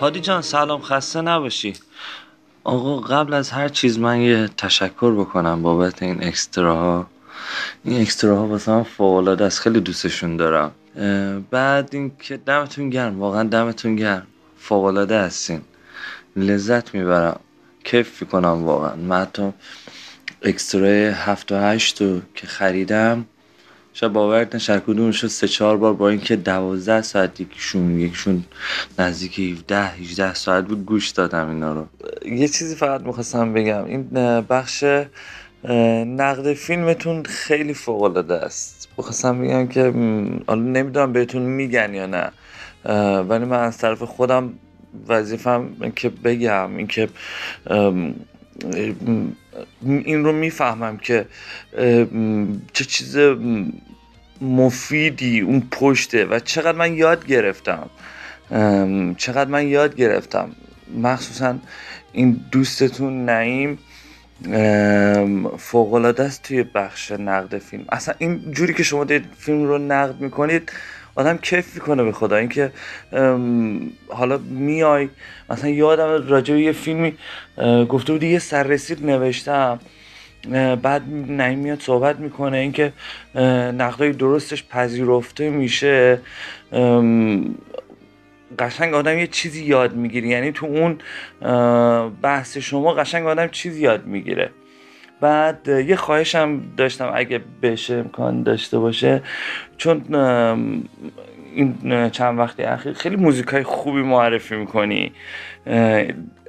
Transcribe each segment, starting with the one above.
هادی جان سلام، خسته نباشی. آقا قبل از هر چیز من یه تشکر بکنم بابت این اکستراها. این اکستراها واسه من فوق‌العاده است، خیلی دوستشون دارم. بعد اینکه دمتون گرم، واقعا دمتون گرم، فوق‌العاده هستین، لذت میبرم، کیف میکنم واقعا. من حتی اکسترای 7 و 8 که خریدم شب باورت نشه کدوم شد 3-4 بار، با اینکه 12 ساعت یکشون نزدیک 17-18 ساعت بود گوش دادم اینا رو. یه چیزی فقط میخواستم بگم، این بخش نقد فیلمتون خیلی فوق‌العاده است. میخواستم بگم که نمیدونم بهتون میگن یا نه، ولی من از طرف خودم وظیفه‌م که بگم این که این رو میفهمم که چه چیز مفیدی اون پشته و چقدر من یاد گرفتم، مخصوصا این دوستتون نعیم فوق‌العاده است توی بخش نقد فیلم. اصلا این جوری که شما دید فیلم رو نقد میکنید آدم کیف میکنه به خدا. اینکه حالا میای مثلا یادم راجع به یه فیلمی گفته بودی یه سررسید نوشتم، بعد نعیم میاد صحبت میکنه اینکه نقدای درستش پذیرفته میشه، قشنگ آدم یه چیزی یاد میگیره. یعنی تو اون بحث شما قشنگ آدم چیزی یاد میگیره. بعد یه خواهشم داشتم اگه بشه امکان داشته باشه، چون این چند وقتی اخیر خیلی موزیکای خوبی معرفی میکنی،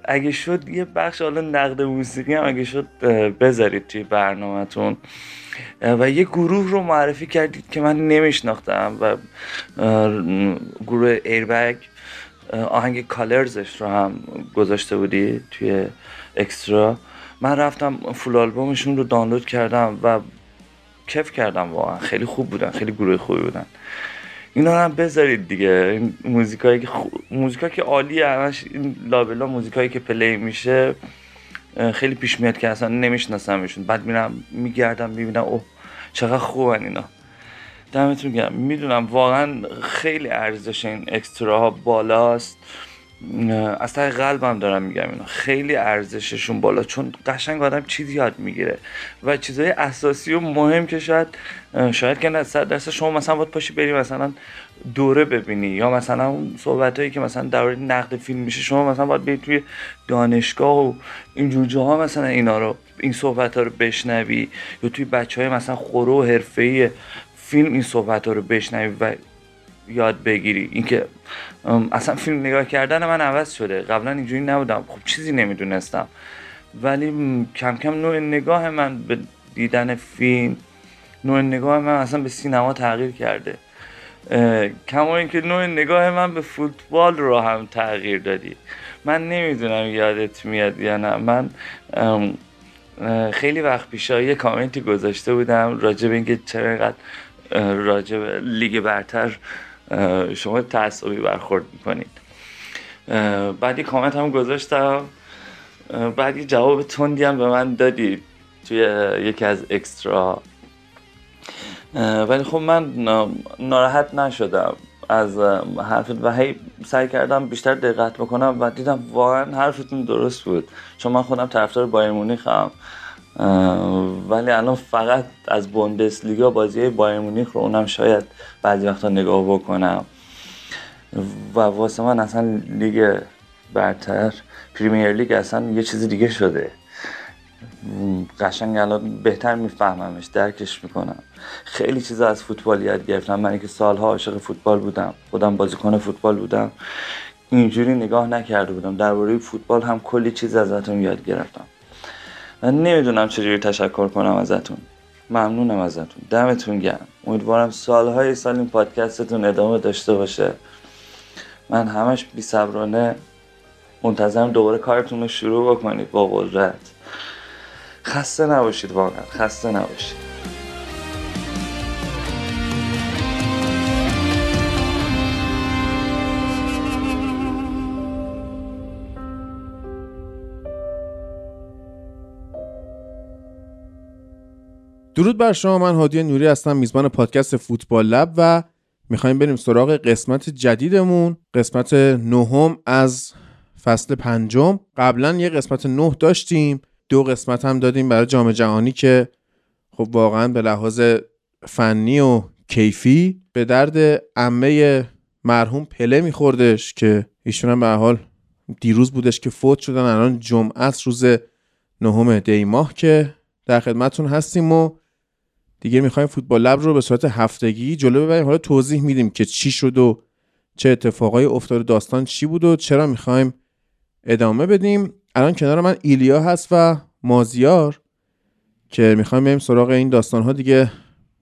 اگه شد یه بخش حالا نقد موسیقی هم اگه شد بذارید توی برنامه‌تون. و یه گروه رو معرفی کردید که من نمیشناختم و گروه ایربگ، آهنگ کالرزش رو هم گذاشته بودی توی اکسترا. من رفتم فول آلبومشون رو دانلود کردم و کیف کردم واقعا، خیلی خوب بودن، خیلی گروه خوبی بودن. اینا هم بذارید دیگه، این موزیکایی که موزیکایی که عالیه، همش این لابلا موزیکایی که پلی میشه خیلی پیش میاد که اصلا نمیشناسمشون، بعد میرم میگردم میبینم اوه چقدر خوبن اینا. دمتون گرم. میدونم واقعا خیلی ارزش این اکستراها بالاست، از ته قلبم دارم میگم اینا خیلی ارزششون بالا، چون قشنگ آدم چیزی یاد میگیره و چیزهای اساسی و مهم که شاید که نه 100% شما مثلا باید پاشی بری مثلا دوره ببینی، یا مثلا اون صحبتایی که مثلا در مورد نقد فیلم میشه شما مثلا باید بری توی دانشگاه و اینجور جاها مثلا اینا رو، این صحبت‌ها رو بشنوی، یا توی بچهای مثلا خرو حرفه‌ای فیلم این صحبت‌ها رو بشنوی و یاد بگیری. اینکه اصلا فیلم نگاه کردن من عوض شده، قبلا اینجوری نبودم، خب چیزی نمیدونستم، ولی کم کم نوع نگاه من به دیدن فیلم، نوع نگاه من اصلا به سینما تغییر کرده، کما اینکه نوع نگاه من به فوتبال رو هم تغییر دادی. من نمیدونم یادت میاد یا نه، من خیلی وقت پیشا یه کامنتی گذاشته بودم راجع به اینکه چرا اینقدر راجع به لیگ برتر شما تعصبی برخورد میکنید. بعد یه کامنت هم گذاشتم، بعد یه جواب تندی هم به من دادید توی یکی از اکسترا، ولی خب من ناراحت نشدم از حرفت و هی سعی کردم بیشتر دقت بکنم و دیدم واقعا حرفتون درست بود، چون من خودم طرفدار بایر مونیخم، ولی الان فقط از بوندسلیگا بازی بایر مونیخ رو اونم شاید بعضی وقتا نگاه بکنم و واسه من اصلا لیگ برتر، پریمیر لیگ اصلا یه چیز دیگه شده، قشنگ الان بهتر میفهممش، درکش میکنم. خیلی چیزا از فوتبال یاد گرفتم، من که سالها عاشق فوتبال بودم، خودم بازیکن فوتبال بودم، اینجوری نگاه نکرده بودم. درباره فوتبال هم کلی چیز ازتون یاد گرفتم، من نمیدونم چجوری تشکر کنم ازتون. ممنونم ازتون، دمتون گرم. امیدوارم سالهای سال این پادکستتون ادامه داشته باشه. من همش بی‌صبرانه منتظرم دوباره کارتون رو شروع بکنید با قدرت. خسته نباشید، واقعا خسته نباشید. درود بر شما، من هادی نوری هستم، میزبان پادکست فوتبال لب، و میخوایم بریم سراغ قسمت جدیدمون، قسمت نهم از فصل پنجم. قبلا یه قسمت 9 داشتیم، 2 قسمت هم دادیم برای جام جهانی که خب واقعا به لحاظ فنی و کیفی به درد عمه مرحوم پله میخوردش که ایشون هم به هر حال دیروز بودش که فوت شدن. الان جمعه است، روز 9 دی ماه که در خدمتتون هستیم و دیگه میخوایم فوتبال لب رو به صورت هفتگی جلو ببریم. حالا توضیح میدیم که چی شد و چه اتفاقایی افتاد، داستان چی بود و چرا میخوایم ادامه بدیم. الان کنار من ایلیا هست و مازیار که میخوایم بریم سراغ این داستان ها دیگه.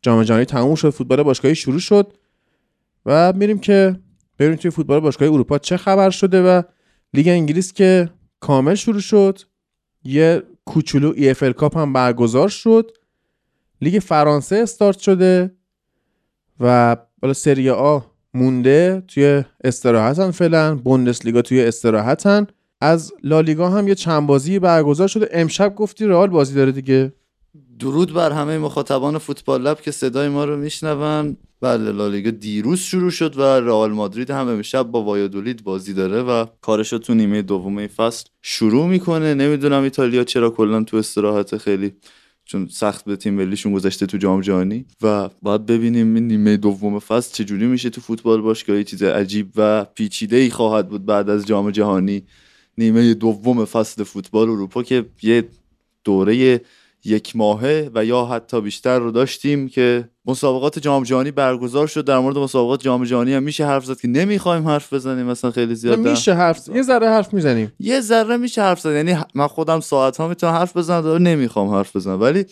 جام جهانی تموم شد، فوتبال باشگاهی شروع شد و میریم که بریم توی فوتبال باشگاهی اروپا چه خبر شده و لیگ انگلیس که کامل شروع شد. یه کوچولو EFL کاپ هم برگزار شد. لیگ فرانسه استارت شده و بالا سری آ مونده، توی استراحتن فعلا. بوندس لیگا توی استراحتن. از لالیگا هم یه چند بازی برگزار شده. امشب گفتی رئال بازی داره دیگه. درود بر همه مخاطبان فوتبال لب که صدای ما رو میشنون. بله، لالیگا دیروز شروع شد و رئال مادرید هم امشب با وایادولید بازی داره و کارش رو تو نیمه دوم فصل شروع میکنه. نمیدونم ایتالیا چرا کلا تو استراحت، خیلی چون سخت به تیم ملیشون گذشته تو جام جهانی و باید ببینیم نیمه دوم فصل چجوری میشه تو فوتبال باشگاهی. چیز عجیب و پیچیده‌ای خواهد بود بعد از جام جهانی، نیمه دوم فصل فوتبال اروپا که یه دوره یک ماهه و یا حتی بیشتر رو داشتیم که مسابقات جام جهانی برگزار شد. در مورد مسابقات جام جهانی هم میشه حرف زد که نمیخوایم حرف بزنیم مثلا خیلی زیاد. یه ذره حرف میزنیم. یعنی من خودم ساعت ها میتونم حرف بزنم، نمیخوام حرف بزنم. ولی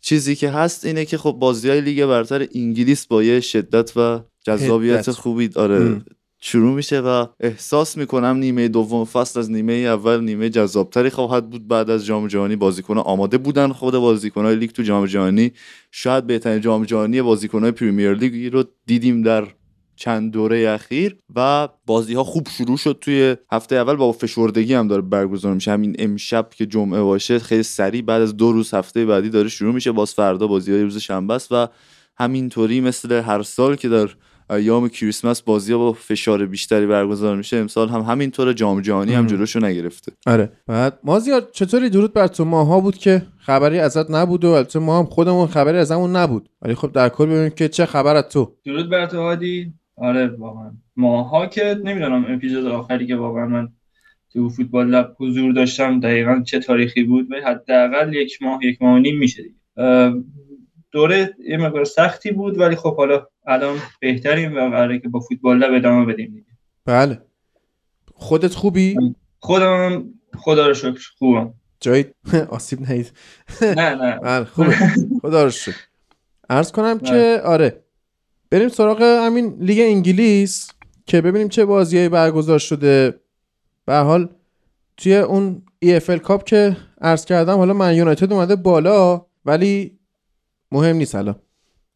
چیزی که هست اینه که خب بازی‌های لیگ برتر انگلیس با یه شدت و جذابیت خوبی آره شروع میشه و احساس میکنم نیمه دوم فصل از نیمه اول نیمه جذابتری خواهد بود. بعد از جام جهانی بازیکن‌ها آماده بودن. خود بازیکن‌های لیگ تو جام جهانی شاید بهترین جام جهانی بازیکن‌های پریمیر لیگ رو دیدیم در چند دوره اخیر و بازی‌ها خوب شروع شد توی هفته اول. با فشردگی هم داره برگزار میشه. همین امشب که جمعه باشه خیلی سریع بعد از 2 روز هفته بعدی داره شروع میشه. باز فردا بازی‌های روز شنبه است و همینطوری مثل هر سال که در ایام کریسمس بازی‌ها با فشار بیشتری برگزار میشه، امسال هم همینطوره. جام جهانی هم جلوشو نگرفته. آره. بعد مازیار چطوری؟ درود بر تو. ماها بود که خبری ازت نبود و البته ما هم خودمون خبری ازمون نبود، ولی خب در کل ببینیم که چه خبر از تو. درود بر تو هادی. آره واقعا ماها که نمیدونم اپیزود آخری که واقعا من تو فوتبال لب حضور داشتم دقیقاً چه تاریخی بود، ولی حداقل یک ماه و نیم میشه دیگه. دوره یه مقدار سختی بود ولی خب حالا الان بهتریم و قراره که با فوتبال لب ادامه بدیم دیگه. بله. خودت خوبی؟ خودم خدا رو شکر خوبم. جای آسیب ندید. نه. بله خوبه. خدا رو شکر. عرض کنم که آره بریم سراغ همین لیگ انگلیس که ببینیم چه بازیایی برگزار شده. به هر حال توی اون EFL کاپ که عرض کردم حالا من یونایتد اومده بالا ولی مهم نیست. حالا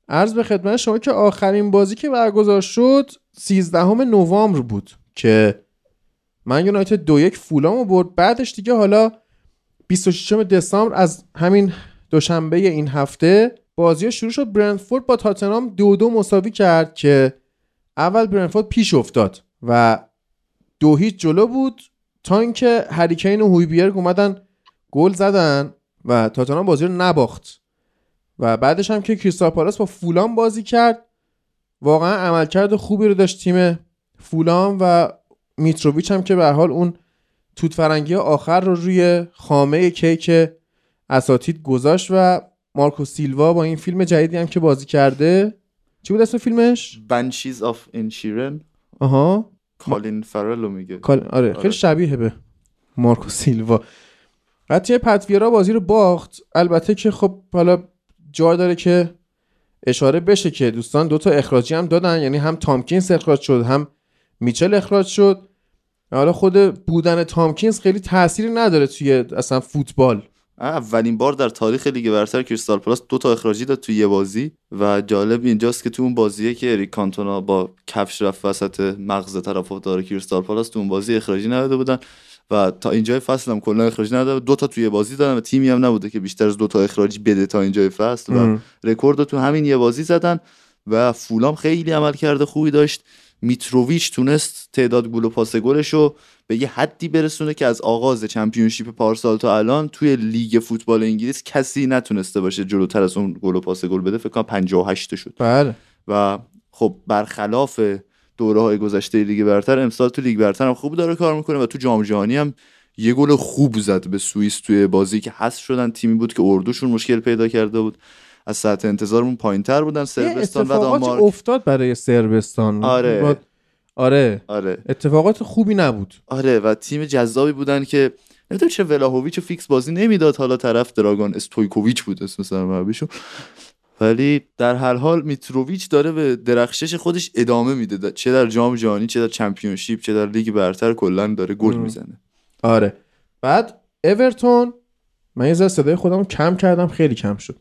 عرض به خدمت شما که آخرین بازی که برگزار شد 13 نوامبر بود که من یونایتد 2-1 فولامو برد. بعدش دیگه حالا 26 دسامبر از همین دوشنبه این هفته بازی شروع شد. برنتفورد با تاتنهام 2-2 مساوی کرد که اول برنتفورد پیش افتاد و 2-0 جلو بود تا اینکه هری کین و هویبرگ اومدن گل زدن و تاتنهام بازی رو نباخت. و بعدش هم که کریستال پالاس با فولام بازی کرد، واقعا عملکرد خوبی رو داشت تیم فولام و میتروویچ هم که به هر حال اون توت فرنگی آخر رو روی خامه کیک اساتید گذاشت. و مارکو سیلوا با این فیلم جدیدی هم که بازی کرده، چی بود اسم فیلمش؟ بانشیز آف اینشیرن. آها، کالین فرلو میگه. آره خیلی شبیه به مارکو سیلوا. حتی پتویرا بازی رو باخت، البته که خب حالا جا داره که اشاره بشه که دوستان 2 تا اخراجی هم دادن، یعنی هم تامکینز اخراج شد هم میچل اخراج شد. حالا خود بودن تامکینز خیلی تأثیری نداره توی اصلا فوتبال. اولین بار در تاریخ لیگ برتر کریستال پالاس 2 تا اخراجی داد توی یه بازی و جالب اینجاست که تو اون بازیه که اریک کانتونا با کفش رفت وسط مغز طرفدار کریستال پالاس، تو اون بازی اخراجی نداده بودن و تا اینجای فصل هم کلا اخراج نداره. 2 تا توی بازی دادن و تیمی هم نبوده که بیشتر از 2 تا اخراج بده تا اینجای فصل و رکورد رو تو همین یه بازی زدن. و فولام خیلی عملکرد خوبی داشت. میتروویچ تونست تعداد گل و پاس گلش رو به یه حدی برسونه که از آغاز چمپیونشیپ پارسال تا الان توی لیگ فوتبال انگلیس کسی نتونسته باشه جلوتر از اون گل و پاس گل بده. فکر کنم 58 تا شد. بله. و خب برخلاف دوره‌های گذشته لیگ برتر، امسال تو لیگ برتر هم خوب داره کار می‌کنه و تو جام جهانی هم یه گل خوب زد به سوئیس توی بازی که حذف شدن. تیمی بود که اردوشون مشکل پیدا کرده بود، از سطح انتظارمون پایین‌تر بودن. صربستان و دانمارک افتاد برای صربستان. آره اتفاقات خوبی نبود. آره و تیم جذابی بودن که نمیدونم چه ولاهویچو فیکس بازی نمیداد، حالا طرف دراگان استویکوویچ بود اسم سرمربیشون، ولی در هر حال میتروویچ داره به درخشش خودش ادامه میده، چه در جام جهانی، چه در چمپیونشیپ، چه در لیگ برتر، کلا داره گل میزنه. آره. بعد اورتون، من یه ذره صدای خودمو کم کردم، خیلی کم شد.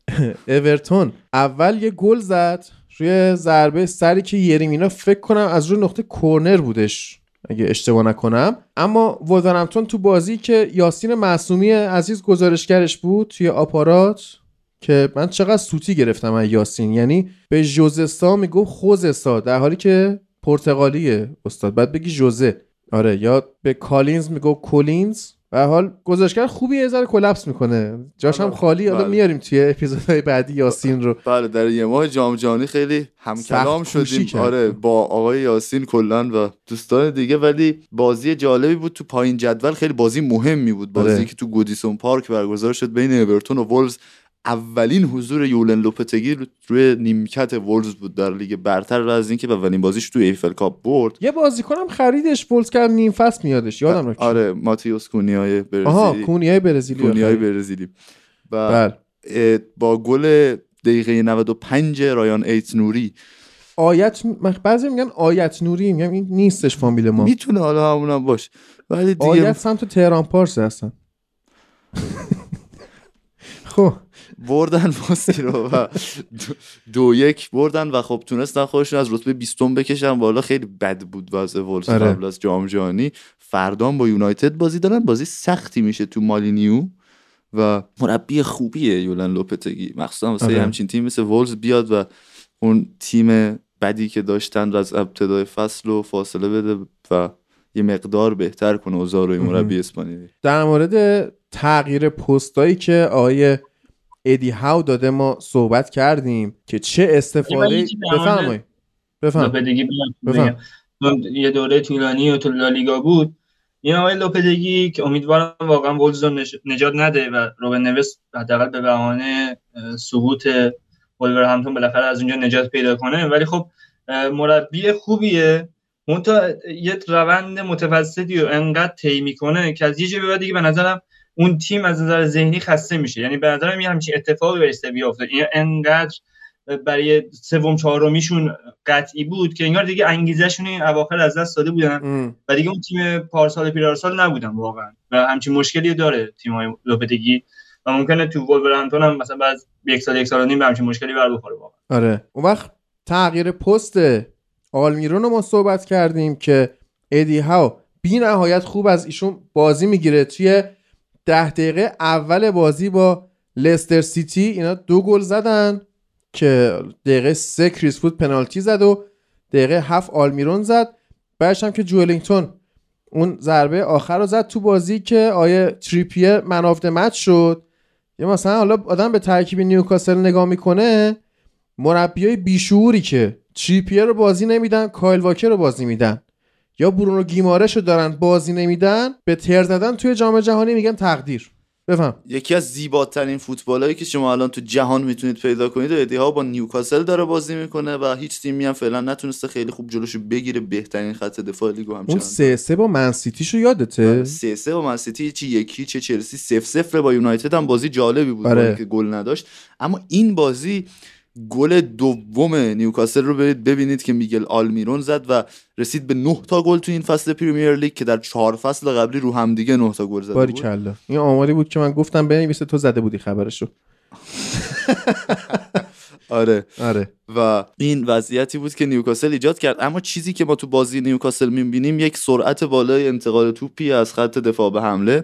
اورتون اول یه گل زد روی ضربه سری که یریمینا فکر کنم از روی نقطه کورنر بودش اگه اشتباه نکنم، اما وولورهمپتون تو بازی که یاسین معصومی عزیز گزارشگرش بود توی آپارات، که من چقدر سوتی گرفتم از یاسین، یعنی به جوزسا میگفت خوزسا در حالی که پرتغالیه استاد، بعد بگی جوزه. آره. یا به کالینز میگفت کولینز. به حال گزارشگر خوبی یه ذره کلاپس میکنه، جاش هم خالی. حالا میاریم توی اپیزودهای بعدی یاسین رو. بله در یه ماه جام جهانی خیلی همکلام شدیم آره با آقای یاسین کلان و دوستان دیگه، ولی بازی جالبی بود تو پایین جدول، خیلی بازی مهمی بود، بازی که تو گودیسون پارک برگزار شد بین اورتون و وولز. اولین حضور یولن لوپتگی روی نیمکت وولز بود در لیگ برتر، و از اینکه اولین بازیش تو ایفل کاپ برد. یه بازیکنم خریدش وولز کرد نیم فصل میادش یادم رفت. آره ماتیوس کونیای برزیلی. کونیای برزیلی و با گل دقیقه 95 رایان ایت نوری. بعضی میگن آیت نوری، میگم این نیستش فامیل ما، میتونه حالا همونم باشه، ولی دیگه آیت سمت تهران پارس هستن. خب بردن بازی رو و 2-1 بردن و خب تونستن خودشون از رتبه 20 بکشن والا. خیلی بد بود واسه وولز قبل از جام جهانی. فردا با یونایتد بازی دارن، بازی سختی میشه تو مالینیو و مربی خوبیه یولن لوپتگی، مخصوصا واسه همچین تیم مثل وولز بیاد و اون تیم بدی که داشتن رو از ابتدای فصل و فاصله بده و یه مقدار بهتر کنه اوضاع رو مربی اسپانیایی. در مورد تغییر پستایی که آقای ادی هاو داده ما صحبت کردیم که چه استفاده بفرمایید. یه دوره طولانی و تو لالیگا بود این آقای لوپدگی، که امیدوارم واقعا وولز رو نجات نده و روبن نویس حداقل به بهانه سقوط وولورهمپتون بالاخره از اونجا نجات پیدا کنه. ولی خب مربی خوبیه، منتها یه روند متفسدی رو انقدر طی میکنه که از یه جایی به بعد دیگه به نظرم اون تیم از نظر ذهنی خسته میشه. یعنی به نظرم یه همچین اتفاقی برسته بیافته، این انقدر برای سوم چهارمیشون قطعی بود که انگار دیگه انگیزهشون این اواخر از دست داده بودن و دیگه اون تیم پارسال پیرارسال نبودن واقعا. و همچین مشکلی داره تیم‌های لوپتگی و ممکنه تو وولورهمپتون هم مثلا بعد یک سال و نیم به همچین مشکلی بر بخوره واقعا. آره. اون وقت تغییر پست آلمیرون رو ما صحبت کردیم که ادی هاو بی‌نهایت خوب از ایشون بازی میگیره. توی 10 دقیقه اول بازی با لستر سیتی اینا 2 گل زدن که دقیقه 3 کریس فود پنالتی زد و دقیقه 7 آلمیرون زد. بعدش هم که جولینگتون اون ضربه آخر رو زد تو بازی که آیه تریپیه من آف د مچ شد. یه مثلا حالا آدم به ترکیب نیوکاسل نگاه میکنه، مربیای بیشعوری که تریپیه رو بازی نمیدن، کایل واکر رو بازی میدن یا برونو گیمارش رو دارن بازی نمیدن، به تیر زدن توی جام جهانی میگن تقدیر. بفهم. یکی از زیباترین فوتبالایی که شما الان تو جهان میتونید پیدا کنید و ادیها با نیوکاسل داره بازی میکنه و هیچ تیمی هم فعلا نتونسته خیلی خوب جلوشو بگیره. بهترین خط دفاع لیگو همچنان. اون 3-3 با منسیتی شو یادته؟ 3-3 با منسیتی، چه یکی چه چلسی، 0-0 با یونایتد هم بازی جالبی بود که گل نداشت. اما این بازی گل دوم نیوکاسل رو برید ببینید که میگل آلمیرون زد و رسید به 9 تا گل تو این فصل پریمیر لیگ که در 4 فصل قبلی رو هم دیگه 9 تا گل زده بود. باریکلا. این آماری بود که من گفتم بنویسه، تو زده بودی خبرشو. آره و این وضعیتی بود که نیوکاسل ایجاد کرد. اما چیزی که ما تو بازی نیوکاسل میبینیم یک سرعت بالای انتقال توپی از خط دفاع به حمله،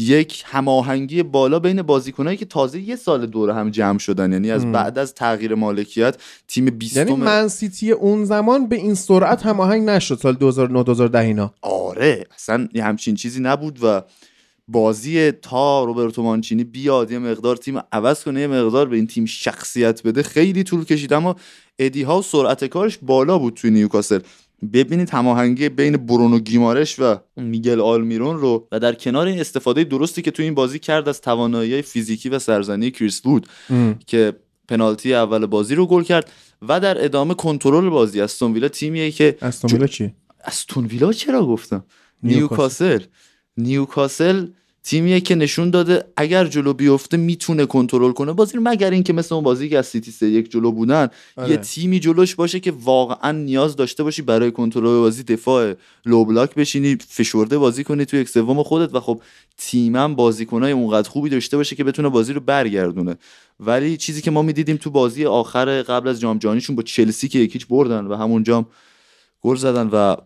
یک هماهنگی بالا بین بازیکنایی که تازه یه سال دوره هم جمع شدن، یعنی از بعد از تغییر مالکیت تیم 20 یعنی من سیتی اون زمان به این سرعت هماهنگ نشد سال 2009 2010 اینا. آره اصلا همچین چیزی نبود و بازی تا روبرتو مانچینی بیاد یه مقدار تیم عوض کنه، یه مقدار به این تیم شخصیت بده، خیلی طول کشید. اما ادی ها و سرعت کارش بالا بود توی نیوکاسل. ببینید هماهنگی بین برونو گیمارش و میگل آلمیرون رو و در کنار این استفاده درستی که توی این بازی کرد از توانایی فیزیکی و سرزنی کریس وود که پنالتی اول بازی رو گل کرد و در ادامه کنترل بازی. استون ویلا تیمیه که استون ویلا چی؟ استون ویلا چرا گفتم؟ نیوکاسل تیمیه که نشون داده اگر جلو بیفته میتونه کنترل کنه بازی رو، مگر اینکه مثل اون بازی که از سیتی 3-1 جلو بودن یه تیمی جلوش باشه که واقعا نیاز داشته باشی برای کنترل بازی دفاع لو بلاک بشینی، فشرده بازی کنی تو یک سوم خودت و خب تیمم بازیکنای اونقدر خوبی داشته باشه که بتونه بازی رو برگردونه. ولی چیزی که ما میدیدیم تو بازی آخر قبل از جام جهانیشون با چلسی که 1-0 بردن و همونجا گل زدن و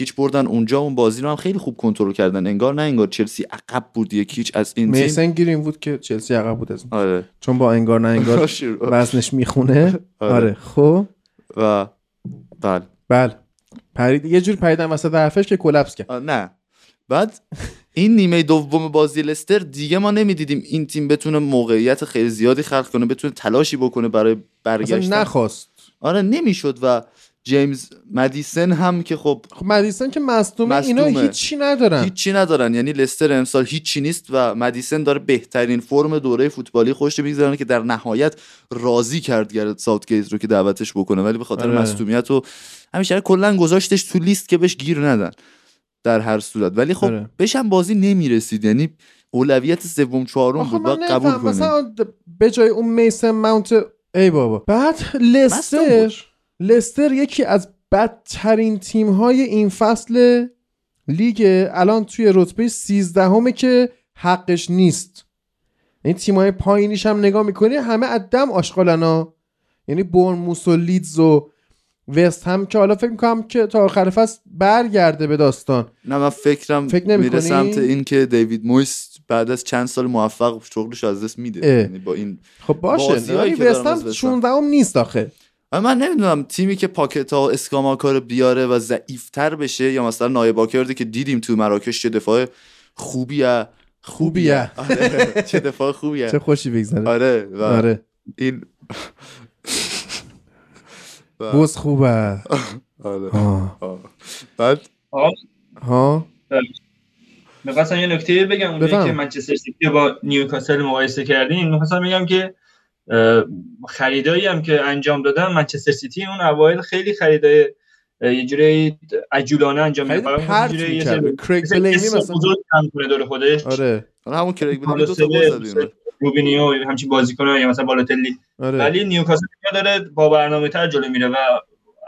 1-0 بردن، اونجا اون بازی رو هم خیلی خوب کنترل کردن، انگار نه انگار چلسی عقب بود 1-0 از این تیم. میسن گیرین بود که چلسی عقب بود از آره. چون با انگار نه انگار وزنش میخونه. آره خب و بله پرید، یه جور پریدن وسط حرفش که کلاپس کرد. نه بعد این نیمه دوم بازی لستر دیگه ما نمیدیدیم این تیم بتونه موقعیت خیلی زیادی خلق کنه، بتونه تلاشی بکنه برای برگشتن، نخواست. آره نمیشد و جیمز مدیسن هم که خب مدیسن که مصدومه، اینا هیچی ندارن یعنی لستر امسال هیچی نیست و مدیسن داره بهترین فرم دوره فوتبالی خوش میگذرونه که در نهایت راضی کرد گرت ساوتگیت رو که دعوتش بکنه، ولی به خاطر مصدومیت و همیشه کلا گذاشتش تو لیست که بهش گیر ندن در هر صورت. ولی خب بهش هم بازی نمیرسید، یعنی اولویت سوم چهارم بود بعد قبول کنه. مثلا به جای اون میسن ماونت ای بابا. بعد لستر یکی از بدترین تیم‌های این فصل لیگ، الان توی رتبه 13 که حقش نیست. این تیم‌های پایینیش هم نگاه می‌کنی همه عدم آشغالنا، یعنی بورنموث و لیدز و وست هم که حالا فکر می‌کنم که تا آخر فصل برگرده به داستان. نه من فکر میره سمت این که دیوید مویس بعد از چند سال موفق شغلش از دست میده، یعنی با این خب باشه ولی وست هم 16 نیست آخه. من نمیدونم تیمی که پاکتا و اسکاماکا رو بیاره و ضعیفتر بشه یا مثلا نایب آکردی که دیدیم تو مراکش چه دفاع خوبیه آره. چه دفاع خوبیه، چه خوشی بگذاره. آره این بوز خوبه. آره بعد ها می‌خواستم یه نکته بگم، اونجایی که منچستر سیتی با نیوکاسل مقایسه کردین، می‌خواستم بگم که خریدایی هم که انجام دادن منچستر سیتی اون اوایل خیلی خریدای یه جوری عجولانه انجام می‌داد، یه جوری یه سری کریگ بلیمی مثلا کنه دور خودش. آره همون کریگ بلیمی دو تا گل زد، روبینیو همچین بازیکنایی مثلا بالاتلی. ولی نیوکاسل داره با برنامه‌تر جلو میره و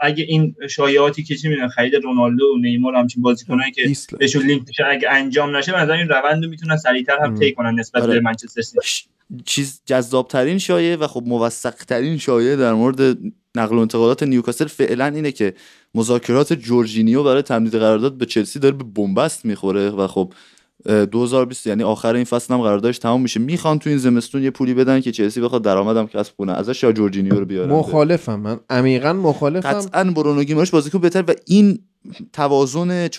اگه این شایعاتی که چی میدونن خرید رونالدو و نیمار همچین بازیکنایی که بهشون لینک میشه اگه انجام نشه، مثلا این روندو میتونن سریعتر هم طی کنن نسبت به منچستر سیتی. چیز جذابترین شایعه و خب موثق‌ترین شایعه در مورد نقل و انتقالات نیوکاسل فعلا اینه که مذاکرات جورجینیو برای تمدید قرارداد به چلسی داره به بنبست میخوره و خب 2020 یعنی آخر این فصل هم قراردادش تمام میشه، میخوان تو این زمستون یه پولی بدن که چلسی بخواد درآمدم کسب کنه ازش یا جورجینیو رو بیاره. مخالفم، من عمیقا مخالفم. قطعاً برونو گیمارش بازیکن بهتر و این توازن 4-3-3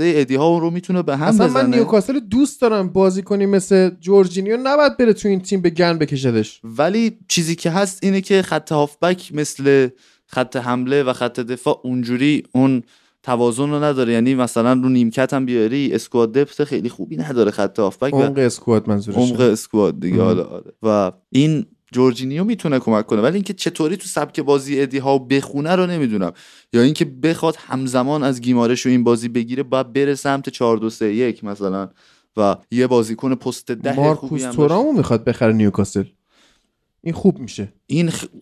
ادی ها رو میتونه به هم بزنه. اصلا من نیوکاسل دوست دارم بازیکنی مثل جورجینیو نباید بره تو این تیم به گن بکشدش، ولی چیزی که هست اینه که خط هافبک مثل خط حمله و خط دفاع اونجوری اون توازن رو نداره، یعنی مثلا رو نیمکت هم بیاری اسکواد دپت خیلی خوبی نداره خط هافبک، عمق اسکواد منظورشه، عمق اسکواد دیگه. حالا و این جورجینیو میتونه کمک کنه، ولی اینکه چطوری تو سبک بازی ادی ها بخونه رو نمیدونم، یا اینکه بخواد همزمان از گیمارش رو این بازی بگیره باید بره سمت 4-2-3-1 مثلا و یه بازیکن پست 10 مارکوس تورامو میخواد بخره نیوکاسل. این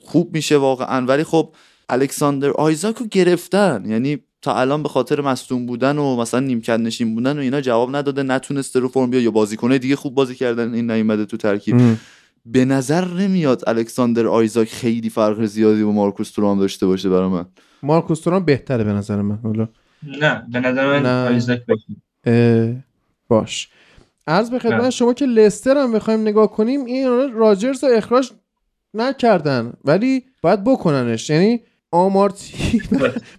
خوب میشه، واقعا. ولی خب الکساندر آیزاکو گرفتن، یعنی تا الان به خاطر مصدوم بودن و مثلا نیمکت نشین بودن و اینا جواب نداده، نتونسته رو فرم بیاد یا بازیکنای دیگه خوب بازی کردن این نیومده تو ترکیب. به نظر نمیاد الکساندر آیزاک خیلی فرق زیادی با مارکوس تورام داشته باشه. برای من مارکوس تورام بهتره به نظر من. نه به نظر من آیزاک بهتره. باش عرض به خدمت شما که لستر هم بخوایم نگاه کنیم، این راجرز رو اخراج نکردن ولی باید بکننش. یعنی آمارتی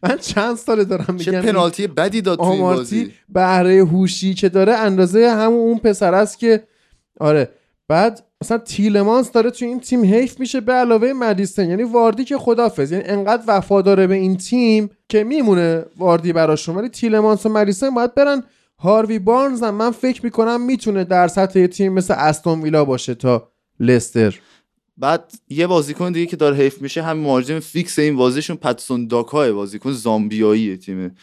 من چند ساله دارم میگم چه پنالتی بدی داد توی بازی. آمارتی بهره هوشی که داره اندازه همون اون پسر است که آره. بعد مثلا تیلمانس داره توی این تیم حیف میشه به علاوه مدیسن. یعنی واردی که خدافظ، یعنی انقدر وفاداره به این تیم که میمونه واردی براشون، ولی تیلمانس و مدیسن باید برن. هاروی بارنز هم من فکر میکنم میتونه در سطح یه تیم مثل استون ویلا باشه تا لستر. بعد یه بازیکن دیگه که داره حیف میشه همین مهاجم فیکس این بازیشون پاتسون داکا، بازیکن زامبیایی تیم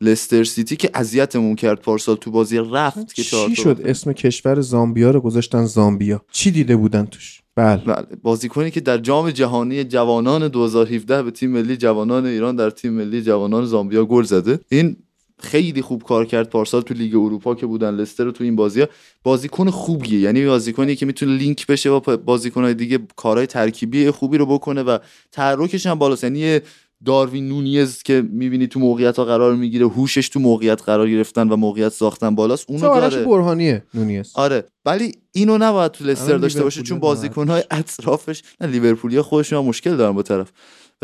لستر سیتی که اذیتمون کرد پارسال تو بازی رفت که چی شد اسم کشور زامبیا رو گذاشتن زامبیا. چی دیده بودن توش؟ بله بازیکنی که در جام جهانی جوانان 2017 به تیم ملی جوانان ایران در تیم ملی جوانان زامبیا گل زده. این خیلی خوب کار کرد پارسال تو لیگ اروپا که بودن لستر، تو این بازی‌ها بازیکن خوبیه، یعنی بازیکنی که میتونه لینک بشه با بازیکن‌های دیگه، کارهای ترکیبی خوبی رو بکنه و تحرکش هم بالاست. یعنی داروین نونیز که می‌بینی تو موقعیت‌ها قرار می‌گیره، هوشش تو موقعیت قرار گرفتن و موقعیت ساختن بالاست، اونو داره. سوارش برهانیه نونیز. آره ولی اینو نباید تو لستر داشته باشه چون بازیکن‌های اطرافش، نه لیورپولیا خودشون مشکل دارن با طرف،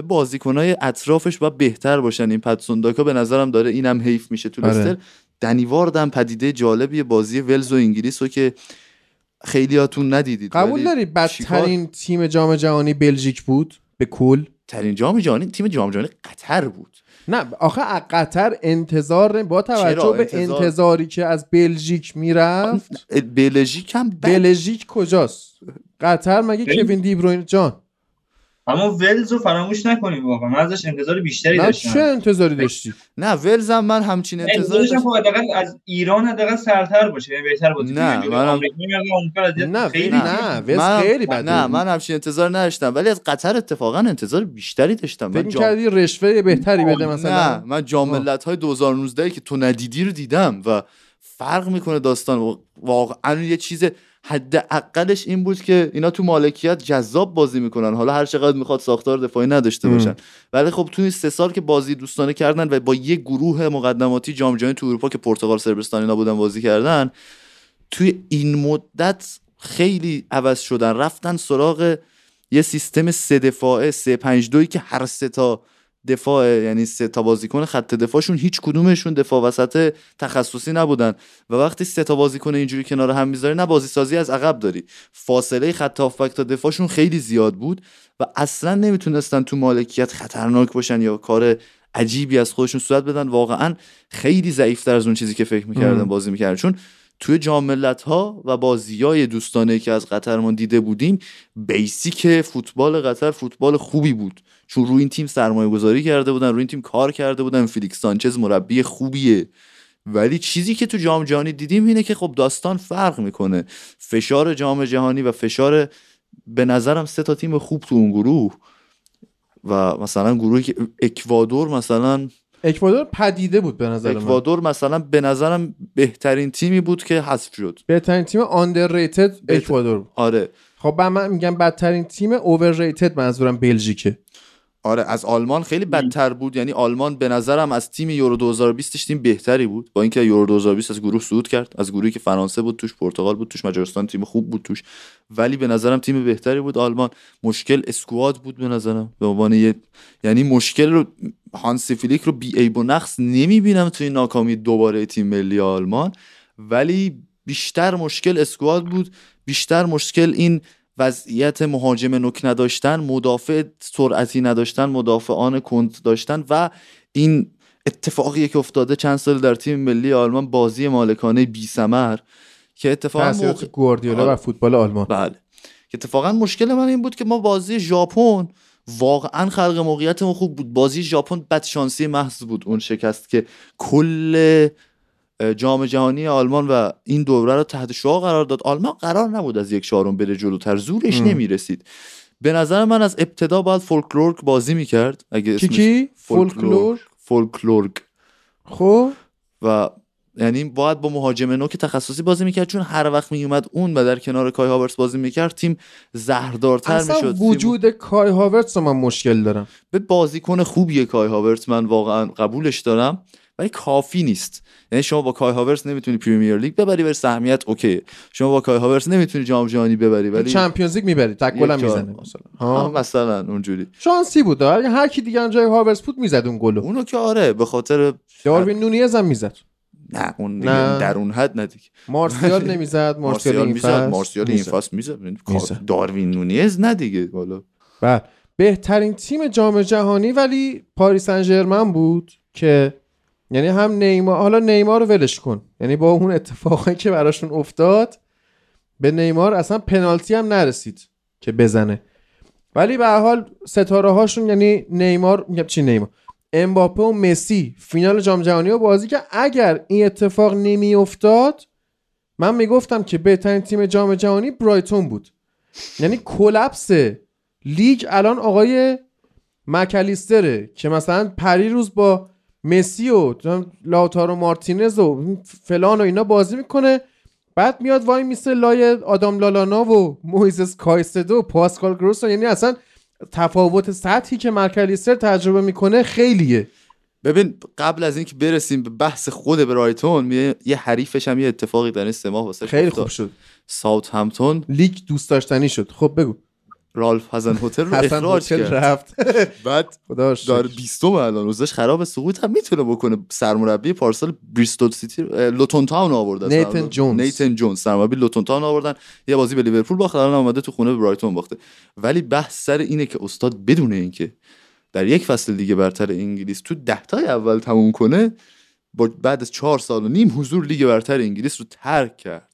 بازیکنای اطرافش باید بهتر باشن. این پاتسون داکا به نظرم داره اینم حیف میشه تو لستر. دنی وارد هم پدیده جالبیه، بازی ولز و انگلیس رو که خیلیاتون ندیدید. قبول دارید بدترین تیم جام جهانی بلژیک بود به کل، ترین جام جهانی تیم جام جهانی قطر بود. نه آخه قطر انتظار با توجه به انتظاری که از بلژیک میرفت. بلژیک هم بلژیک کجاست؟ قطر مگه کوین دی بروین جان؟ اما ولز رو فراموش نکنیم، واقعا من ازش انتظار بیشتری داشتم. چه انتظاری داشتی؟ نه ولز هم من همچین انتظاری داشتم حداقل از ایران حداقل سرتر باشه، یعنی بهتر بود. نه من خیلی نه ولز خیلی بد. نه من همچین انتظار نداشتم ولی از قطر اتفاقا انتظار بیشتری داشتم. فکر کردی رشوه بهتری بده مثلا؟ نه من جام ملت‌های 2019 که تو ندیدی رو دیدم و فرق میکنه داستان. واقعا یه چیز حداقلش این بود که اینا تو مالکیت جذاب بازی میکنن، حالا هر چقدر میخواد ساختار دفاعی نداشته باشن. ولی خب تو این 3 سال که بازی دوستانه کردن و با یه گروه مقدماتی جام جهانی تو اروپا که پرتغال، صربستان اینا بودن بازی کردن، توی این مدت خیلی عوض شدن، رفتن سراغ یه سیستم 3 دفاعه 3-5-2 که هر سه تا دفاع، یعنی سه تا بازیکن خط دفاعشون هیچ کدومشون دفاع وسط تخصصی نبودن و وقتی سه تا بازیکن اینجوری کنار هم میذاری نه بازی سازی از عقب داری، فاصله خط هافبک تا دفاعشون خیلی زیاد بود و اصلا نمیتونستن تو مالکیت خطرناک باشن یا کار عجیبی از خودشون صورت بدن. واقعا خیلی ضعیفتر از اون چیزی که فکر میکردن بازی میکردن، چون توی جام ملت‌ها و بازی‌های دوستانه که از قطر ما دیده بودیم بیسیک فوتبال قطر فوتبال خوبی بود، چون روی این تیم سرمایه‌گذاری کرده بودن، روی این تیم کار کرده بودن. فیلیکس سانچز مربی خوبیه ولی چیزی که تو جام جهانی دیدیم اینه که خب داستان فرق میکنه. فشار جام جهانی و فشار به نظرم سه تا تیم خوب تو اون گروه و مثلا گروهی که اکوادور پدیده بود به نظر من. اکوادور مثلا به نظرم بهترین تیمی بود که حذف شد. بهترین تیم underrated اکوادور بود. آره. خب من میگم بدترین تیم overrated منظورم بلژیکه. آره از آلمان خیلی بدتر بود، یعنی آلمان به نظرم از تیم یورو 2020 تیم بهتری بود، با اینکه یورو 2020 از گروه صعود کرد، از گروهی که فرانسه بود توش، پرتغال بود توش، مجارستان تیم خوب بود توش، ولی به نظرم تیم بهتری بود آلمان. مشکل اسکواد بود به نظرم به عنوان یه، یعنی مشکل رو هانسی فلیک رو بی عیب و نقص نمیبینم توی ناکامی دوباره تیم ملی آلمان، ولی بیشتر مشکل اسکواد بود، بیشتر مشکل این وضعیت مهاجم نوک نداشتن، مدافع سرعتی نداشتن، مدافعان کند داشتن و این اتفاقیه که افتاده چند سال در تیم ملی آلمان، بازی مالکانه بی ثمر که اتفاقا گواردیولا و فوتبال آلمان. بله که اتفاقا مشکل من این بود که ما بازی ژاپن واقعا خلق موقعیتمون خوب بود، بازی ژاپن بدشانسی محض بود اون شکست که کل جام جهانی آلمان و این دوره رو تحت شعاع قرار داد. آلمان قرار نبود از 1/4 بره جلوتر، زورش نمیرسید. به نظر من از ابتدا باید فولکلورگ بازی میکرد. کی؟ فولکلورگ. خب و یعنی باید با مهاجم نوک تخصصی بازی میکرد، چون هر وقت میومد اون و در کنار کای هاورتس بازی میکرد تیم زهردارتر میشد. اصلا وجود کای هاورتس من مشکل دارم. به بازیکن خوبیه کای هاورتس، من واقعا قبولش دارم ولی کافی نیست. یعنی شما با کای هاورس نمیتونی پریمیر لیگ ببری ولی سهمیت اوکی. شما با کای هاورس نمیتونی جام جهانی ببری ولی چمپیونز لیگ میبری، تکل هم میزنه مثلا. ها مثلا اونجوری شانسی بود، هر کی دیگه جای هاورس بود میزد اون گل اونو که آره، به خاطر داروین نونیز هم میزد. نه اون در اون حد ندیگه. مارسیال نمیزد، مارسیال این فاست میزد، داروین نونیز ندیگه. و بهترین تیم جام جهانی ولی پاریس سن ژرمن بود که یعنی هم نیمار، حالا نیمار رو ولش کن، یعنی با اون اتفاقی که براشون افتاد به نیمار اصلا پنالتی هم نرسید که بزنه، ولی به هر حال ستاره هاشون یعنی نیمار، میگم چی نیمار، امباپه و مسی فینال جام جهانی رو بازی که اگر این اتفاق نمی افتاد من میگفتم که بهترین تیم جام جهانی برایتون بود. یعنی کلاپس لیگ الان آقای مکالیستره که مثلا پریروز با مسی و لاوتارو مارتینز و فلان و اینا بازی میکنه، بعد میاد وای میسه لای آدام لالانا و مویزس کایسدو و پاسکال گروس. یعنی اصلا تفاوت سطحی که مکالیستر تجربه میکنه خیلیه. ببین قبل از اینکه برسیم به بحث خود برایتون، یه حریفش هم یه اتفاقی در این سه ماه واسه خیلی خوب شد. ساوت همتون لیگ دوست داشتنی شد. خب بگو. رالف هزن هتل رو اخراج کرد رفت. بعد داره 20 الان روزش خراب، سقوط هم میتونه بکنه. سرمربی پارسال بریستول سیتی لوتون تاون آوردن، نیتن جونز سرمربی لوتون تاون آوردن، یه بازی به لیورپول باخت، الان اومده تو خونه به برایتون باخته. ولی بحث سر اینه که استاد بدونه اینکه در یک فصل دیگه برتر انگلیس تو 10 تای اول تموم کنه، بعد از 4 سال و نیم حضور لیگ برتر انگلیس رو ترک کرد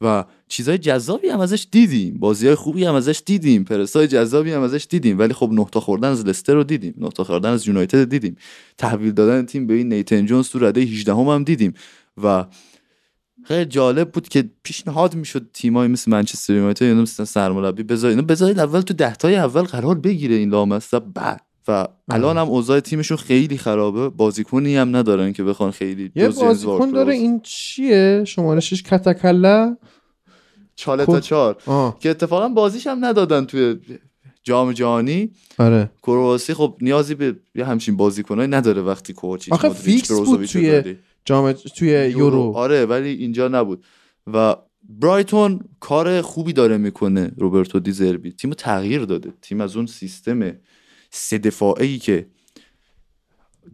و چیزای جذابی هم ازش دیدیم، بازیای خوبی هم ازش دیدیم، پرسای جذابی هم ازش دیدیم، ولی خب نقطه خوردن از لستر رو دیدیم، نقطه خوردن از یونایتد دیدیم، تحویل دادن تیم به این نیتن جونز تو رده 18 هم دیدیم. و خیلی جالب بود که پیشنهاد میشد تیمای مثل منچستر یونایتد اینا مثلا سرمربی بذارید اول تو 10 تای اول قرار بگیره این لامصب بعد. و الان هم اوضاع تیمشون خیلی خرابه، بازیکنی هم ندارن که بخوان خیلی یه بازیکن داره. این چیه شماره 6 کتاکلا 4-4 که اتفاقا بازیش هم ندادن توی جام جهانی. آره کرواسی خب نیازی به یه همچین بازیکنایی نداره وقتی کوچیچ مودریچ بروزوویچ توی یورو. آره ولی اینجا نبود. و برایتون کار خوبی داره میکنه، روبرتو دی زربی تیمو تغییر داده، تیم از اون سیستم 3 دفاعی که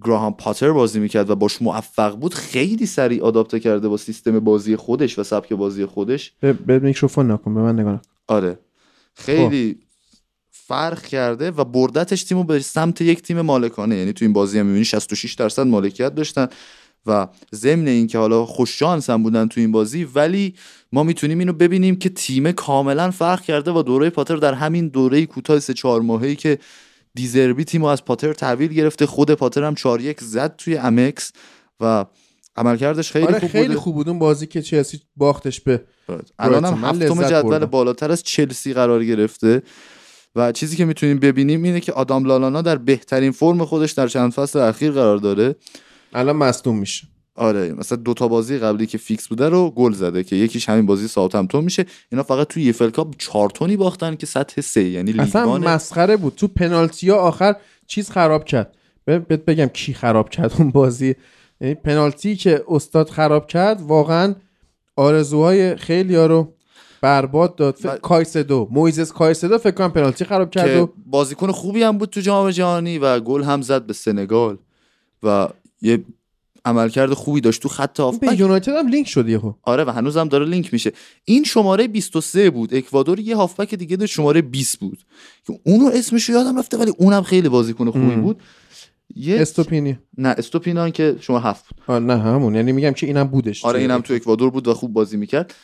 گراهام پاتر بازی میکرد و باش موفق بود خیلی سریع آداپته کرده با سیستم بازی خودش و سبک بازی خودش. به میکروفون نکن، به من نگاه نکن. آره خیلی فرق کرده و بردتش تیمو به سمت یک تیم مالکانه. یعنی تو این بازی هم میبینی 66% مالکیت داشتن و ضمن این که حالا خوش شانس هم بودن تو این بازی، ولی ما میتونیم اینو ببینیم که تیم کاملا فرق کرده و دوره پاتر در همین دوره کوتاه 3-4 ماهه‌ای که دیزربی تیمو از پاتر تحویل گرفته، خود پاتر هم 4-1 زد توی امکس و عملکردش خیلی خوب بود. خیلی خوب بود اون بازی که چلسی باختش به الان هم 7م جدول بالاتر از چلسی قرار گرفته. و چیزی که میتونیم ببینیم اینه که آدام لالانا در بهترین فرم خودش در چند فصل اخیر قرار داره. الان مصدوم میشه. آره مثلا 2 تا بازی قبلی که فیکس بوده رو گل زده که یکیش همین بازی ساوثهمپتون میشه. اینا فقط توی ایفل کاپ 4 تونی باختن که سطح 3 یعنی لیگان اصلا مسخره بود. تو پنالتی‌ها آخر چیز خراب کرد، بهت بگم کی خراب کرد اون بازی. یعنی پنالتی که استاد خراب کرد واقعا آرزوهای خیلی‌ها رو برباد داد. کایسدو، مویزس کایسدو فکر کنم پنالتی خراب کرد که بازیکن خوبی هم بود تو جام جهانی و گل هم زد به سنگال و یه عملکرد خوبی داشت تو خط هافبک. به یونایتد هم لینک شد یهو. آره و هنوزم داره لینک میشه. این شماره 23 بود. اکوادور یه هافبک دیگه داشت شماره 20 بود که اونو اسمش یادم رفته ولی اونم خیلی بازیکن خوبی بود. یه استوپینی. نه استوپینان که شما 7 بود. نه همون. یعنی میگم که اینم بودش. آره اینم تو اکوادور بود و خوب بازی میکرد.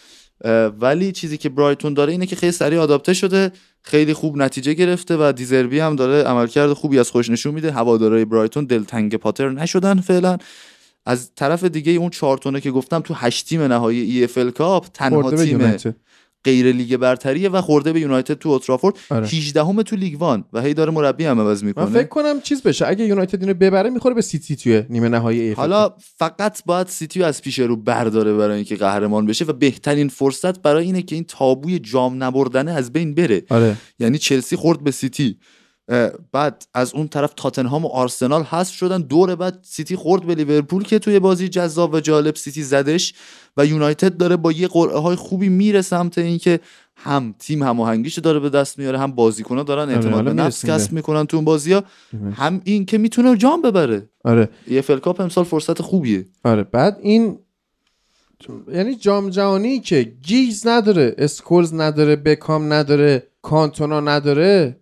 ولی چیزی که برایتون داره اینه که خیلی سریع آداپته شده، خیلی خوب نتیجه گرفته و دیزربی هم داره عملکرد خوبی از خودش نشون میده. هوادارهای برایتون دلتنگ پاتر نشدن فعلا. از طرف دیگه اون 4 تونه که گفتم تو 8 تیم نهایی ایفل کاپ تنها تیم غیر لیگ برتریه و خورده به یونایتد تو اولترافورد. 18م تو لیگ وان و هی داره مربی هم عوض میکنه. من فکر کنم چیز بشه اگه یونایتد اینو ببره میخوره به سیتی توی نیمه نهایی ایفل. حالا فقط باید سیتی از پیش رو برداره برای اینکه قهرمان بشه و بهترین فرصت برای اینه که این تابوی جام نبردن از بین بره. یعنی چلسی خورد به سیتی بعد از اون طرف تاتنهام و آرسنال حذف شدن، دور بعد سیتی خورد به لیورپول که توی بازی جذاب و جالب سیتی زدش، و یونایتد داره با یه قرعه های خوبی میره سمت این که هم تیم هماهنگیش داره به دست میاره، هم بازیکن‌ها دارن اعتماد به نفس کسب میکنن تو اون بازی‌ها، هم این که میتونه جام ببره. آره یه اف ال کاپ امسال فرصت خوبیه. آره بعد این یعنی جام جهانی که گیگز نداره، اسکولز نداره، بکام نداره، کانتونا نداره،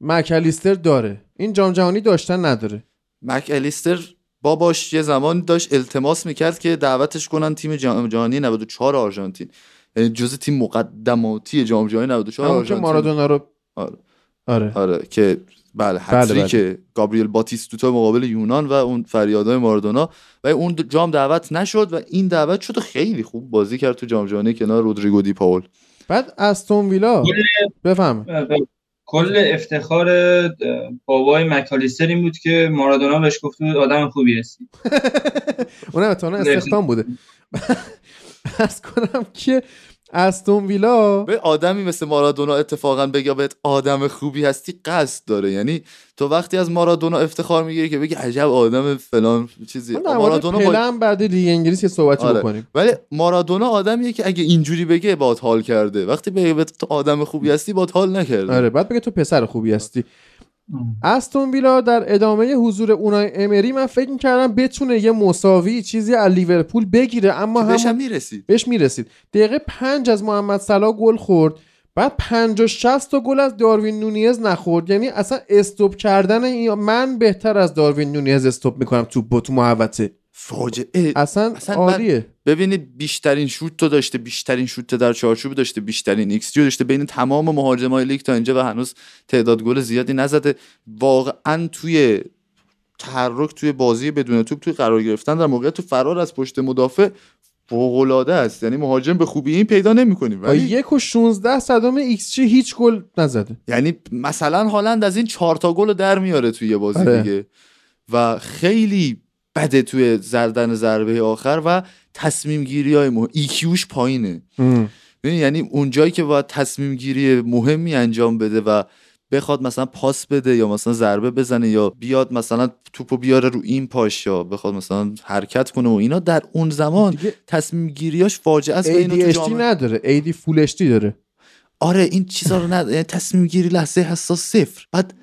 مکالیستر داره، این جام جهانی داشتن نداره. مکالیستر باباش یه زمان داشت التماس میکرد که دعوتش کنن تیم جام جهانی 94 آرژانتین، یعنی جزء تیم مقدماتی جام جهانی 94 آرژانتین که مارادونا رو آره که بله هتریک که گابریل باتیستوتا مقابل یونان و اون فریادهای مارادونا، و اون جام دعوت نشد و این دعوت شد و خیلی خوب بازی کرد تو جام جهانی کنار رودریگو دی پاول. بعد استون ویلا بفهم کل افتخار بابای مکالیستر این بود که مارادونا بهش گفت آدم خوبی هستی. اونم تا الان استخدام بوده. بس کنم که استون ویلا به آدمی مثل مارادونا اتفاقا بگه بهت آدم خوبی هستی قصد داره، یعنی تو وقتی از مارادونا افتخار میگیری که بگی عجب آدم فلان چیزی. مارادونا پلن بعد لیگ انگلیس که صحبت بکنیم، ولی مارادونا آدمیه که اگه اینجوری بگه باهات حال کرده، وقتی بگه تو آدم خوبی هستی باهات حال نکرده. آره بعد بگه تو پسر خوبی هستی. استون ویلا در ادامه حضور اونای امری من فکر می‌کردم بتونه یه مساوی چیزی از لیورپول بگیره، اما بهش هم میرسید. بهش میرسید. دقیقه 5 از محمد صلاح گل خورد، بعد 50-60 تا گل از داروین نونیز نخورد. یعنی اصلا استوب کردن این، من بهتر از داروین نونیز استوب می‌کنم تو محوطه. فاجعه اصلا عالیه. ببینید بیشترین شوت تو داشته، بیشترین شوت در چارچوب داشته، بیشترین ایکس جی داشته بین تمام مهاجمای لیگ تا اینجا و هنوز تعداد گل زیادی نزده. واقعا توی تحرک، توی بازی بدون توپ، توی قرار گرفتن در موقعیت، تو فرار از پشت مدافع فوق‌العاده است. یعنی مهاجم به خوبی این پیدا نمی‌کنیم ولی 1.16 ایکس جی هیچ گل نزده. یعنی مثلا هالند از این 4 تا گل در میاره توی یه بازی دیگه و خیلی بعد توی زدن ضربه آخر و تصمیم گیری های مهم، ایکیوش پایینه. یعنی اونجایی که باید تصمیم گیری مهمی انجام بده و بخواد مثلا پاس بده یا مثلا ضربه بزنه یا بیاد مثلا توپو بیاره رو این پاش یا بخواد مثلا حرکت کنه و اینا، در اون زمان تصمیم گیریاش فاجعه است. ADHD نداره، AD فول HD داره. آره این چیزا رو نداره، تصمیم گیری لحظه حساس صفر. بعد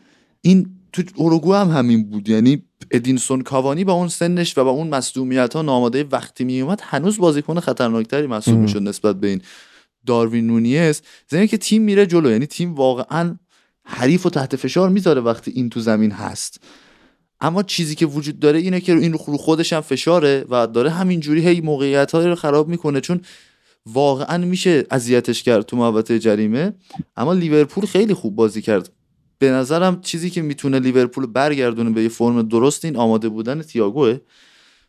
این تو اوروگو هم همین بود، یعنی ادینسون کاوانی با اون سنش و با اون مصدومیت‌ها ناماده وقتی میومد هنوز بازیکن خطرناکتری محسوب میشد نسبت به این داروین نونیز. زمین که تیم میره جلو، یعنی تیم واقعا حریف و تحت فشار میذاره وقتی این تو زمین هست، اما چیزی که وجود داره اینه که این رو خودش هم فشاره و داره همینجوری هی موقعیت‌ها رو خراب میکنه، چون واقعا میشه اذیتش کرد تو محوطه جریمه. اما لیورپول خیلی خوب بازی کرد. به نظرم چیزی که میتونه لیورپول برگردونه به یه فرم درست این آماده بودن تییاگوه.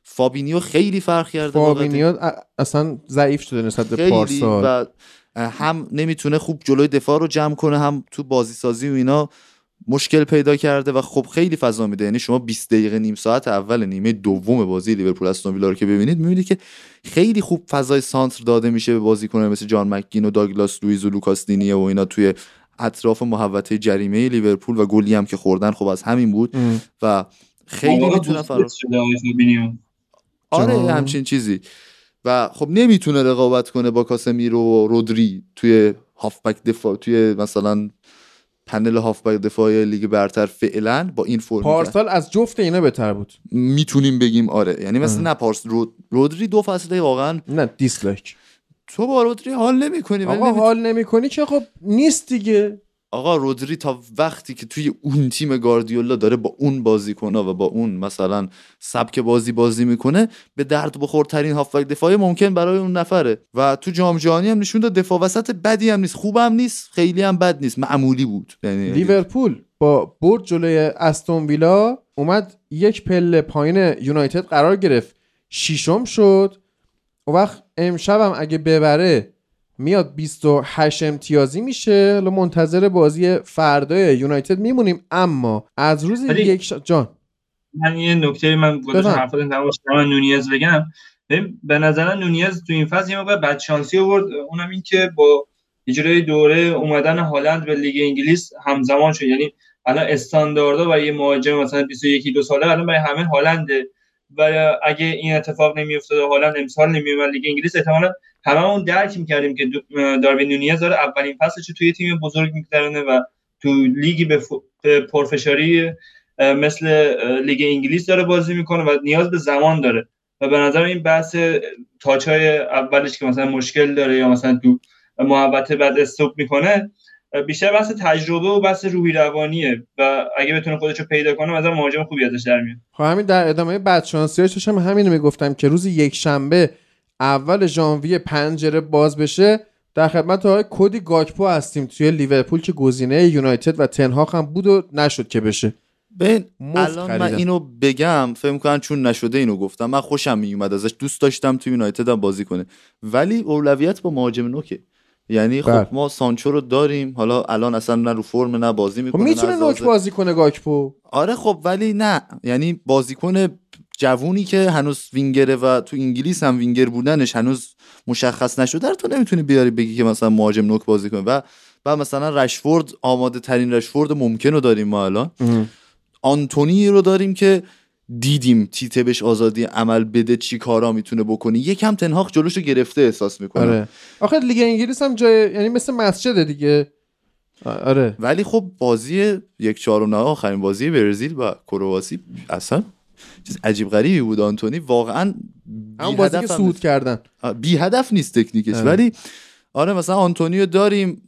فابینیو خیلی فرق کرده، فابینیو اصلا ضعیف شده نسبت به پارسال، هم نمیتونه خوب جلوی دفاع رو جمع کنه، هم تو بازی سازی و اینا مشکل پیدا کرده و خب خیلی فضا میده. یعنی شما 20 دقیقه نیم ساعت اول نیمه دوم بازی لیورپول استون ویلا رو که میبینید که خیلی خوب فضای سانتر داده میشه به بازیکنان مثل جان مکگین و داگلاس لوئیز و لوکاس دینیه و اینا توی اطراف محوطه جریمه لیورپول و گلی هم که خوردن خب از همین بود و خیلی میتونه فرار کنه. آره همچین چیزی و خب نمیتونه رقابت کنه با کاسمیرو و رودری توی هافبک دفاع، توی مثلا پنل هافبک دفاعی لیگ برتر فعلا با این فرم. پارسال از جفت اینا بهتر بود میتونیم بگیم. آره یعنی مثلا نه پارس رودری دو فصله واقعا نه دیسلایک تو با رودری حال نمی‌کنی. آقا حال نمی‌کنی که خب نیست دیگه. آقا رودری تا وقتی که توی اون تیم گاردیولا داره با اون بازیکن‌ها و با اون مثلا سبک بازی میکنه، به درد بخورترین هافبک دفاعی ممکن برای اون نفره و تو جام جهانی هم نشون داد دفاع وسط بدی هم نیست، خوب هم نیست، خیلی هم بد نیست، معمولی بود. لیورپول با برد جلوی استون ویلا اومد یک پله پایین یونایتد قرار گرفت، ششم شد. و وقت امشب هم اگه ببره میاد 28 امتیازی میشه. منتظر بازی فردای یونایتد میمونیم. اما از روز یک جان من یه نکته من گذاشتم حرفات نواشتم نونیز بگم. به نظر نونیز تو این فاز یه موقع بد شانسی آورد، اونم این که با اجرای دوره اومدن هالند به لیگ انگلیس همزمان شد. یعنی الان استانداردا برای مهاجم مثلا 21-2 ساله الان برای همه هالنده و اگه این اتفاق نمیافتاد هالند امسال نمیومد لیگ انگلیس احتمالاً هممون درک می‌کردیم که داروین نونیز داره اولین فصلش توی تیم بزرگ می‌گذرونه و تو لیگی به پرفشاری مثل لیگ انگلیس داره بازی می‌کنه و نیاز به زمان داره و به نظر این بحث تاچ‌های اولش که مثلا مشکل داره یا مثلا تو محوطه بعد استوب می‌کنه بیشتر بحث تجربه و بحث روحی روانیه و اگه بتونه خودشو پیدا کنه مثلا مهاجم خوبی ازش در میاد. خب همین در ادامه بدشانسی‌هاش هم همین رو میگفتم که روز یک شنبه اول ژانویه پنجره باز بشه در خدمت آقای کودی گاکپو هستیم توی لیورپول که گزینه یونایتد و تنهاخ هم بود و نشد که بشه. ببین الان من اینو بگم فکر می‌کنن چون نشده اینو گفتم، من خوشم میومد ازش، دوست داشتم توی یونایتد هم بازی کنه، ولی اولویت با مهاجم نوکه. یعنی خب ما سانچو رو داریم، حالا الان اصلا نه رو فرم نه بازی میکنه، خب میتونه نوک بازی کنه گاکپو. آره خب ولی نه، یعنی بازیکن جوونی که هنوز وینگره و تو انگلیس هم وینگر بودنش هنوز مشخص نشده تو نمیتونی بیاری بگی که مثلا مهاجم نوک بازی کنه. و مثلا رشفورد آماده ترین رشفورد ممکن رو داریم ما الان. آنتونی رو داریم که دیدیم تیته بهش آزادی عمل بده چی کارا میتونه بکنه، یکم تنهاخ جلوشو گرفته احساس میکنه. آره. آخه لیگ انگلیس هم جای یعنی مثل مسجد دیگه. آره ولی خب بازی 1/4 آخرین بازی برزیل با کرواسی اصلا چیز عجیب غریبی بود. آنتونی واقعا اون بازی که صعود کردن بی هدف نیست تکنیکش. ولی آره مثلا آنتونیو داریم،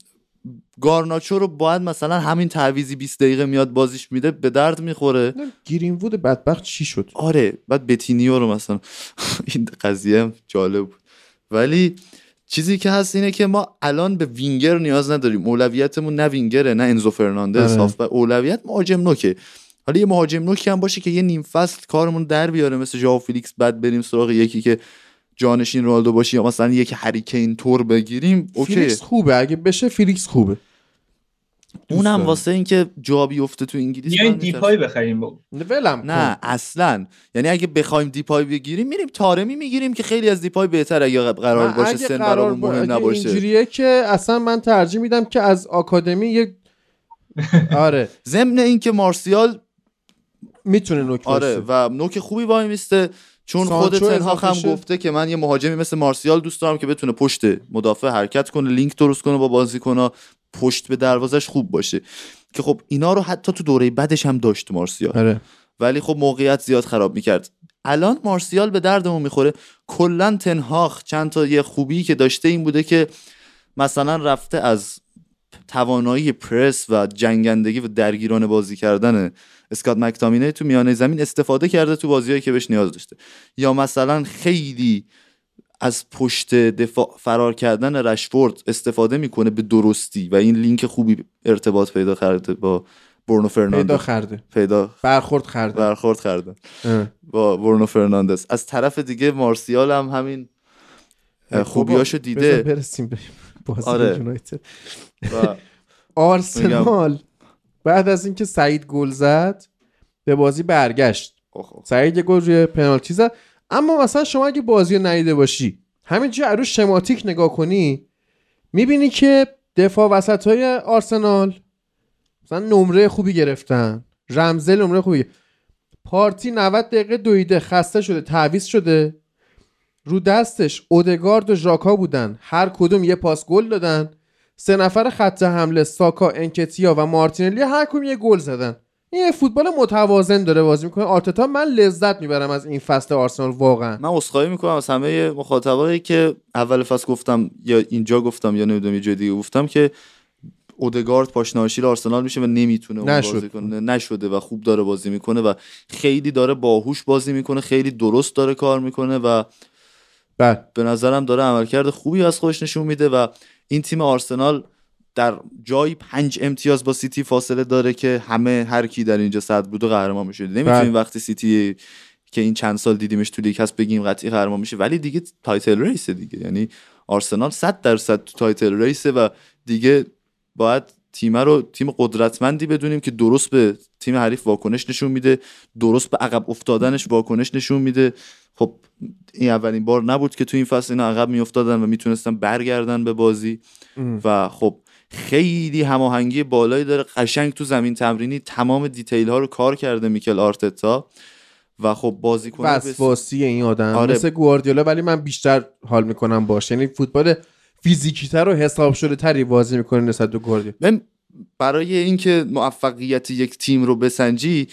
گارناچو رو باید مثلا همین تعویضی 20 دقیقه میاد بازیش میده به درد میخوره. گیرین وود بدبخت چی شد؟ آره بعد بتینیو رو مثلا این قضیه جالب بود. ولی چیزی که هست اینه که ما الان به وینگر نیاز نداریم، اولویتمون نه وینگره نه انزو فرناندز هاف، اولویت مهاجم نوکه. حالا یه مهاجم نوکی هم باشه که یه نیم فصل کارمون در بیاره مثل ژائو فیلیکس، بعد بریم سراغ یکی که جانشین رونالدو باشه یا مثلا یک هری کین تور بگیریم. اوکی فیلیکس خوبه، اگه بشه فیلیکس خوبه، اونم واسه اینکه جا بیفته تو انگلیس. یعنی دیپای بخریم ولم نه کن. اصلا یعنی اگه بخوایم دیپای بگیریم میریم تارمی میگیریم که خیلی از دیپای بهتره اگه قرار باشه سن برامون مهم نباشه. اینجوریه که اصلا من ترجیح میدم که از آکادمی یک آره ضمن اینکه مارسیال میتونه نوک باشه. آره و نوک خوبی وای میسته چون خود تنهاخ هم گفته که من یه مهاجمی مثل مارسیال دوست دارم که بتونه پشت مدافع حرکت کنه، لینک درست کنه با بازیکن‌ها، پشت به دروازش خوب باشه که خب اینا رو حتی تو دوره بعدش هم داشت مارسیال. آره. ولی خب موقعیت زیاد خراب میکرد. الان مارسیال به دردمون میخوره. کلا تنهاخ چند تا یه خوبی که داشته این بوده که مثلا رفته از توانایی پرس و جنگندگی و درگیرانه بازی کردن اسکات مک‌تامینی تو میانه زمین استفاده کرده تو بازیایی که بهش نیاز داشته، یا مثلا خیلی از پشت دفاع فرار کردن رشفورد استفاده میکنه به درستی و این لینک خوبی ارتباط پیدا کرده با برونو فرناندز. برخورد کرده با برونو فرناندز. از طرف دیگه مارسیال هم همین خوبیاشو دیده. برسیم به بازی یونایتد. آرسنال بعد از اینکه سعید گل زد به بازی برگشت. سعید گل روی پنالتی زد، اما مثلا شما اگه بازی رو ندیده باشی همینجوری رو شماتیک نگاه کنی میبینی که دفاع وسط‌های آرسنال مثلا نمره خوبی گرفتن، رمزل نمره خوبی، پارتی 90 دقیقه دویده خسته شده تعویض شده، رو دستش اودگارد و ژاکا بودن هر کدوم یه پاس گل دادن، 3 نفر خط حمله ساکا انکتیا و مارتینلی هر کدوم یه گل زدن. این فوتبال متوازن داره بازی میکنه آرتتا. من لذت میبرم از این فصل آرسنال واقعا. من عذرخواهی میکنم از همه مخاطبایی که اول فصل گفتم یا اینجا گفتم یا نمیدونم یه جای دیگه گفتم که اودگارد پاشناشیل آرسنال میشه و نمیتونه اون بازی کنه، نشده و خوب داره بازی میکنه و خیلی داره باهوش بازی میکنه، خیلی درست داره کار میکنه و به نظرم داره عملکرد خوبی از خودش نشون میده و این تیم آرسنال در جایی 5 امتیاز با سیتی فاصله داره که همه هر کی در اینجا صد بود و قهرمان میشه. نمیتونیم وقتی سیتی که این چند سال دیدیمش تو لیگ هست بگیم قطعی قهرمان میشه، ولی دیگه تایتل ریسه دیگه. یعنی آرسنال 100% تو تایتل ریسه و دیگه باید تیمه رو تیم قدرتمندی بدونیم که درست به تیم حریف واکنش نشون میده، درست به عقب افتادنش واکنش نشون میده. خب این اولین بار نبود که تو این فصل اینا عقب میافتادن و میتونستن برگردن به بازی و خب خیلی هماهنگی بالایی داره، قشنگ تو زمین تمرینی تمام دیتیل ها رو کار کرده میکل آرتتا و خب بازیکن وسواسی این آدم مثل گواردیولا، ولی من بیشتر حال میکنم باشه، یعنی فوتبال فیزیکی تر و حساب شده تری بازی میکنه نسبت به گواردیولا. من برای اینکه موفقیت یک تیم رو بسنجی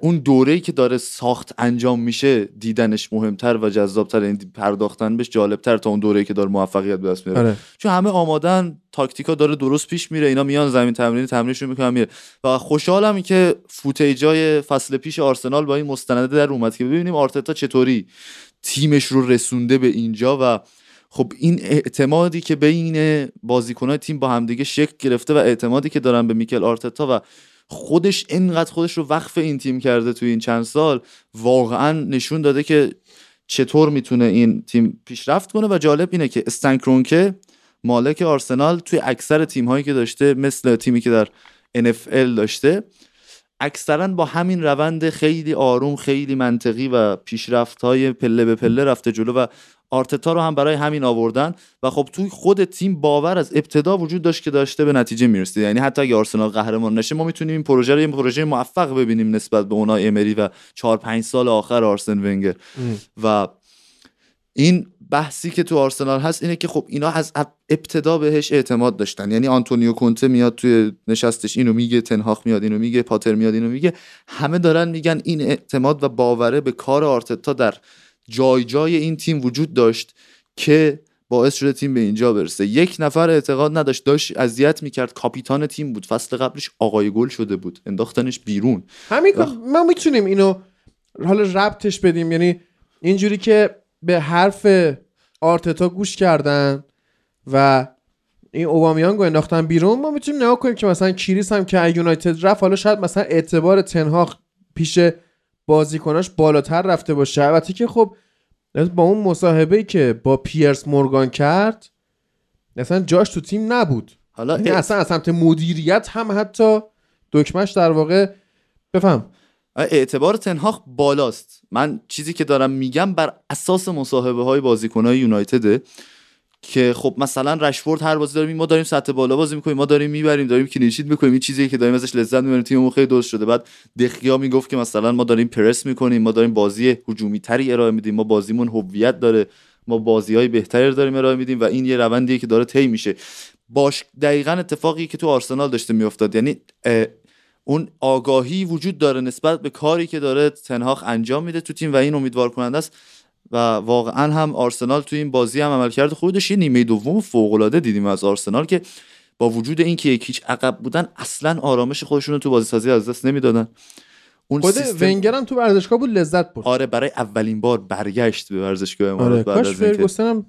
اون دوره‌ای که داره ساخت انجام میشه دیدنش مهمتر و جذابتر، این پرداختن بهش جالبتر تا اون دوره‌ای که داره موفقیت به دست میاره. آره. چون همه آمادن، تاکتیکا داره درست پیش میره، اینا میان زمین تمرینشون میکنن میره. و خوشحالم که فوتیجای فصل پیش آرسنال با این مستند در اومد که ببینیم آرتتا چطوری تیمش رو رسونده به اینجا و خب این اعتمادی که بین بازیکن‌های تیم با همدیگه شکل گرفته و اعتمادی که دارن به میکل آرتتا و خودش اینقدر خودش رو وقف این تیم کرده توی این چند سال، واقعا نشون داده که چطور میتونه این تیم پیشرفت کنه. و جالب اینه که استن کرونکه مالک آرسنال توی اکثر تیم‌هایی که داشته، مثل تیمی که در NFL داشته، اکثرا با همین روند خیلی آروم، خیلی منطقی و پیشرفت‌های پله به پله رفته جلو و آرتتا رو هم برای همین آوردن و خب توی خود تیم باور از ابتدا وجود داشت که داشته به نتیجه میرسید. یعنی حتی اگه آرسنال قهرمان نشه ما میتونیم این پروژه رو یه پروژه موفق ببینیم نسبت به اونای امری و 4-5 سال آخر آرسن ونگر. و این بحثی که تو آرسنال هست اینه که خب اینا از ابتدا بهش اعتماد داشتن، یعنی آنتونیو کونته میاد توی نشستش اینو میگه، تنهاخ میاد اینو میگه، پاتر میاد اینو میگه، همه دارن میگن. این اعتماد و باور به کار آرتتا در جای جای این تیم وجود داشت که باعث شده تیم به اینجا برسه. یک نفر اعتقاد نداشت، داشت اذیت میکرد، کاپیتان تیم بود، فصل قبلش آقای گل شده بود، انداختنش بیرون. همین ما میتونیم اینو حالا ربطش بدیم، یعنی اینجوری که به حرف آرتتا گوش کردن و این اوبامیانگو انداختن بیرون. ما میتونیم نگاه کنیم که مثلا کریس هم که یونایتد رفت، حالا شاید مثلا اعتبار تنهاخ پیش بازیکناش بالاتر رفته باشه. البته که خب با اون مصاحبه‌ای که با پیرس مورگان کرد اصلا جاش تو تیم نبود. حالا اصلا از سمت مدیریت هم حتی دکمهش در واقع بفهم اعتبار تنهاخ بالاست. من چیزی که دارم میگم بر اساس مصاحبه‌های بازیکن‌های یونایتده که خب مثلا رشفورد هر بازی داریم ما داریم سطح بالا بازی میکنیم، ما داریم میبریم، داریم کلینشیت میکنیم، این چیزی که داریم ازش لذت میبریم، تیممون خیلی درست شده. بعد دخیا میگفت که مثلا ما داریم پرس میکنیم، ما داریم بازی هجومی تری ارائه میدیم، ما بازیمون هویت داره، ما بازیهای بهتری داریم ارائه میدیم و این یه روندیه که داره طی میشه. باش دقیقاً اتفاقی که تو آرسنال داشته میافتاد، یعنی اون آگاهی وجود داره نسبت به کاری که داره تنهاخ انجام میده تو تیم و این امیدوار کننده است. و واقعا هم آرسنال تو این بازی هم عملکرد خوبی داشت. یه نیمه دوم فوق‌العاده دیدیم از آرسنال که با وجود اینکه یکیچ عقب بودن اصلا آرامش خودشون رو تو بازی سازی از دست نمیدادن. اون خود سیستم ونگر هم تو ورزشگاه بود، لذت برد. آره، برای اولین بار برگشت به ورزشگاه امارات. آره، کاش فرگوسن هم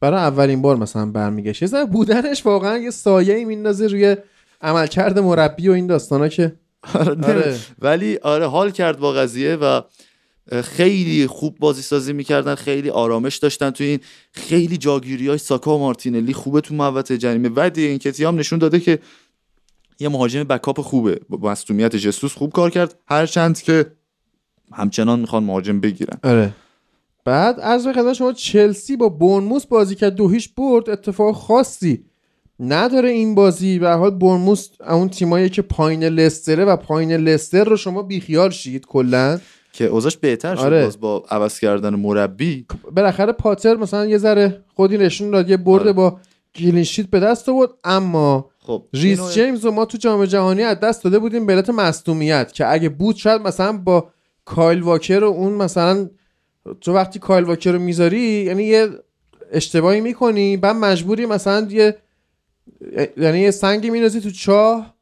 برای اولین بار مثلا برمیگشت. یه ذره بودنش واقعا یه سایه‌ای میندازه روی عملکرد مربی و این داستانا که آره. ولی آره حال کرد با قضیه و خیلی خوب بازی سازی میکردن، خیلی آرامش داشتن تو این، خیلی جاگیریای ساکا و مارتینلی خوبه تو محوطه جریمه و دیگه این کتیام نشون داده که یه مهاجم بکاپ خوبه. با مصدومیت جسوس خوب کار کرد، هرچند که همچنان میخوان مهاجم بگیرن. آره. بعد از وقتی شما چلسی با بورنموث بازی کرد 2-0 برد، اتفاق خاصی نداره این بازی. به هر حال بورنموث اون تیمایی که پایین لستره و پایین لستر رو شما بیخیال شید کلا که اوضاعش بهتر شد. آره. باز با عوض کردن مربی بالاخره پاتر مثلا یه ذره خودی نشون داد، یه برد آره. با کلین شیت به دست آورد. اما خب. ریس جیمز رو ما تو جام جهانی از دست داده بودیم به علت مصدومیت که اگه بود شاید مثلا با کایل واکر و اون مثلا تو وقتی کایل واکر رو میذاری یعنی یه اشتباهی میکنی، بعد مجبوری مثلا یه سنگی میندازی تو چاه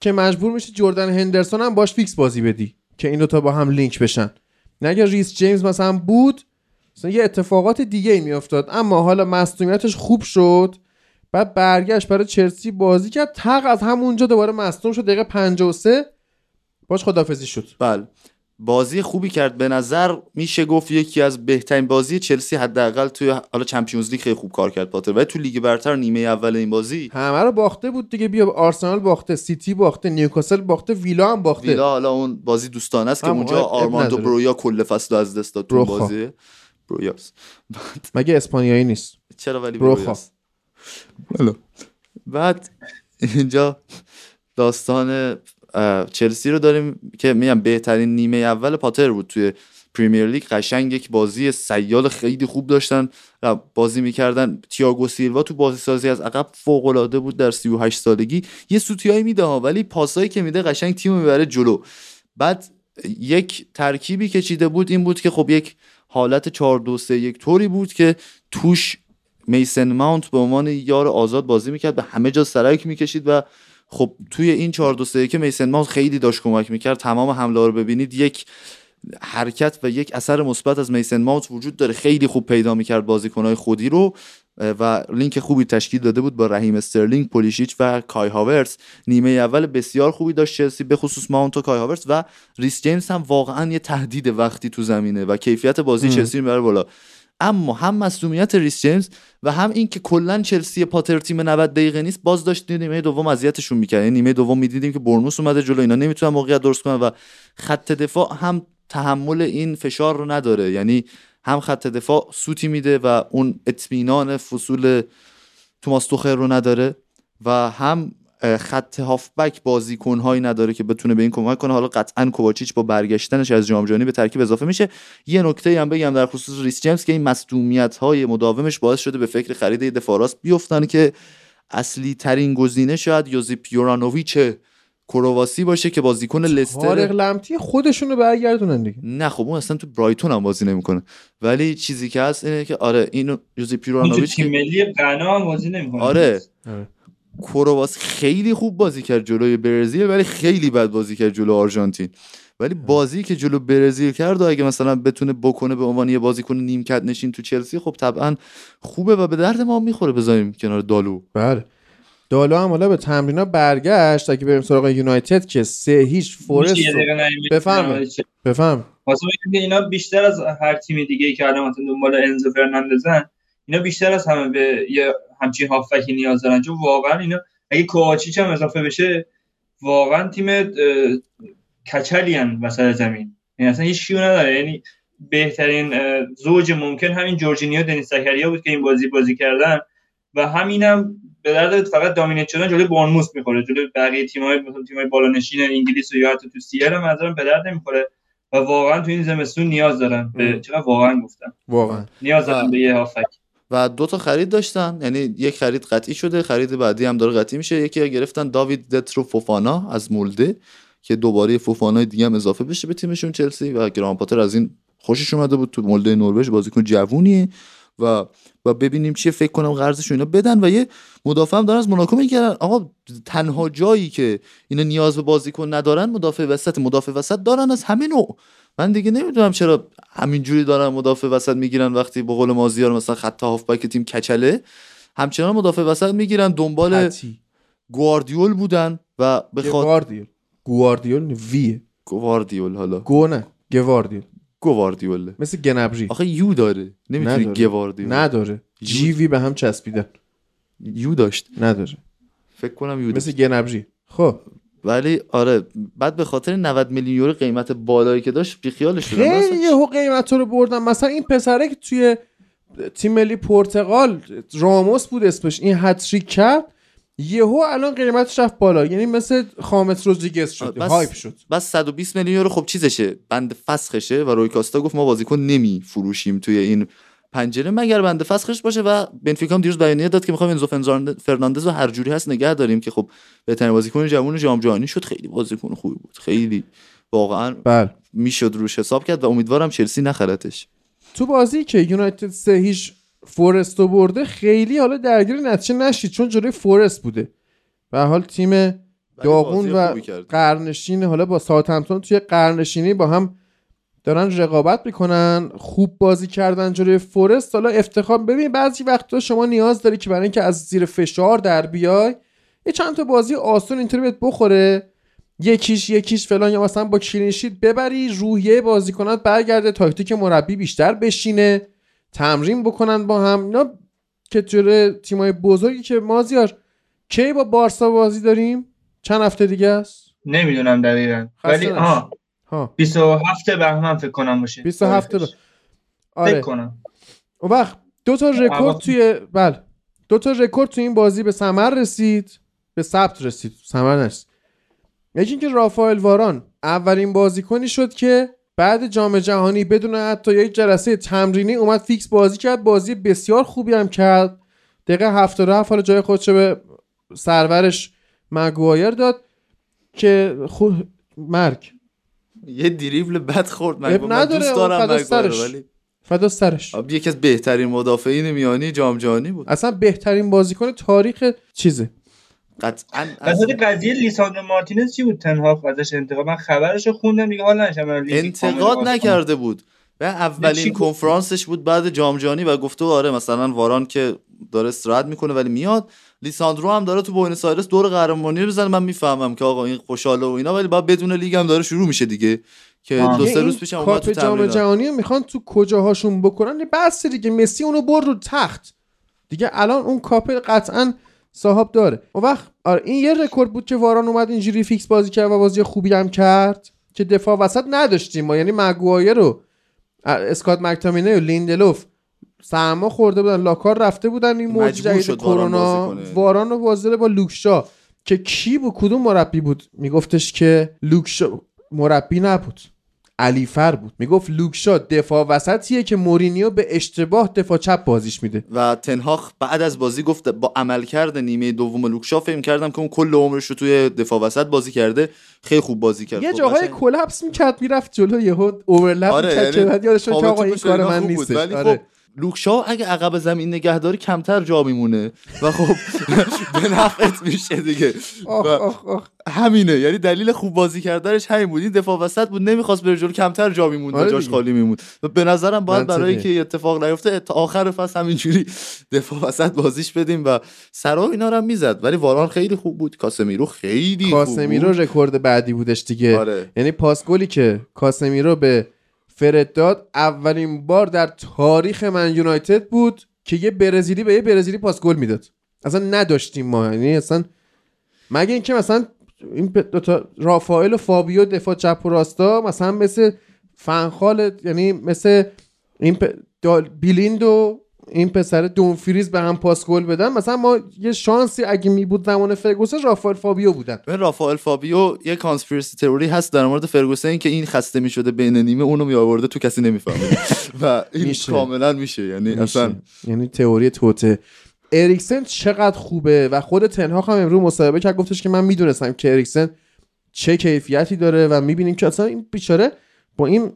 که مجبور میشه جردن هندرسون هم باش فیکس بازی بدی که این دوتا با هم لینک بشن. نگه ریس جیمز مثلا بود مثلا یه اتفاقات دیگه میافتاد. اما حالا مصدومیتش خوب شد، بعد برگشت برای چلسی بازی کرد، تق از همونجا دوباره مصدوم شد، دقیقه 53 باش خداحافظی شد. بله، بازی خوبی کرد، به نظر میشه گفت یکی از بهترین بازی چلسی حداقل توی حالا چمپیونز لیگ خیلی خوب کار کرد پاتر، ولی تو لیگ برتر نیمه اول این بازی همه رو باخته بود دیگه. بیا آرسنال باخته، سیتی باخته، نیوکاسل باخته، ویلا هم باخته. ویلا حالا اون بازی دوستانه است که اونجا آرماندو برویا کل فصل رو از دست داد. تو بازی برویاس مگه اسپانیایی نیست؟ چرا ولی برویاس. بعد اینجا داستان چلسی رو داریم که میگم بهترین نیمه اول پاتر بود توی پریمیر لیگ. قشنگ یک بازی سیال خیلی خوب داشتن و بازی میکردن. تییاگو سیلوا تو بازی سازی از عقب فوق العاده بود در 38 سالگی. یه سوتیای میده ها، ولی پاسایی که میده قشنگ تیمو میبره جلو. بعد یک ترکیبی که چیده بود این بود که خب یک حالت 4-2-3-1 طوری بود که توش میسن ماونت به عنوان یار آزاد بازی میکرد، به همه جا سرک میکشید و خب توی این 4-2-3-1 میسن ماونت خیلی داشت کمک میکرد. تمام حمله ها رو ببینید، یک حرکت و یک اثر مثبت از میسن ماونت وجود داره. خیلی خوب پیدا میکرد بازیکنهای خودی رو و لینک خوبی تشکیل داده بود با رحیم استرلینگ، پولیشیچ و کای هاورتز. نیمه اول بسیار خوبی داشت چلسی، به خصوص ماونت و کای هاورتز. و ریس جیمز هم واقعا یه تهدید وقتی تو زمینه و کیفیت بازی چلسی میبره بالا. اما هم مسئولیت ریس جیمز و هم این که کلا چلسی پاتر تیم 90 دقیقه نیست، باز داشت نیمه دوم اذیتشون می‌کرد. یعنی نیمه دوم می‌دیدیم که برنوس اومده جلو، اینا نمیتونن موقعیت درست کنن و خط دفاع هم تحمل این فشار رو نداره. یعنی هم خط دفاع سوتی میده و اون اطمینان فصول توماس توخل رو نداره و هم خط هافبک بازیکن‌هایی نداره که بتونه به این کمک کنه. حالا قطعاً کوواچیچ با برگشتنش از جام جهانی به ترکیب اضافه میشه. یه نکته هم بگم در خصوص ریس جیمز که این مصدومیت‌های مداومش باعث شده به فکر خرید یه دفاع راست بیفتن که اصلی ترین گزینه شاید یوزیپ یورانوویچ کرواسی باشه که بازیکن لستر طارق لمتی خودشونو برگردونن دیگه. نه خب اون اصلا تو برایتون هم بازی نمیکنه، ولی چیزی که هست اینه که آره اینو یوزیپ یورانوویچ تیم ملی غنا هم بازی نمیکنه. آره کرواسی خیلی خوب بازی کرد جلوی برزیل، ولی خیلی بد بازی کرد جلوی آرژانتین. ولی بازی که جلوی برزیل کرد اگه مثلا بتونه بکنه به عنوان یه بازیکن نیمکت نشین تو چلسی، خب طبعا خوبه و به درد ما میخوره بذاریم کنار دالو. بله دالو هم حالا به تمرینا برگشت. اگه بریم سراغ یونایتد که 3-0 فورست بفهم واسه اینکه اینا بیشتر از هر تیم دیگه‌ای که الان دنبال انزو فرناندزن، اینا بیشتر از همه به یه همچین هافکی نیاز دارن. چون واقعا اینا اگه کوواچیچ هم اضافه بشه واقعا تیم کچلیان وسط زمین، یعنی اصلا هیچ چیزی نداره. یعنی بهترین زوج ممکن همین جورجینیو دنیس زکریا بود که این بازی کردن و همینم به درد فقط دامینیت شدن جلوی بورنموث میخوره. جلوی بقیه تیم‌های مثلا تیم‌های بالانشین انگلیس و یا حتی تو سی‌ال هم مثلا به درد نمیخوره و واقعا تو این زمستون نیاز دارن به چرا واقعا گفتم واقعا نیاز دارن به یه هافک. و دو تا خرید داشتن، یعنی یک خرید قطعی شده، خرید بعدی هم داره قطعی میشه. یکی گرفتن داوید دترو فوفانا از مولده که دوباره فوفانای دیگه هم اضافه بشه به تیمشون چلسی و گران پاتر از این خوشش اومده بود، تو مولده نروژ بازیکن جوونیه و ببینیم چیه. فکر کنم قرضشو اینا بدن. و یه مدافع هم دارن از موناکو میگیرن. آقا تنها جایی که اینا نیاز به بازیکن ندارن مدافع وسط دارن از همه نوع. من دیگه نمیدونم چرا همینجوری دارن مدافع وسط میگیرن وقتی به قول مازیار مثلا خط هافبک تیم کچله. همچنان مدافع وسط میگیرن. دنبال گواردیول بودن و به خاطر گواردیول وی گواردیول حالا گونه گواردیوله مثل گنبری آخه یو داره نمیتونی گواردیول نداره جی وی به هم چسبیدن یو داشت نداره فکر کنم یو مثل گنبری خب ولی آره بعد به خاطر 90 میلیون یورو قیمت بالایی که داشت بی خیالش شدم یهو قیمت رو بردم. مثلا این پسره که توی تیم ملی پرتغال راموس بود اسمش، این هتریک کرد یهو الان قیمتش رفت بالا، یعنی مثل خامس رودریگز شد، هایپ شد. بس 120 میلیون یورو خب چیزشه، بند فسخشه و روی کاستا گفت ما بازیکن نمیفروشیم توی این پنجره مگر بند فسخش باشه. و بنفیکا هم دیروز بیانیه داد که می‌خوایم انزو فرناندز رو هر جوری هست نگه داریم که خب بهترین بازیکن جوان جام جهانی شد. خیلی بازیکن خوبی بود، خیلی واقعا میشد روش حساب کرد و امیدوارم چلسی نخرتش. تو بازی که یونایتد 3-0 فورستو برده خیلی حالا درگیر نتیجه نشید چون جلوی فورست بوده. به حال تیم داغون و قرنشین حالا با ساوثهمپتون توی قرنشینی با هم دارن رقابت میکنن. خوب بازی کردن جلوی فورست. حالا افتخار ببین بعضی وقتا شما نیاز داری که برای اینکه از زیر فشار در بیای یه چند تا بازی آسون اینطوری بهت بخوره، یکیش فلان، یا مثلا با کلین شیت ببری، روحیه بازیکنات برگرده، تاکتیک مربی بیشتر بشینه، تمرین بکنن با هم. اینا که جوره تیمای بزرگی که مازیار کی با بارسا بازی داریم چند هفته دیگه است نمیدونم دقیقاً، ولی ها 27 بهمن فکر کنم باشه. 27 آره فکر کنم. اون وقت دو تا رکورد توی بله دو تا رکورد تو این بازی به ثمر رسید، به ثبت رسید، ثمر نرسید. یکی اینکه رافائل واران اولین بازیکنی شد که بعد جام جهانی بدون حتی یک جلسه تمرینی اومد فیکس بازی کرد، بازی بسیار خوبی هم کرد. دقیقه 77 حالا جای خودش به سرورش مگوایر داد که خود مرگ یه دریبل بد خورد. من دوست دارم مگوایر ولی فدا سرش. یکی از بهترین مدافعین میانی جام جهانی بود. اصلا بهترین بازیکن تاریخ چیزه. قطعاً اصلا قضیه لیساندرو مارتینز چی بود؟ تنها ازش انتقاد، من خبرشو خوندم دیگه حال نشم. انتقاد نکرده بود و اولین کنفرانسش بود بعد جام جهانی و گفته آره مثلا واران که داره استراحت میکنه ولی میاد، لیساندرو هم داره تو بوئنوس آیرس دور قهرمانی میزنه. من میفهمم که آقا این خوشاله و اینا، ولی بعد بدون لیگ هم داره شروع میشه دیگه که دو سه روز پیشم اومد تو جام جهانی میخوان تو کجاهاشون بکنن. بس دیگه مسی اونو برد رو تخت دیگه، الان اون کاپ قطعاً صاحب داره. اون وقت آره این یه رکورد بود که واران اومد اینجوری فیکس بازی کرد و بازی خوبی هم کرد که دفاع وسط نداشتیم ما، یعنی مگوایر رو اسکات مک‌تامینی و لیندلوف سرما خورده بودن، لاکار رفته بودن، این موج جدید کرونا واران رو واظره با لوکشا که کی بود، کدوم مربی بود میگفتش که لوکشا مربی نبود، علیفر بود، میگفت لوکشا دفاع وسطیه که مورینیو به اشتباه دفاع چپ بازیش میده. و تنهاخ بعد از بازی گفت با عملکرد نیمه دوم لوکشا فهم کردم که اون کل عمرش رو توی دفاع وسط بازی کرده، خیلی خوب بازی کرد. یه جاهای کلاپس میکرد، میرفت جلو، یهو اورلپ میکرد که بعد یادش اون که آقا این کار من نیست. آره لوکشا اگه عقب زمین نگهداری کمتر جا میمونه و خب به نفعت میشه دیگه. همینه، یعنی دلیل خوب بازی کردنش همین بود. این دفاع وسط بود، نمیخواست بره جلو، کمتر جا میموند، جاش خالی میموند. به نظرم باید برای که اتفاق نیفته تا آخر فصل همینجوری دفاع وسط بازیش بدیم و سرا اینا رو هم میزد. ولی واران خیلی خوب بود، کاسمیرو خیلی خوب بود. کاسمیرو رکورد بعدی بودش دیگه. یعنی پاس گلی که کاسمیرو به فرد داد اولین بار در تاریخ من یونایتد بود که یه برزیلی به یه برزیلی پاس گل میداد. اصلا نداشتیم ما، یعنی اصلا مگه اینکه مثلا این دو تا رافائل و فابیو دفاع چپ و راستا مثلا مثل فنخال، یعنی مثل این بیلیند و این پسر دونفریز به هم پاس گل بدن. مثلا ما یه شانسی اگه می بود زمان فرگوسن رافائل فابیو بودن. به رافائل فابیو یه کانسپیرسی تئوری هست در مورد فرگوسن که این خسته میشده بین نیمه اونو می آورده تو، کسی نمیفهمه و این کاملا میشه، یعنی اصلا یعنی تئوری توته. اریکسن چقدر خوبه و خود تنهاخ هم امروز مصاحبه کرد گفتش که من میدونستم که اریکسن چه کیفیتی داره و میبینیم که اصلا این بیچاره با این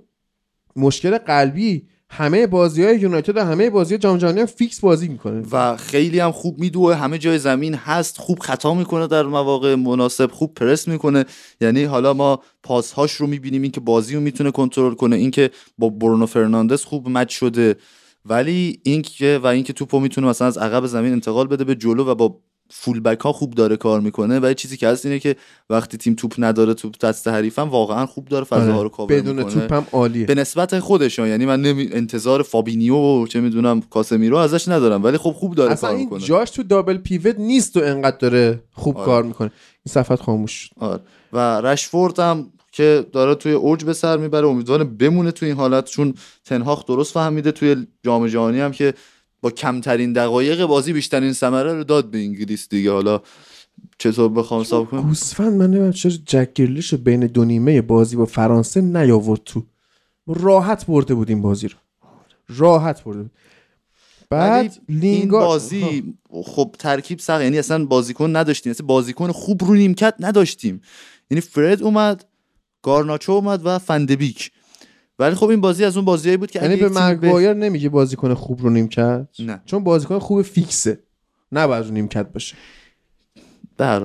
مشکل قلبی همه بازی‌های یونایتد، همه بازی‌های جام جهانی فیکس بازی میکنه و خیلی هم خوب میدوه، همه جای زمین هست، خوب خطا میکنه در مواقع مناسب، خوب پرس میکنه. یعنی حالا ما پاس‌هاش رو میبینیم، این که بازی رو میتونه کنترل کنه، این که با برونو فرناندز خوب مچ شده، ولی این که توپو میتونه مثلا از عقب زمین انتقال بده به جلو و با فول بک ها خوب داره کار میکنه. و چیزی که هست اینه که وقتی تیم توپ نداره، توپ دست حریفم، واقعا خوب داره فضاها رو کاور میکنه، بدون توپم عالیه به نسبت خودشون. یعنی من انتظار فابینیو و چه میدونم کاسمیرو ازش ندارم، ولی خب خوب داره کار میکنه. اصلا جاش تو دابل پیوت نیست و انقدر داره خوب کار میکنه. این صفحه خاموش شد. و رشفورد هم که داره توی اوج به سر میبره، امیدوارم بمونه توی این حالت، چون تنهاخ درست فهمیده توی جام جهانی هم که با کمترین دقایق بازی بیشترین ثمره رو داد به انگلیس دیگه. حالا چطور بخوام حساب کنم؟ گوسفند من نمیدونم چرا جک گریلیش رو بین دو نیمه بازی با فرانسه نیاورد تو. راحت برده بود این بازی رو. راحت برده. بعد لینگارد بازی خب ترکیب سخت، یعنی اصلا بازیکن نداشتیم، اصلا بازیکن خوب رو نیمکت نداشتیم. یعنی فرد اومد، گارناچو اومد و فندبیک. ولی خب این بازی از اون بازیایی بود که یعنی به مگوایر نمیگه بازیکن خوب رو نیمکت، نه، چون بازیکن خوب فیکسه، نه باز رو نیمکت باشه. در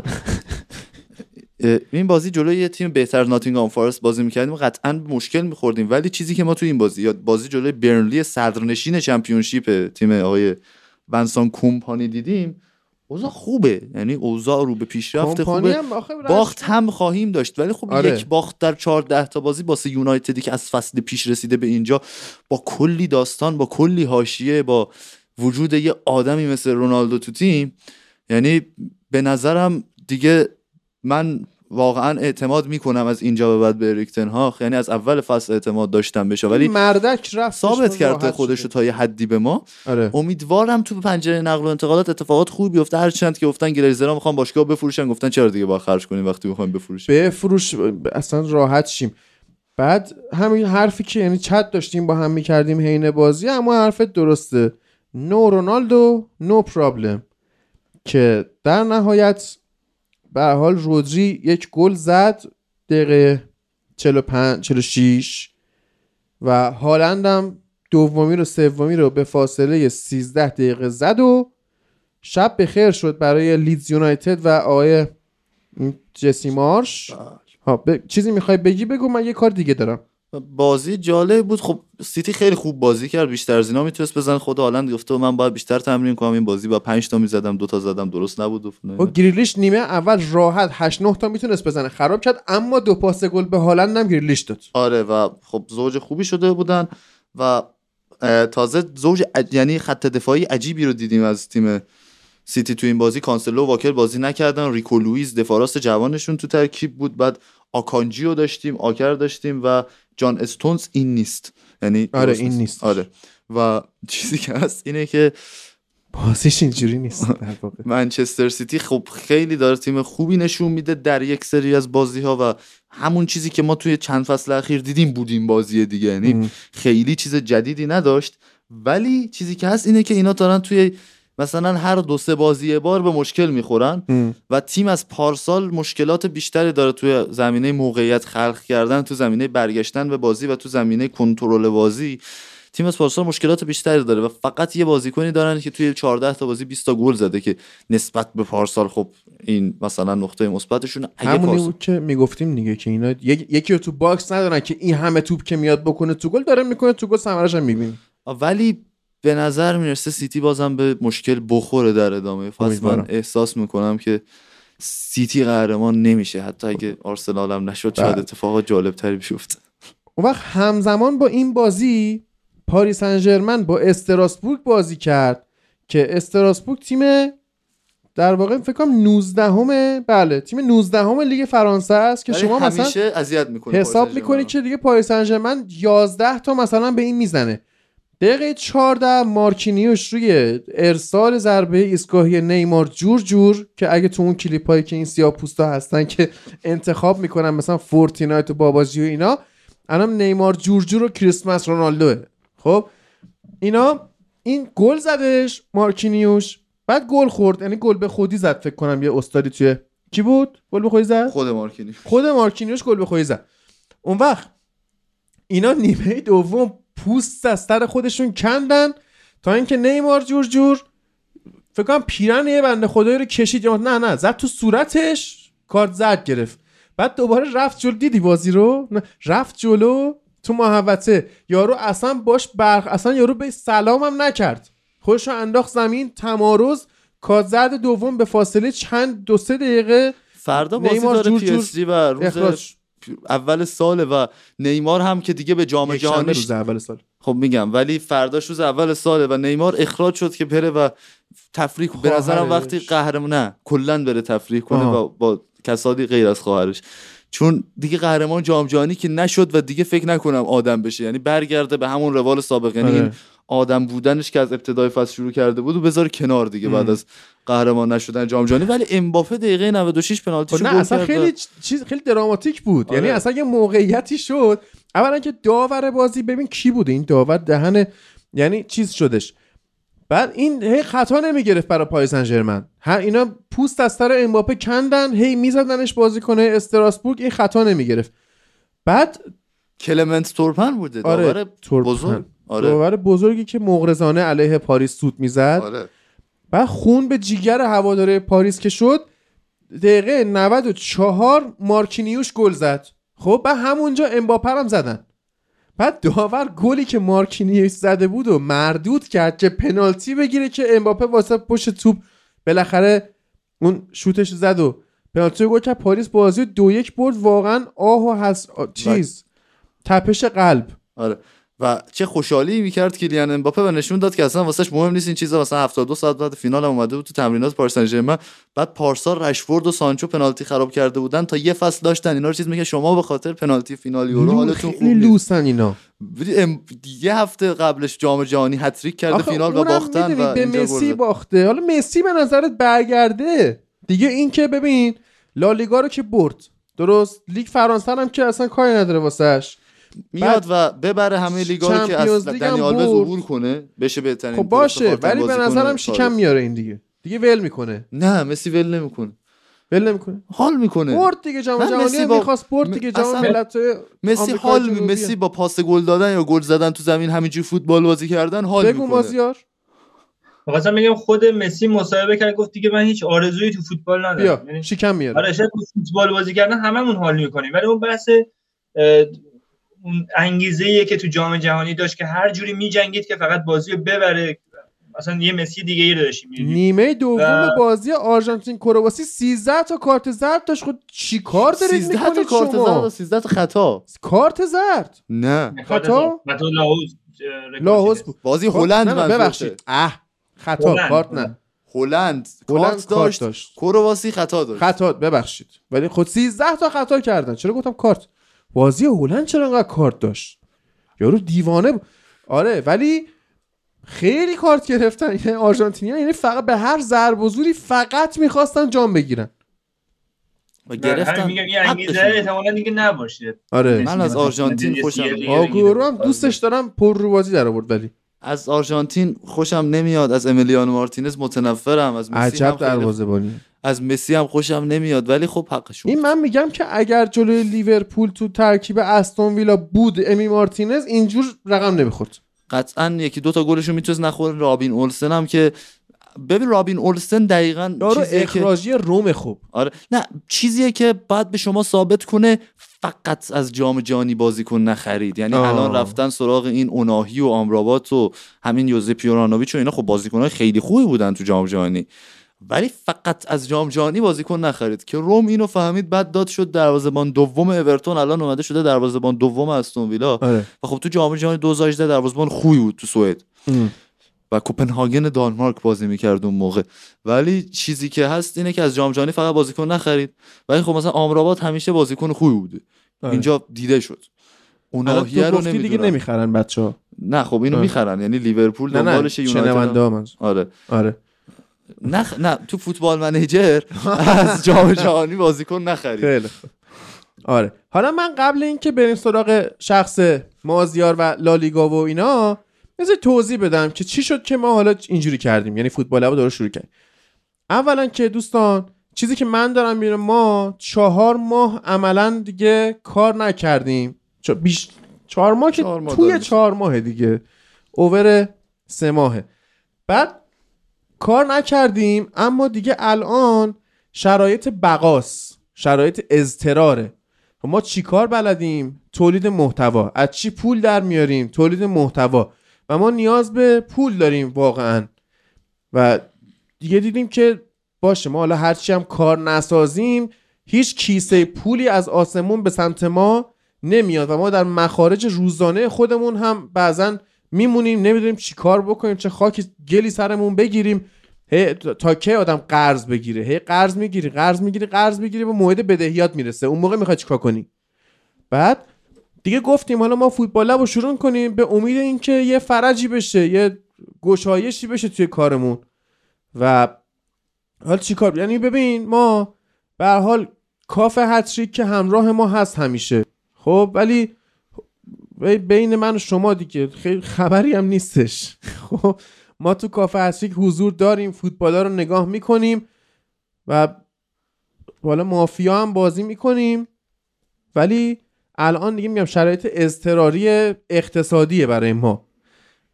این بازی جلوی یه تیم بهتر ناتینگهام فارست بازی میکردیم، قطعاً مشکل میخوردیم. ولی چیزی که ما تو این بازی، یا بازی جلوی برنلی صدرنشین چمپیونشیپ تیم آقای ونسان کومپانی دیدیم، اوضاع خوبه، یعنی اوضاع رو به پیشرفت خوبه. باخت هم خواهیم داشت، ولی خب آره. یک باخت در 14 تا بازی واسه یونایتدی که از فصل پیش رسیده به اینجا، با کلی داستان، با کلی حاشیه، با وجود یه آدمی مثل رونالدو تو تیم، یعنی به نظرم دیگه من واقعا اعتماد میکنم از اینجا به بعد به اریک تن هاگ، یعنی از اول فصل اعتماد داشتم بشه، ولی مردک رفت ثابت کرده خودش رو تا یه حدی به ما. آره. امیدوارم تو پنجره نقل و انتقالات اتفاقات خوب بیفته، هر چند که گفتن گلیزرها میخوان باشگاه بفروشن، گفتن چرا دیگه با خرج کنیم وقتی میخوایم بفروشیم، بفروش اصلا راحت شیم. بعد همین حرفی که یعنی چت داشتیم با هم میکردیم حین بازی، اما حرفت درسته، نو رونالدو نو پرابلم، که در نهایت به هر حال رودری یک گل زد دقیقه 45-46 و هالند هم دومی رو سومی رو به فاصله 13 دقیقه زد و شب بخیر شد برای لیدز یونایتد و آقای جسی مارش. ها چیزی میخوای بگی بگو، من یه کار دیگه دارم. بازی جالب بود. خب سیتی خیلی خوب بازی کرد، بیشتر از اینا میتونست بزن. خود هالند گفته و من باید بیشتر تمرین کنم، این بازی با 5 تا میزدم 2 تا زدم، درست نبود. و گریلیش نیمه اول راحت 8-9 تا میتونست بزنه، خراب کرد، اما 2 پاس گل به هالند هم گریلیش داد. آره و خب زوج خوبی شده بودن و تازه زوج یعنی خط دفاعی عجیبی رو دیدیم از تیم سیتی تو این بازی. کانسلو و واکر بازی نکردن، ریکو لوئیس دفاع راست جوانشون تو ترکیب بود، بعد آکانجیو داشتیم، آکر داشتیم و جان استونز. این نیست یعنی آره این نیست. آره و چیزی که هست اینه که بازیش اینجوری نیست در واقع. منچستر سیتی خب خیلی داره تیم خوبی نشون میده در یک سری از بازی‌ها و همون چیزی که ما توی چند فصل اخیر دیدیم بود این بازی دیگه، یعنی خیلی چیز جدیدی نداشت. ولی چیزی که هست اینه که اینا دارن توی مثلا هر 2-3 بازی یه بار به مشکل میخورن و تیم از پارسال مشکلات بیشتری داره توی زمینه موقعیت خلق کردن، تو زمینه برگشتن به بازی و تو زمینه کنترل بازی. تیم از پارسال مشکلات بیشتری داره و فقط یه بازیکنی دارن که توی 14 تا بازی 20 تا گل زده، که نسبت به پارسال خب این مثلا نقطه مثبتشون همونی بود که میگفتیم دیگه، که اینا یکی رو تو باکس ندارن که این همه توپ که میاد بکنه تو گل، داره میکنه تو گل، ثمرش هم میبینیم. ولی به نظر میرسه سیتی بازم به مشکل بخوره در ادامه فصل. من احساس میکنم که سیتی قهرمان نمیشه، حتی اگه آرسنال هم نشد، شاید اتفاقات جالب تری بیفته. اون وقت همزمان با این بازی پاریس سن ژرمن با استراسبورگ بازی کرد که استراسبورگ تیم در واقع فکر کنم 19 بله تیم 19 لیگ فرانسه است، که شما مثلا اذیت میکنید حساب میکنید که دیگه پاریس سن ژرمن 11 تا مثلا به این میزنه. دقیقه 14 مارکینیوش روی ارسال ضربه ایستگاهی نیمار جور جور، که اگه تو اون کلیپایی که این سیاه‌پوستا هستن که انتخاب میکنن مثلا فورتینایت و باباجی و اینا، الان نیمار جور جور و کریسمس رونالدوه. خب اینا این گل زدش مارکینیوش، بعد گل خورد، یعنی گل به خودی زد فکر کنم، یه استادی توی کی بود گل به خودی زد، خود مارکینیوش گل به خودی زد. اون وقت اینا نیمه دوم پوست از سر خودشون کندن تا اینکه نیمار جور جور فکر کنم پیرن یه بنده خدایی رو کشید، نه زد تو صورتش، کارت زرد گرفت. بعد دوباره رفت جلو، دیدی بازی رو، رفت جلو تو محوطه، یارو اصلا باش برخ، اصلا یارو به سلامم نکرد، خودش رو انداخت زمین، تمارز، کارت زرد دوم به فاصله چند 2-3 دقیقه. فردا بازی داره پی اس جی و روز اول ساله و نیمار هم که دیگه به جام جهانی روز اول سال، خب میگم ولی فرداش روز اول ساله و نیمار اخراج شد که بره و تفریح، به نظرم وقتی قهرمان نه کلا بره تفریح کنه با کسادی غیر از خواهرش، چون دیگه قهرمان جام جهانی که نشد و دیگه فکر نکنم آدم بشه، یعنی برگرده به همون روال سابق، یعنی این آدم بودنش که از ابتدای فصل شروع کرده بود و بذاره کنار دیگه بعد از قهرمان نشدن جام جهانی. ولی امباپه دقیقه 96 پنالتیشو گل کرد. اصلا خیلی چیز خیلی دراماتیک بود. یعنی اصلا یه موقعیتی شد. اولا که داور بازی ببین کی بوده، این داور دهن یعنی چیز شدش. بعد این هی خطا نمیگرفت برای پاریس سن ژرمن. هر اینا پوست از سر امباپه کندن، هی میزدنش بازیکن استراسبورگ، این خطا نمیگرفت. بعد کلمنت تورپن بوده، داور بزرگ. آره. داور بزرگی که مغرضانه علیه پاریس سوت میزد. آره. بعد خون به جیگر هواداره پاریس که شد، دقیقه 94 مارکینیوش گل زد. خب بعد همونجا امباپه هم زدن. بعد داور گلی که مارکینیوش زده بود و مردود کرد که پنالتی بگیره، که امباپه واسه پشت توپ بالاخره اون شوتش زد و پنالتی گل کرد. پاریس بازی 2-1 برد. واقعا آه و حس تپش قلب. آره. و چه خوشحالی میکرد کیلیان امباپه و نشون داد که اصلا واسش مهم نیست این چیزا. مثلا 72 ساعت بعد فینال هم اومده بود تو تمرینات پاریس سن ژرمن، بعد پارسا رشفورد و سانچو پنالتی خراب کرده بودن، تا یه فصل داشتن اینا رو چیز میگه شما به خاطر پنالتی فینال یورو حالتون خوب لوسن. اینا یه هفته قبلش جام جهانی هتریک کرده فینال و باختن و به مسی باخته. حالا مسی به نظرت برگرده دیگه. این که ببین لالیگا رو که برد، درست لیگ فرانسه هم که اصلا کاری نداره واسش، میاد و ببره همه لیگا رو که اصلا دنی آلوز عبور کنه بشه بهترین. خب باشه، ولی به نظرم شکم میاره این دیگه ول میکنه. نه مسی ول نمیکنه حال میکنه. برد دیگه جام جهانی میخواست برد دیگه جام ملت مسی حال. مسی با پاس گل دادن یا گل زدن تو زمین همینجوری فوتبال بازی کردن حال میکنه. بگو مازیار. مثلا میگم خود مسی مصاحبه کرد گفت دیگه من هیچ آرزویی تو فوتبال ندارم، یعنی شکم میاره. آره شاید فوتبال بازی کردن هممون حال میکنیم، ولی اون بحث اون انگیزه‌ایه که تو جام جهانی داشت که هر جوری می‌جنگید که فقط بازی رو ببره. اصلا یه مسی دیگه‌ای رو داشتیم. نیمه دوم بازی آرژانتین کرواسی 13 تا کارت زرد داشت. خود چیکار دارید می‌کنید شما؟ 13 تا کارت زرد و 13 تا خطا. کارت زرد؟ نه. خطا؟ خطا لاهوز بود. بازی هلند من ببخشید. خطا کارت نه. هلند کارت داشت. کرواسی خطا داشت. خطا ببخشید. ولی خود 13 تا خطا کردن. چرا گفتم کارت؟ بازی هلند چرا انقدر کارت داشت؟ یارو دیوانه بود. آره ولی خیلی کارت گرفتن این آرژانتینی‌ها، یعنی فقط به هر ضرب و زوری فقط می‌خواستن جام بگیرن و گرفتن. میگم این انگیزه احتمالاً دیگه نباشه. آره من از آرژانتین خوشم نمیاد. آگورو هم دوستش دارم، پر رو بازی در آورد، ولی از آرژانتین خوشم نمیاد. از امیلیانو مارتینز متنفرم. از مسی هم دروازه‌بانی، از مسی هم خوشم نمیاد، ولی خب حقشون. این من میگم که اگر جلوی لیورپول تو ترکیب استون ویلا بود امی مارتینز اینجور رقم نمیخورد. قطعا یکی دوتا گلشو میتونست نخوره. رابین اولسن هم که ببین رابین اولسن دقیقاً چیزیه اخراجی که... روم خوب. آره نه چیزیه که بعد به شما ثابت کنه فقط از جام جهانی بازیکن نخرید. یعنی الان رفتن سراغ این اوناهی و آمرابات و همین یوزه پیورانوویچ و اینا، خب بازیکن‌های خیلی خوبی بودن تو جام جهانی، ولی فقط از جام جهانی بازیکن نخرید که روم اینو فهمید. بعد داد شد دروازه‌بان دوم اورتون، الان اومده شده دروازه‌بان دوم استون ویلا. آره. و خب تو جام جهانی 2018 دروازه‌بان خوبی بود تو سوئد و کوپنهاگن دانمارک بازی میکرد اون موقع. ولی چیزی که هست اینه که از جام جهانی فقط بازیکن نخرید. ولی خب مثلا آمرابات همیشه بازیکن خوبی بوده. آره. اینجا دیده شد. اوناهیه رو دیگه نمیخرن بچه‌ها. نه خب اینو میخرن، یعنی لیورپول دنبالش یونایتد. آره نه تو فوتبال منیجر از جام جهانی بازیکن نخرید. آره حالا من قبل اینکه بریم سراغ شخص مازیار و لالیگا و اینا مثلا توضیح بدم که چی شد که ما حالا اینجوری کردیم، یعنی فوتبال رو دوباره شروع کردیم. اولا که دوستان چیزی که من دارم میگم، ما 4 ماه عملا دیگه کار نکردیم. 4 ماه که توی 4 ماه دیگه اوور 3 ماهه بعد کار نکردیم. اما دیگه الان شرایط بقاست، شرایط اضطراره. ما چی کار بلدیم؟ تولید محتوا. از چی پول در میاریم؟ تولید محتوا. و ما نیاز به پول داریم واقعا. و دیگه دیدیم که باشه ما حالا هرچی هم کار نسازیم هیچ کیسه پولی از آسمون به سمت ما نمیاد و ما در مخارج روزانه خودمون هم بعضن میمونیم نمیدونیم چی کار بکنیم، چه خاکی گلی سرمون بگیریم. تا که آدم قرض بگیره قرض میگیری به موعد بدهیات میرسه، اون موقع میخوای چیکار کنی؟ بعد دیگه گفتیم حالا ما فوتبال لبو شروع کنیم به امید اینکه یه فرجی بشه، یه گشایشی بشه توی کارمون. و حالا چیکار؟ یعنی ببین ما به هر حال کاف هتریک که همراه ما هست همیشه، خب ولی بین من و شما دیگه خیلی خبری هم نیستش. خب ما تو کافه هتریک حضور داریم، فوتبالا رو نگاه میکنیم و حالا مافیا هم بازی میکنیم. ولی الان دیگه میگم شرایط اضطراری اقتصادیه برای ما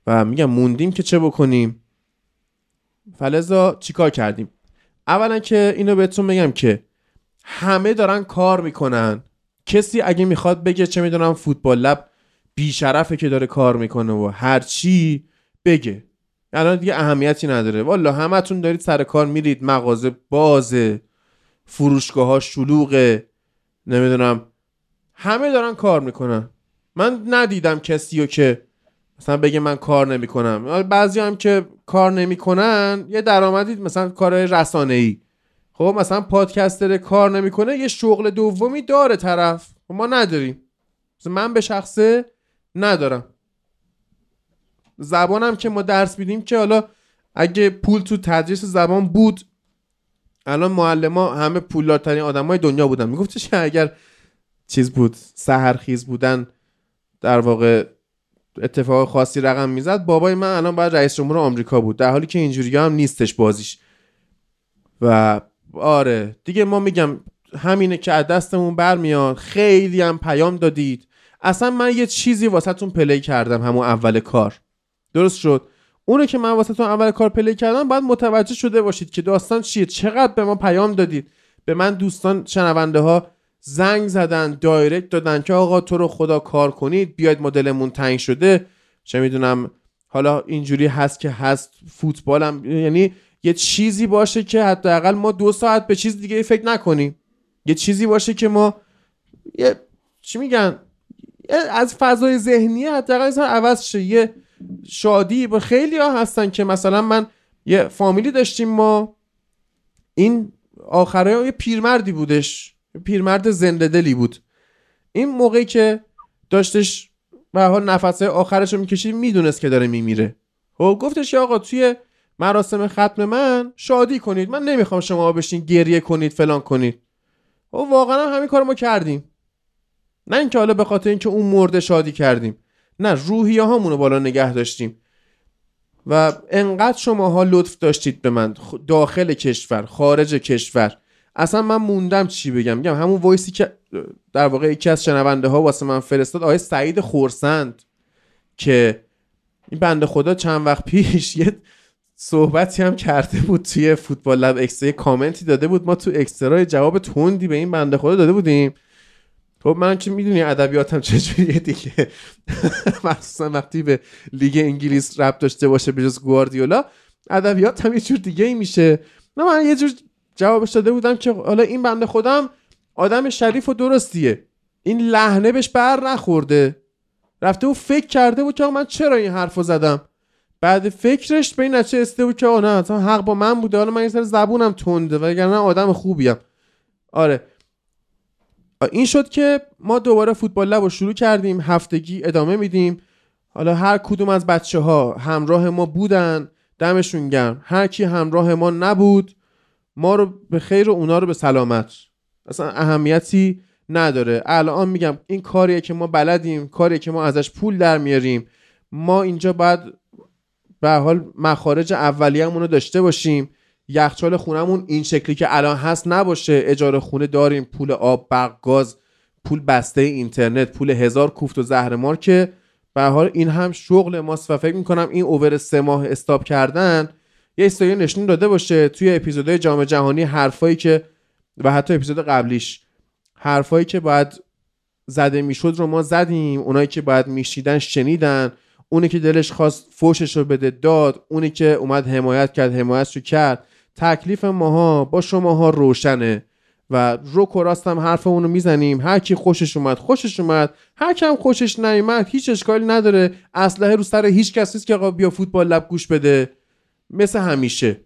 و میگم موندیم که چه بکنیم. فلذا چیکار کردیم؟ اولا که اینو بهتون میگم که همه دارن کار میکنن. کسی اگه میخواد بگه چه میدونم فوتبال لب بیشرفه که داره کار میکنه و هر چی بگه، الان دیگه اهمیتی نداره. والا همتون دارید سر کار میرید، مغازه بازه، فروشگاه ها شلوغه، نمیدونم همه دارن کار میکنن. من ندیدم کسیو که مثلا بگه من کار نمیکنم. بعضی هم که کار نمیکنن یه درآمدی مثلا کار رسانه‌ای، خب مثلا پادکستر کار نمیکنه یه شغل دومی داره طرف، ما نداریم. مثلا من به شخصه ندارم. زبانم که ما درس میدیم که حالا اگه پول تو تدریس زبان بود الان معلما همه پولدارترین آدمای دنیا بودن. میگفتش اگر چیز بود، سحرخیز بودن، در واقع اتفاق خاصی رقم میزد، بابای من الان باید رئیس جمهور آمریکا بود، در حالی که اینجوری هم نیستش بازیش. و آره دیگه ما میگم همینه که از دستمون برمیاد. خیلی هم پیام دادید، اصلا من یه چیزی واسهتون پلی کردم همون اول کار، درست شد؟ اونو که من واسهتون اول کار پلی کردم باید متوجه شده باشید که داستان چیه. چقدر به ما پیام دادید، به من دوستان شنونده ها زنگ زدن، دایرکت دادن که آقا تو رو خدا کار کنید بیاید، ما دلمون تنگ شده، چه میدونم حالا اینجوری هست که هست، فوتبالم، یعنی یه چیزی باشه که حداقل ما 2 ساعت به چیز دیگه فکر نکنیم، یه چیزی باشه که ما یه چی میگن از فضای ذهنی حداقل عوض شه. یه شادی با خیلی ها هستن که مثلا من یه فامیلی داشتیم، ما این آخرای یه پیرمردی بودش، پیرمرد زنده دلی بود. این موقعی که داشتش به حال نفسای آخرش رو میکشید میدونست که داره میمیره، خب گفتش آقا توی مراسم ختم من شادی کنید، من نمیخوام شما بشین گریه کنید فلان کنید. و واقعا همین کارو ما کردیم، نه اینکه حالا به خاطر اینکه اون مرده شادی کردیم، نه، روحیه هامونو بالا نگه داشتیم. و انقدر شماها لطف داشتید به من، داخل کشور خارج کشور، اصلا من موندم چی بگم. میگم همون وایسی که در واقع یکی از شنونده ها واسه من فرستاد، آقای سعید خورسند، که این بنده خدا چند وقت پیش یه صحبتی هم کرده بود توی فوتبال لب اکسترا، کامنتی داده بود، ما تو اکسترا جواب تندی به این بنده خدا داده بودیم. خب من که میدونی ادبیاتم چجوریه دیگه، مخصوصا وقتی به لیگ انگلیس ربط داشته باشه به جز گواردیولا، ادبیاتم یه جور دیگه ای میشه. نه من یه جور جوابش داده بودم که حالا این بنده خودم آدم شریف و درستیه، این لحنه بهش بر نخورده، رفته و فکر کرده بود که من چرا این حرفو زدم، بعد فکرش به این نتیجه رسیده بود که آه نه تا حق با من بوده، حالا من یه سر زبونم تنده وگرنه آدم خوبیم. آره این شد که ما دوباره فوتبال لب رو شروع کردیم، هفتگی ادامه میدیم. حالا هر کدوم از بچه ها همراه ما بودن، دمشون گرم. هر کی همراه ما نبود، ما رو به خیر و اونا رو به سلامت، اصلا اهمیتی نداره. الان میگم این کاریه که ما بلدیم، کاریه که ما ازش پول در میاریم، ما اینجا باید به حال مخارج اولیه‌مون رو داشته باشیم. یخچال خونمون این شکلی که الان هست نباشه، اجاره خونه داریم، پول آب، برق، گاز، پول بسته اینترنت، پول 1000 کوفت و زهرمار که به حال این هم شغل ماست. و فکر می‌کنم این اوور 3 ماه استاپ کردن یه استوری نشون داده باشه توی اپیزودهای جام جهانی، حرفایی که و حتی اپیزود قبلیش حرفایی که باید زده میشد رو ما زدیم، اونایی که باید میشیدن شنیدن، اونی که دلش خواست فوشش رو بده داد، اونی که اومد حمایت کرد حمایتش رو کرد. تکلیف ماها با شماها روشنه و روک و راست هم حرفمون رو میزنیم. هر کی خوشش اومد خوشش اومد، هر کی هم خوشش نیومد هیچ اشکالی نداره. اسلحه رو سر هیچ کسی نیست که آقا بیا فوتبال لب گوش بده، مثل همیشه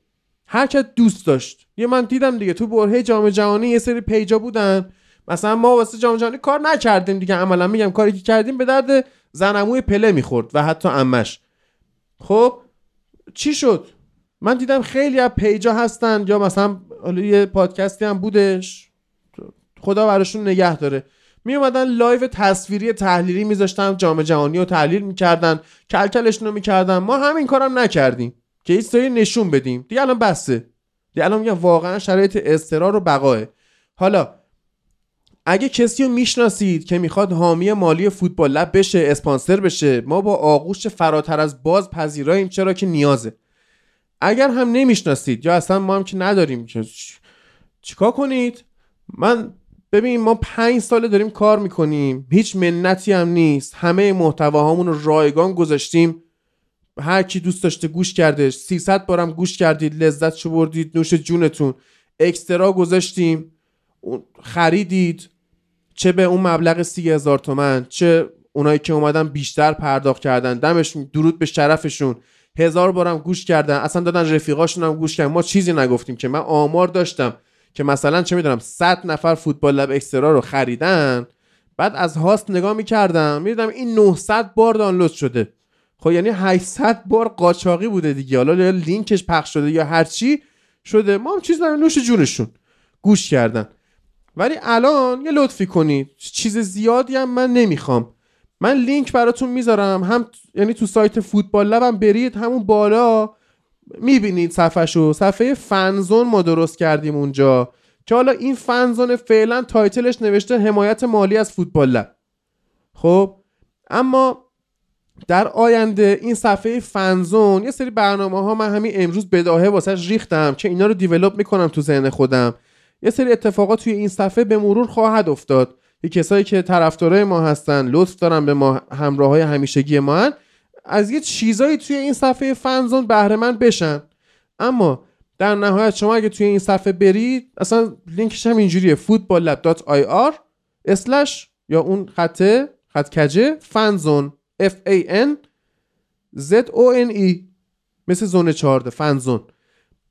هر کی دوست داشت. یه من دیدم دیگه تو برهه جام جهانی یه سری پیجا بودن، مثلا ما واسه جام جهانی کار نکردیم دیگه، عملا میگم کاری که کردیم به درد زنموی پله میخورد و حتی عمش. خب چی شد؟ من دیدم خیلی از پیجا هستن یا مثلا یه پادکستی هم بودش، خدا براشون نگه داره، می اومدن لایو تصویری تحلیلی میذاشتن، جام جهانی رو تحلیل میکردن، کلکلشون رو میکردن. ما همین کارم نکردیم که این سری نشون بدیم دیگه. الان بسه دیگه، الان میگم واقعا شرایط استقرار و بقاه. حالا اگه کسی رو میشناسید که میخواد حامی مالی فوتبال لب بشه، اسپانسر بشه، ما با آغوش فراتر از باز پذیراییم، چرا که نیازه. اگر هم نمیشناسید یا اصلا ما هم که نداریم که چیکار کنید. من ببین ما 5 ساله داریم کار میکنیم، هیچ منتی هم نیست، همه محتواهامون رو رایگان گذاشتیم، هر کی دوست داشته گوش کرده. 300 بارم گوش کردید، لذتشو بردید، نوش جونتون. اکسترا گذاشتیم، خریدید، چه به اون مبلغ 30000 تومان چه اونایی که اومدن بیشتر پرداخت کردن، دمشون درود به شرفشون، هزار بارم گوش کردن، اصلا دادن رفیقاشون هم گوش کردن، ما چیزی نگفتیم. که من آمار داشتم که مثلا چه میدونم 100 نفر فوتبال لب اکسترا رو خریدن، بعد از هاست نگاه میکردم میدیدم این 900 بار دانلود شده، خب یعنی 800 بار قاچاقی بوده دیگه، حالا لینکش پخش شده یا هر چی شده، ما هم چیز نمی‌نوش جونشون گوش کردن. ولی الان یه لطفی کنید، چیز زیادی هم من نمیخوام، من لینک براتون میذارم، هم یعنی تو سایت فوتبال لب هم برید، همون بالا میبینید صفحهشو، صفحه فنزون ما درست کردیم اونجا که حالا این فنزون فعلا تایتلش نوشته حمایت مالی از فوتبال لب. خب اما در آینده این صفحه فنزون یه سری برنامه ها من همین امروز بداهه واسش ریختم که اینا رو دیولپ میکنم تو ذهن خودم، یه سری اتفاقات توی این صفحه به مرور خواهد افتاد. یه کسایی که طرفدارای ما هستن، لطف دارن به ما، همراهای همیشگی ما هن، از یه چیزایی توی این صفحه فنزون بهره مند بشن. اما در نهایت شما اگه توی این صفحه برید، اصلا لینکش هم اینجوریه footballlab.ir/ یا اون خط کجه فنزون FANZONE، مثل زون 14 فنزون.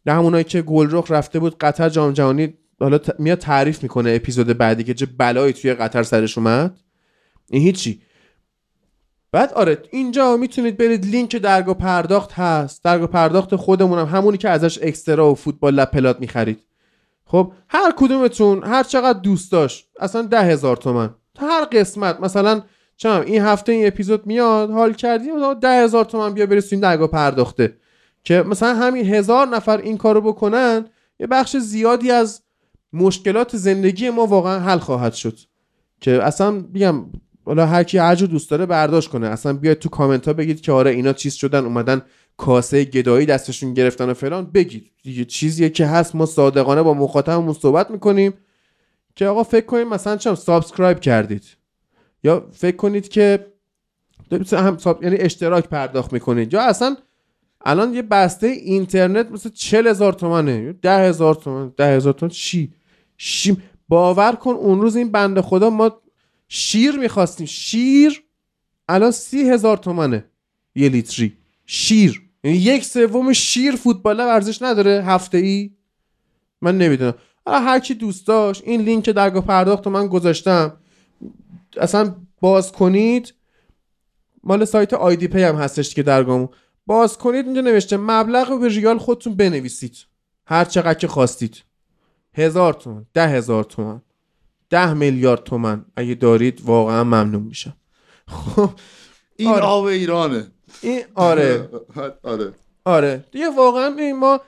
در همونایی که گلرخ رفته بود قطر جام جهانی، حالا میاد تعریف میکنه اپیزود بعدی که چه بلایی توی قطر سرش اومد، این هیچی. بعد آره اینجا میتونید برید، لینک درگاه پرداخت هست، درگاه پرداخت خودمونم، همونی که ازش اکسترا و فوتبال لب پلات میخرید. خب هر کدومتون هر چقدر دوست داشت، اصلا 10,000 تومن هر قسمت، مثلا چم این هفته این اپیزود میاد، حال کردیم 10,000 تومن بیا برسیم درگاه پرداخته، که مثلا همین 1000 نفر این کارو بکنن، یه بخش زیادی از مشکلات زندگی ما واقعا حل خواهد شد. که اصلا بگم والا هر کی هرجو دوست داره برداشت کنه، اصلا بیاید تو کامنت ها بگید که آره اینا چیز شدن، اومدن کاسه گدایی دستشون گرفتن و فلان، بگید دیگه، چیزیه که هست. ما صادقانه با مخاطبمون صحبت میکنیم که آقا فکر کنید مثلا چم سابسکرایب کردید، یا فکر کنید که یعنی اشتراک پرداخت میکنید، یا اصلا الان یه بسته اینترنت مثلا 40,000 تومنه، 10,000 تومن 10,000 تومن چی؟ باور کن اون روز این بنده خدا ما شیر میخواستیم، شیر الان 30,000 تومنه یه لیتری شیر، یعنی 1/3 شیر فوتبال ارزش نداره هفته ای. من نمیدونم، هر کی دوست داشت این لینک درگاه پرداخت رو من گذاشتم، اصلا باز کنید، مال سایت آیدی پی هم هستش که درگاهمون، باز کنید اینجا نوشته مبلغ رو به ریال خودتون بنویسید، هر چقدر که خواستید، 1000 تومن 10,000 تومن 10 میلیارد تومن اگه دارید واقعا ممنون میشم. خب این آره. آب ایرانه این، آره آره آره دیگه، واقعا ما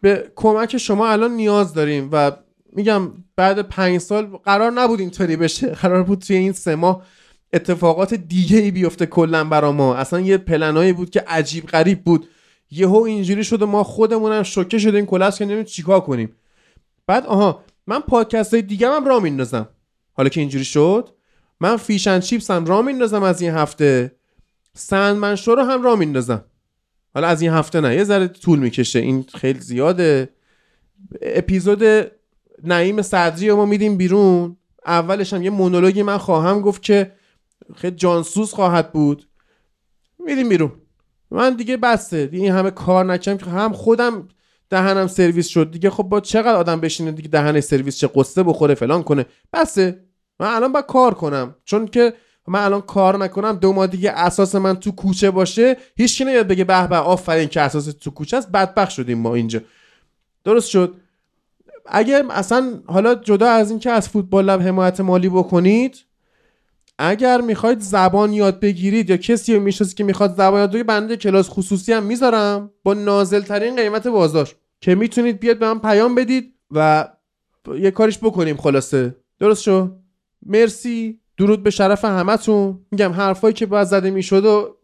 به کمک شما الان نیاز داریم و میگم بعد 5 سال قرار نبود اینطوری بشه، قرار بود توی این 3 ماه اتفاقات دیگه ای بیفته کلا برا ما، اصلا یه پلنایی بود که عجیب غریب بود، یهو اینجوری شد و ما خودمونم شوکه شدیم، کلاپس کردیم، چیکار کنیم. بعد آها من پادکست های دیگه هم را میندازم، حالا که اینجوری شد من فیش اند چیپس هم را میندازم از این هفته، سندمن شو رو هم را میندازم، حالا از این هفته نه، یه ذره طول میکشه، این خیلی زیاده. اپیزود نعیم صدری رو ما میدیم بیرون، اولش هم یه مونولوگی من خواهم گفت که خیلی جانسوس خواهد بود، میدیم بیرون. من دیگه بسته دیگه، این همه کار نکردم که هم خودم دهنم سرویس شد دیگه، خب با چقدر آدم بشینه دیگه دهنه سرویس چه قصه بخوره فلان کنه، بسه من الان باید کار کنم، چون که من الان کار نکنم 2 ماه دیگه اساس من تو کوچه باشه، هیچ کی نمیاد بگه به به آفرین که اساس تو کوچه است، بدبخت شدیم ما اینجا. درست شد. اگه اصلا حالا جدا از این که از فوتبال لب حمایت مالی بکنید، اگر میخواید زبان یاد بگیرید یا کسی میشناسید که میخواد زبان یاد بگیره، بنده کلاس خصوصی هم میذارم با نازل ترین قیمت بازار که میتونید بیاد به من پیام بدید و یه کاریش بکنیم. خلاصه درست شو. مرسی، درود به شرف همتون. میگم حرفایی که باید زده میشد و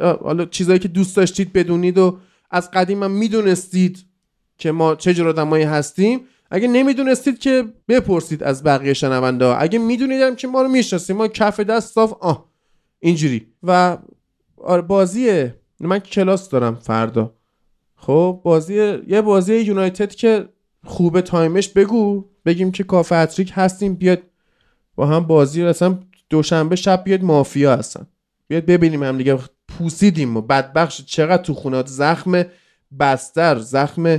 حالا چیزایی که دوست داشتید بدونید و از قدیم هم میدونستید که ما چه جور آدمایی هستیم، اگه نمیدونستید که بپرسید از بقیه شنونده ها، اگه میدونیدم که ما رو میشناسید، ما کف دست صاف اینجوری. و بازیه من کلاس دارم فردا، خب بازیه، یه بازی یونایتد که خوبه، تایمش بگو بگیم که کافه هتریک هستیم، بیاد با هم بازی رو اصلا دوشنبه شب بیاد مافیا هستن، بیاد ببینیم هم دیگه پوسیدیم و بدبخش چقدر تو خونات زخم بستر، زخم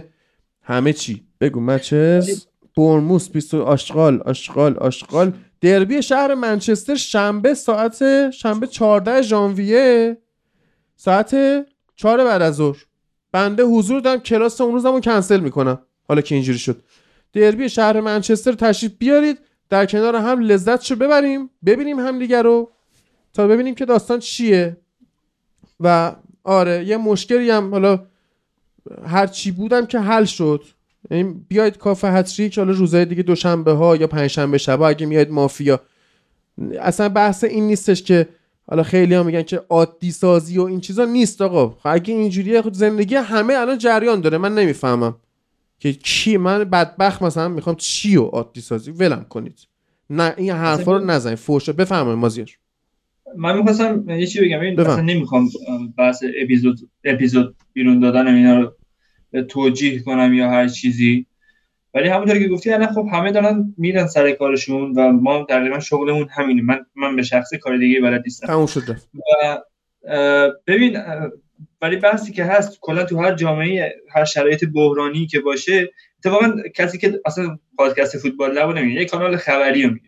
همه چی. بگو مچس برموس بیستو آشغال دربی شهر منچستر شنبه ساعت شنبه 14 ژانویه ساعت 4 بعد از ظهر. بنده حضور دارم، کلاس اون روزمو کنسل میکنم حالا که اینجوری شد. دربی شهر منچستر تشریف بیارید، در کنار هم لذتشو ببریم، ببینیم هم دیگه رو تا ببینیم که داستان چیه. و آره یه مشکلی هم حالا هر چی بودم که حل شد. یعنی بیاید کافه هتریک، حالا روزهای دیگه دوشنبه ها یا پنجشنبه شبا اگه میاید مافیا، اصلا بحث این نیستش که حالا خیلی ها میگن که عادی سازی و این چیزا نیست. آقا اگه اینجوریه خود زندگی همه الان جریان داره. من نمیفهمم که کی، من بدبخت مثلا میخوام چی و عادی سازی ولم کنید، نه این حرفا رو نزنید، فوشو بفهمید مازیار. من میخواستم یه چی بگم، این اصلا نمیخوام بحث اپیزود بیرون دادن اینا رو توجیه کنم یا هر چیزی، ولی همونطوری که گفتی الان خب همه دارن میرن سر کارشون و ما هم تقریبا شغلمون همینه. من به شخصه کار دیگه بلد نیستم، تموم شده. ببین ولی بحثی که هست کلا تو هر جامعه، هر شرایط بحرانی که باشه، اتفاقا کسی که اصلا پادکست فوتبال لبو نمیگه، یک کانال خبری رو میگه،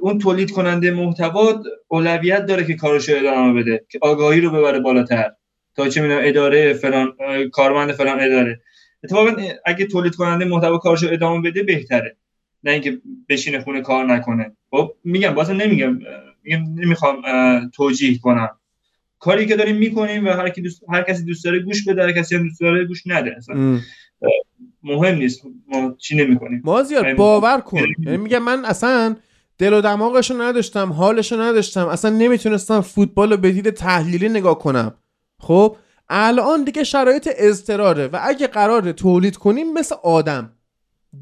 اون تولید کننده محتوا اولویت داره که کارش رو ادامه بده، که آگاهی رو ببره بالاتر تا چه میدونم اداره فلان، کارمند فلان اداره. اتفاقا اگه تولید کننده محتوا کارشو ادامه بده بهتره، نه اینکه بشینه خونه کار نکنه. خب میگم واسه میگم نمیخوام توجیه کنم، کاری که داریم میکنیم و هر کسی دوست داره گوش بده، هر کسی هم دوست داره گوش نده، اصلا مهم نیست ما چی نمیکنیم. مازیار باور کن، یعنی میگم من اصلا دل و دماغشو نداشتم، حالشو نداشتم، اصلا نمیتونستم فوتبالو به دید تحلیلی نگاه کنم. خب الان دیگه شرایط اضطراره و اگه قراره تولید کنیم مثل آدم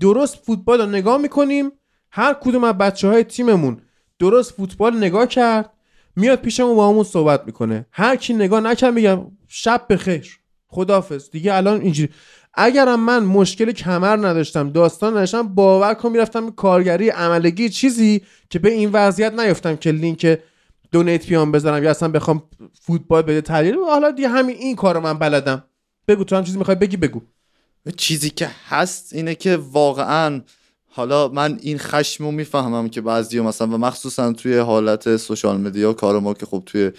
درست فوتبال رو نگاه میکنیم. هر کدوم از بچه‌های تیممون درست فوتبال نگاه کرد، میاد پیشمون با همون صحبت میکنه. هر کی نگاه نکنه میگم شب بخیر خداحافظ دیگه. الان اینجوری اگرم من مشکل کمر نداشتم، داستان نداشتم، باور کن میرفتم کارگری عملگی، چیزی که به این وضعیت نیفتم که لینک دونیت پیام بذارم یا اصلا بخوام فوتبال بده تحلیل. حالا دیگه همین این کارو من بلدم. بگو تو هم چیزی میخوای بگی بگو. چیزی که هست اینه که واقعا حالا من این خشمو میفهمم که بعضیا مثلا و مخصوصا توی حالت سوشال مدیا کار ما که خب توی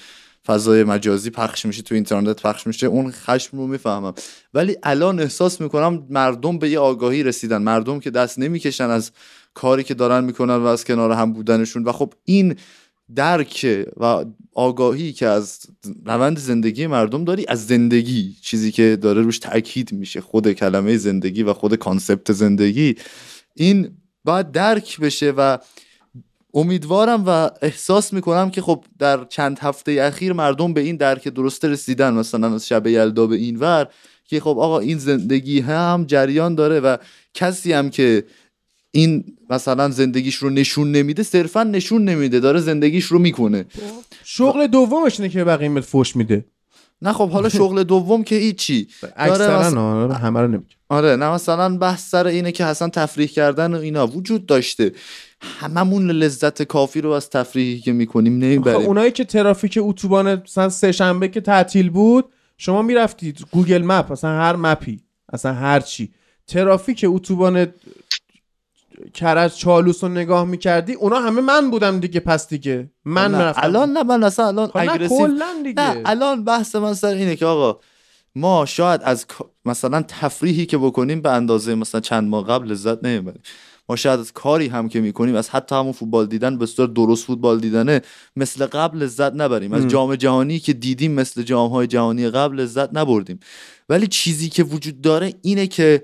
فضای مجازی پخش میشه، توی اینترنت پخش میشه، اون خشم رو میفهمم. ولی الان احساس میکنم مردم به یه آگاهی رسیدن، مردم که دست نمیکشن از کاری که دارن میکنن و از کنار هم بودنشون. و خب این درک و آگاهی که از روند زندگی مردم داری، از زندگی، چیزی که داره روش تأکید میشه، خود کلمه زندگی و خود کانسپت زندگی، این باید درک بشه. و امیدوارم و احساس میکنم که خب در چند هفته اخیر مردم به این درک درسته رسیدن، مثلا از شب یلدا به این ور که خب آقا این زندگی هم جریان داره و کسی هم که این مثلا زندگیش رو نشون نمیده، صرفا نشون نمیده، داره زندگیش رو میکنه. شغل دومش اینه که بقیه بهت فوش میده. نه خب حالا شغل دوم که هیچی، اکثرا همه رو نمیگه. آره نه مثلا بحث سر اینه که اصلا تفریح کردن اینا وجود داشته، هممون لذت کافی رو از تفریحی که میکنیم نمیبریم. خب اونایی که ترافیک اتوبان مثلا سه شنبه که تعطیل بود، شما میرفتید گوگل مپ، مثلا هر مپی، اصلا هر چی، ترافیک اتوبان کرج چالوس رو نگاه میکردی، اونا همه من بودم دیگه. پس دیگه من نه الان، نه من اصلا الان اگریسیو، نه الان بحث من سر اینه که آقا ما شاید از مثلا تفریحی که بکنیم به اندازه مثلا چند ماه قبل لذت نمیبریم. ما شاید از کاری هم که میکنیم، از حتی همون فوتبال دیدن به صورت درست فوتبال دیدنه، مثل قبل لذت نبریم. از جام جهانی که دیدیم مثل جام‌های جهانی قبل لذت نبردیم. ولی چیزی که وجود داره اینه که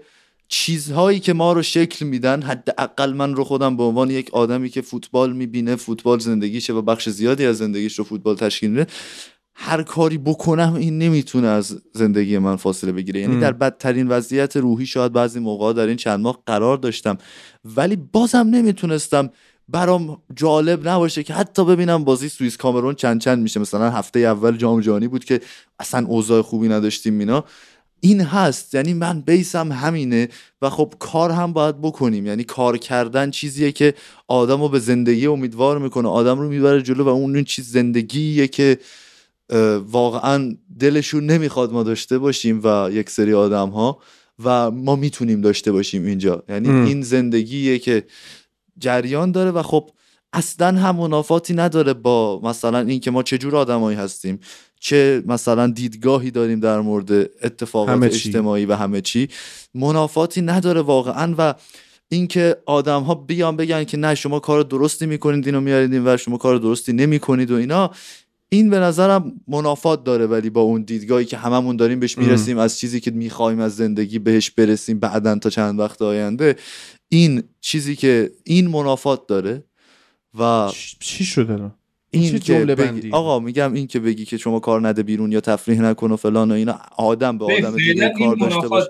چیزهایی که ما رو شکل میدن، حداقل من رو خودم به عنوان یک آدمی که فوتبال میبینه، فوتبال زندگیشه و بخش زیادی از زندگیش رو فوتبال تشکیل میده، هر کاری بکنم این نمیتونه از زندگی من فاصله بگیره. یعنی در بدترین وضعیت روحی شاید بعضی موقعا در این چند ماه قرار داشتم، ولی بازم نمیتونستم، برام جالب نباشه که حتی ببینم بازی سوئیس کامرون چند میشه. مثلا هفته اول جام جهانی بود که اصلا اوضاع خوبی نداشتیم اینا، این هست، یعنی من بیسم همینه و خب کار هم باید بکنیم. یعنی کار کردن چیزیه که آدم رو به زندگی امیدوار میکنه، آدم رو میبره جلو و اون چیز زندگیه که واقعا دلشون نمیخواد ما داشته باشیم و یک سری آدم ها، و ما میتونیم داشته باشیم اینجا. یعنی این زندگیه که جریان داره و خب اصلا هم منافاتی نداره با مثلا این که ما چجور آدمایی هستیم، چه مثلا دیدگاهی داریم در مورد اتفاقات اجتماعی و همه چی. منافاتی نداره واقعا. و اینکه آدم ها بیان بگن که نه شما کار درستی میکنید اینو میارید این ور، شما کار درستی نمیکنید و اینا، این به نظرم منافات داره ولی با اون دیدگاهی که هممون داریم بهش میرسیم، از چیزی که میخوایم از زندگی بهش برسیم بعدن تا چند وقت آینده. این چیزی که این منافات داره و چی شده این که بگی آقا میگم این که بگی که شما کار نده بیرون یا تفریح نکن و فلان و اینا، آدم به آدم دیگه کار داشته باشه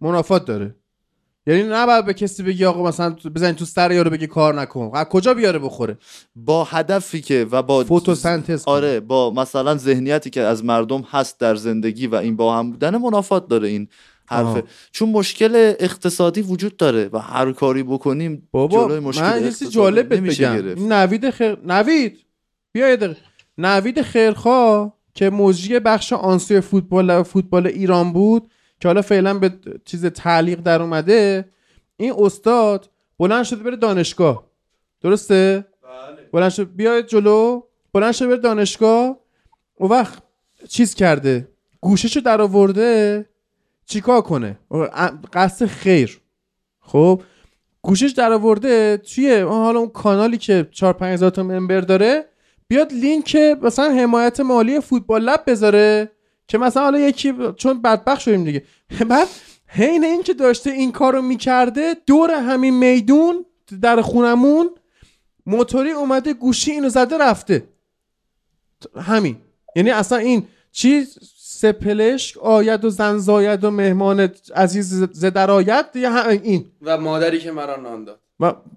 منافات داره. یعنی نباید به کسی بگی آقا مثلا بزنی تو سر یارو بگی کار نکن، از کجا بیاره بخوره؟ با هدفی که و با فتوسنتز، آره، با مثلا ذهنیتی که از مردم هست در زندگی و این با هم بودن منافات داره این حرفه. چون مشکل اقتصادی وجود داره و هر کاری بکنیم جلوی مشکل اقتصادی. من یه چیز جالب بگم، نوید خیرخواه که مجری بخش آنسوی فوتبال ایران بود که حالا فعلا به چیز تعلیق در اومده، این استاد بلند شده بره دانشگاه، درسته؟ بله. بلند شده بره دانشگاه. اون وقت چیز کرده، گوششو در آورده چیکار کنه؟ قصد خیر. خب گوشش در آورده توی حالا اون کانالی که 4-5 هزار تا ممبر داره، بیاد لینک مثلا حمایت مالی فوتبال لب بذاره که مثلا حالا یکی، چون بدبخت شدیم دیگه، بعد حین این که داشته این کارو میکرده دور همین میدون در خونمون موتوری اومده گوشی اینو زده رفته همین. یعنی اصلا این چیز سپلشک آید و زن زاید و مهمان عزیز زدر آید این و مادری که مرا نان داد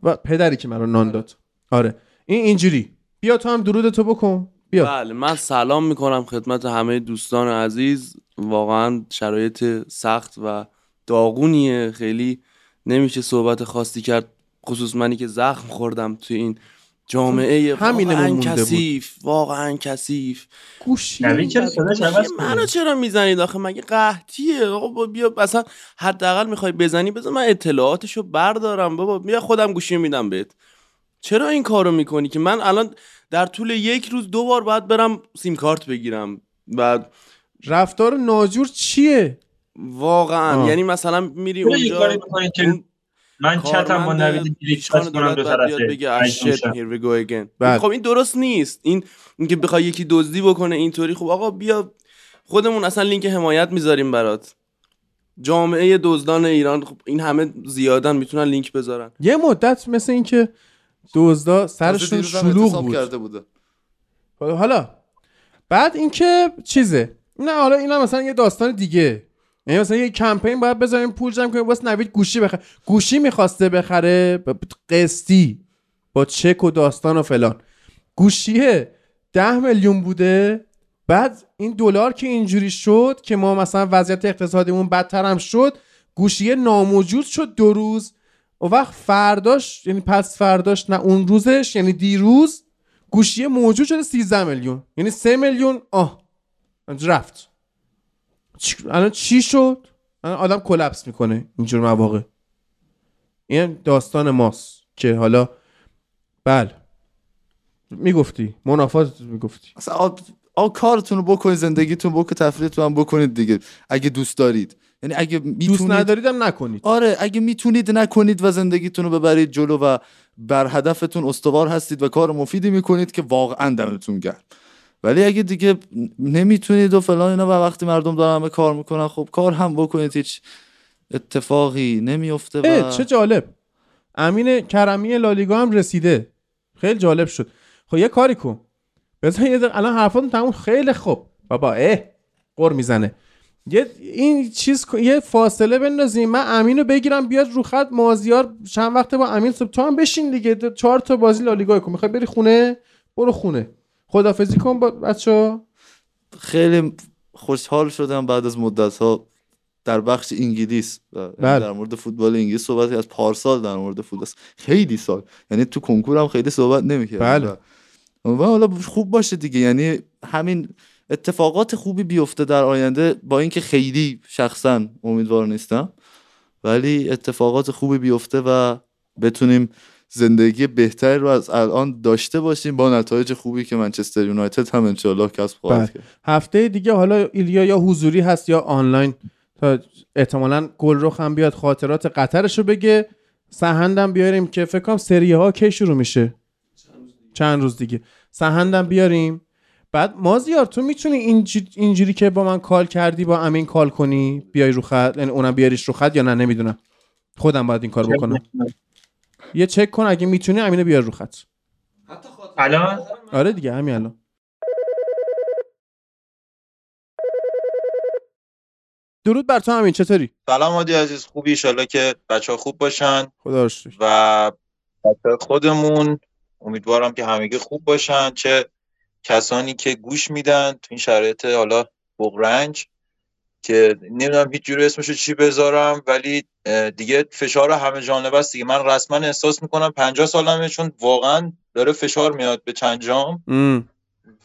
و پدری که مرا نان داد. آره این اینجوری. بیا تو هم درود تو بکن. بیا. بله من سلام میکنم خدمت همه دوستان عزیز. واقعا شرایط سخت و داغونیه، خیلی نمیشه صحبت خاصی کرد، خصوص منی که زخم خوردم توی این جامعه واقعا کثیف گوشی منو چرا میزنید آخه؟ مگه قحطیه؟ آقا بیا مثلا حداقل میخوای بزنی بزن، من اطلاعاتشو بردارم. بابا بیا خودم گوشی میدم بهت. چرا این کارو میکنی که من الان در طول یک روز 2 بار باید برم سیم کارت بگیرم؟ بعد رفتار ناجور چیه واقعا؟ یعنی مثلا میری اونجا من چتم با نوید کلیک کنم دو طرفه بگه اشت هیر وی گو اگین. خب این درست نیست. این که بخوای یکی دزدی بکنه اینطوری، خب آقا بیا خودمون اصلا لینک حمایت میذاریم برات. جامعه دزدان ایران، خب این همه زیادن میتونن لینک بذارن. یه مدت مثل این که دزدا سرشون شلوغ بود. حالا بعد این که چیزه، نه حالا اینا مثلا یه داستان دیگه، یعنی مثلا یه کمپین باید بذاریم پول جمع کنیم واسه نوید گوشی بخره. گوشی میخواسته بخره قسطی با چک و داستان و فلان، گوشیه 10 میلیون بوده. بعد این دلار که اینجوری شد که ما مثلا وضعیت اقتصادیمون بدتر هم شد، گوشیه ناموجود شد 2 روز. اون وقت فرداش، یعنی پس فرداش، نه اون روزش، یعنی دیروز، گوشیه موجود شده 13 میلیون. یعنی 3 میلیون رفت. الان چی شد؟ الان آدم کلپس میکنه اینجور مواقع. این داستان ماست که حالا بله میگفتی منافات میگفتی. اصلا کارتون رو بکنید، زندگیتون بکنید، تفریحتون هم بکنید دیگه اگه دوست دارید. یعنی اگه میتونید، دوست ندارید هم نکنید. آره اگه میتونید نکنید و زندگیتون رو ببرید جلو و بر هدفتون استوار هستید و کار مفیدی میکنید که واقعا دمتون گرم. ولی اگه دیگه نمیتونید و فلان اینا، و وقتی مردم دارن همه کار میکنن، خب کار هم بکنید، هیچ اتفاقی نمیفته. و چه جالب، امین کرمی لالیگا هم رسیده، خیلی جالب شد. خب یه کاری کن، بذار یه الان حرفاتون تموم. خیلی خوب بابا قر میزنه. این چیز یه فاصله بندازیم، من امینو بگیرم بیاد رو خط. مازیار چند وقته با امین صبح تا هم بشین دیگه 4 تا بازی لالیگا کن. میخوای بری خونه؟ برو خونه، خدافظی کن با بچه‌ها. خیلی خوشحال شدم بعد از مدت‌ها در بخش انگلیس در مورد فوتبال انگلیس صحبت از پارسال در مورد فوتبال خیلی سال، یعنی تو کنکور هم خیلی صحبت نمی‌کرد. بله. و حالا خوب باشه دیگه، یعنی همین اتفاقات خوبی بیفته در آینده، با اینکه خیلی شخصا امیدوار نیستم ولی اتفاقات خوبی بیفته و بتونیم زندگی بهتری رو از الان داشته باشیم با نتایج خوبی که منچستر یونایتد هم انشالله کسب خواهد کرد. هفته دیگه حالا ایلیا یا حضوری هست یا آنلاین، تا احتمالاً گلرخ هم بیاد خاطرات قطرشو بگه، سهندم بیاریم که فکر کنم سری ها کی شروع میشه، چند روز دیگه سهندم بیاریم. بعد مازیار تو میتونی اینجوری که با من کال کردی با امین کال کنی بیای رو خط، یعنی اونم بیاریش رو خط یا نه نمیدونم، خودم باید این کارو بکنم. یه چک کن اگه میتونی امینو بیار رو خط حتی الان. آره دیگه همین الان. درود بر تو امین، چطوری؟ سلام عادی عزیز، خوبی؟ انشالله که بچه‌ها خوب باشن. خدا رو شکر. و بچه‌های خودمون امیدوارم که همگی خوب باشن، چه کسانی که گوش میدن تو این شرایط حالا بغرنج که نمیدونم هیچ جوری اسمشو چی بذارم، ولی دیگه فشار همه جانبه است دیگه. من رسما احساس میکنم 50 سالمه، چون واقعا داره فشار میاد به چند جام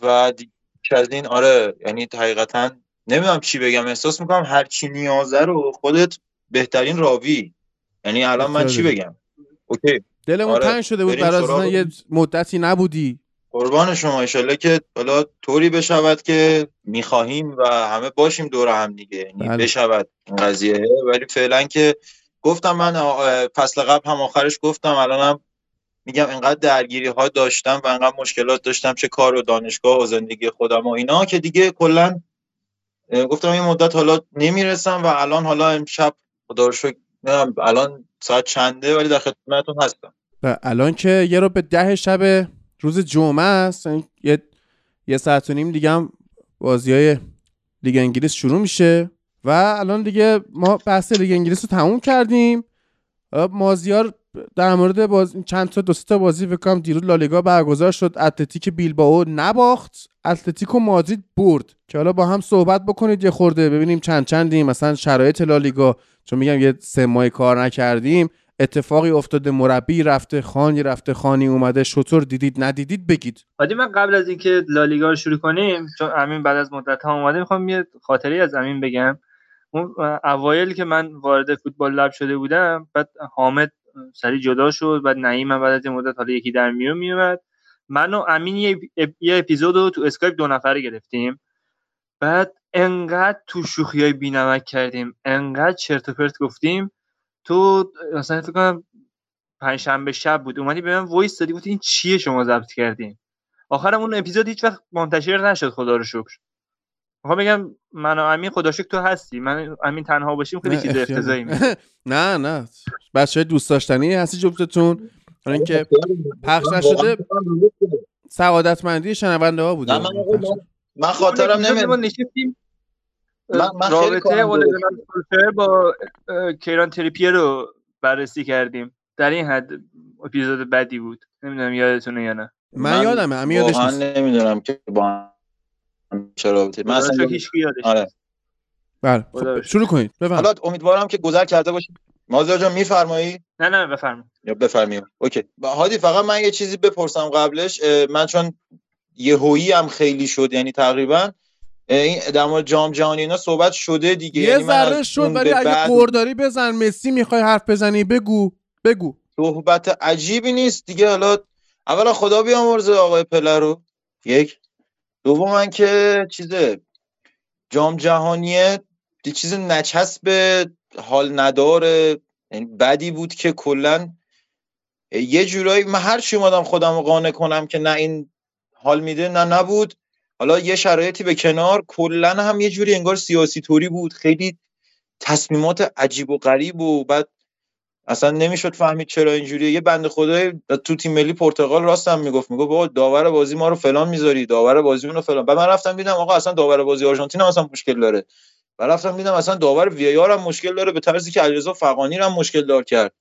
و دیگه از این آره، یعنی حقیقتا نمیدونم چی بگم. احساس میکنم هر چی نیازه رو خودت بهترین راوی، یعنی الان من چی بگم؟ اوکی دلمون آره. تنگ شده بود برای یه مدتی نبودی. قربان شما، انشالله که حالا طوری بشود که میخواهیم و همه باشیم دور هم دیگه، یعنی بشود این قضیه. ولی فعلا که گفتم من فصل قبل هم آخرش گفتم، الانم میگم اینقدر درگیری ها داشتم و اینقدر مشکلات داشتم، چه کار و دانشگاه و زندگی خودم و اینا، که دیگه کلا گفتم این مدت حالا نمیرسم. و الان حالا امشب خدا رو شکر الان ساعت چنده ولی در خدمتتون هستم. و الان که یه رو به 10 شب روز جمعه است، یه ساعت و نیم دیگه هم بازی‌های لیگ انگلیس شروع میشه و الان دیگه ما بحث لیگ انگلیس رو تموم کردیم. مازیار در مورد چند تا دو سه تا بازی فکر کنم دیروز لالیگا برگزار شد، اتلتیک بیلبائو نباخت، اتلتیکو مادرید برد، که حالا با هم صحبت بکنید یه خورده ببینیم چندیم مثلا شرایط لالیگا، چون میگم یه 3 ماه کار نکردیم، اتفاقی افتاده، مربی رفته، خانی رفته، خانی اومده، شطور دیدید ندیدید بگید. حاجی من قبل از اینکه لالیگا رو شروع کنیم، چون امین بعد از مدت ها اومده، میخوام یه خاطره از امین بگم. اون اوایل که من وارد فوتبال لب شده بودم، بعد حامد سری جدا شد، بعد نعیم هم بعد از مدت حالا یکی در میومد، من و امین یه اپیزود رو تو اسکایپ 2 نفره گرفتیم. بعد انقدر تو شوخیای بی‌نمک کردیم، انقدر چرت و پرت گفتیم، تو مثلا فکر کنم 5 شنبه شب بود اومدی به من وایس دادی گفتی این چیه شما ضبط کردین؟ آخرم اون اپیزود هیچ وقت منتشر نشد خدا رو شکر. میخوام بگم من و امین خدا شکر تو هستی، من امین تنها باشیم خیلی چیز افتضاحی میشه. نه بچه‌های دوست داشتنی هستی جفتتون، اون که پخش نشده سعادتمندی شنونده‌ها بود. من خاطرم نمیاد من رابطه اولدمن سولشر با کیران تریپیه رو بررسی کردیم، در این حد اپیزود بدی بود، نمیدونم یادتونه یا نه. من یادمه، همین یادش نیست، نمیدونم که با چه رابطه من اصلا هیچ کی یادش نیست. بله شروع کنید. حالا امیدوارم که گذر کرده باشید. مازیار جان میفرمایی؟ نه بفرمایید. یا بفرمایید. اوکی. هادی فقط من یه چیزی بپرسم قبلش، من چون یهویی هم خیلی شد، یعنی تقریبا این در مورد جام جهانی اینا صحبت شده دیگه، یه ذره شد، ولی اگه قرداری بزن مسی میخوای حرف بزنی بگو. صحبت عجیبی نیست دیگه. حالا اولا خدا بیامرزه آقای پله رو، یک. دوم من که چیزه جام جهانیه دی چیز نچسب حال نداره، یعنی بدی بود که کلا یه جورایی من هر چی اومدم خودم رو قانع کنم که نه این حال میده نه نبود. حالا یه شرایطی به کنار، کلا هم یه جوری انگار سیاسی طوری بود، خیلی تصمیمات عجیب و غریب و بعد اصلا نمیشد فهمید چرا اینجوریه. یه بنده خدای تو تیم ملی پرتغال راستم میگفت بابا داور بازی ما رو فلان میذاری، داور بازی اون رو فلان. بعد من رفتم دیدم آقا اصلا داور بازی آرژانتین هم اصلا مشکل داره، بعد رفتم دیدم اصلا داور وی آر هم مشکل داره، به طرزی که علیرضا فغانی هم مشکل دار کرد.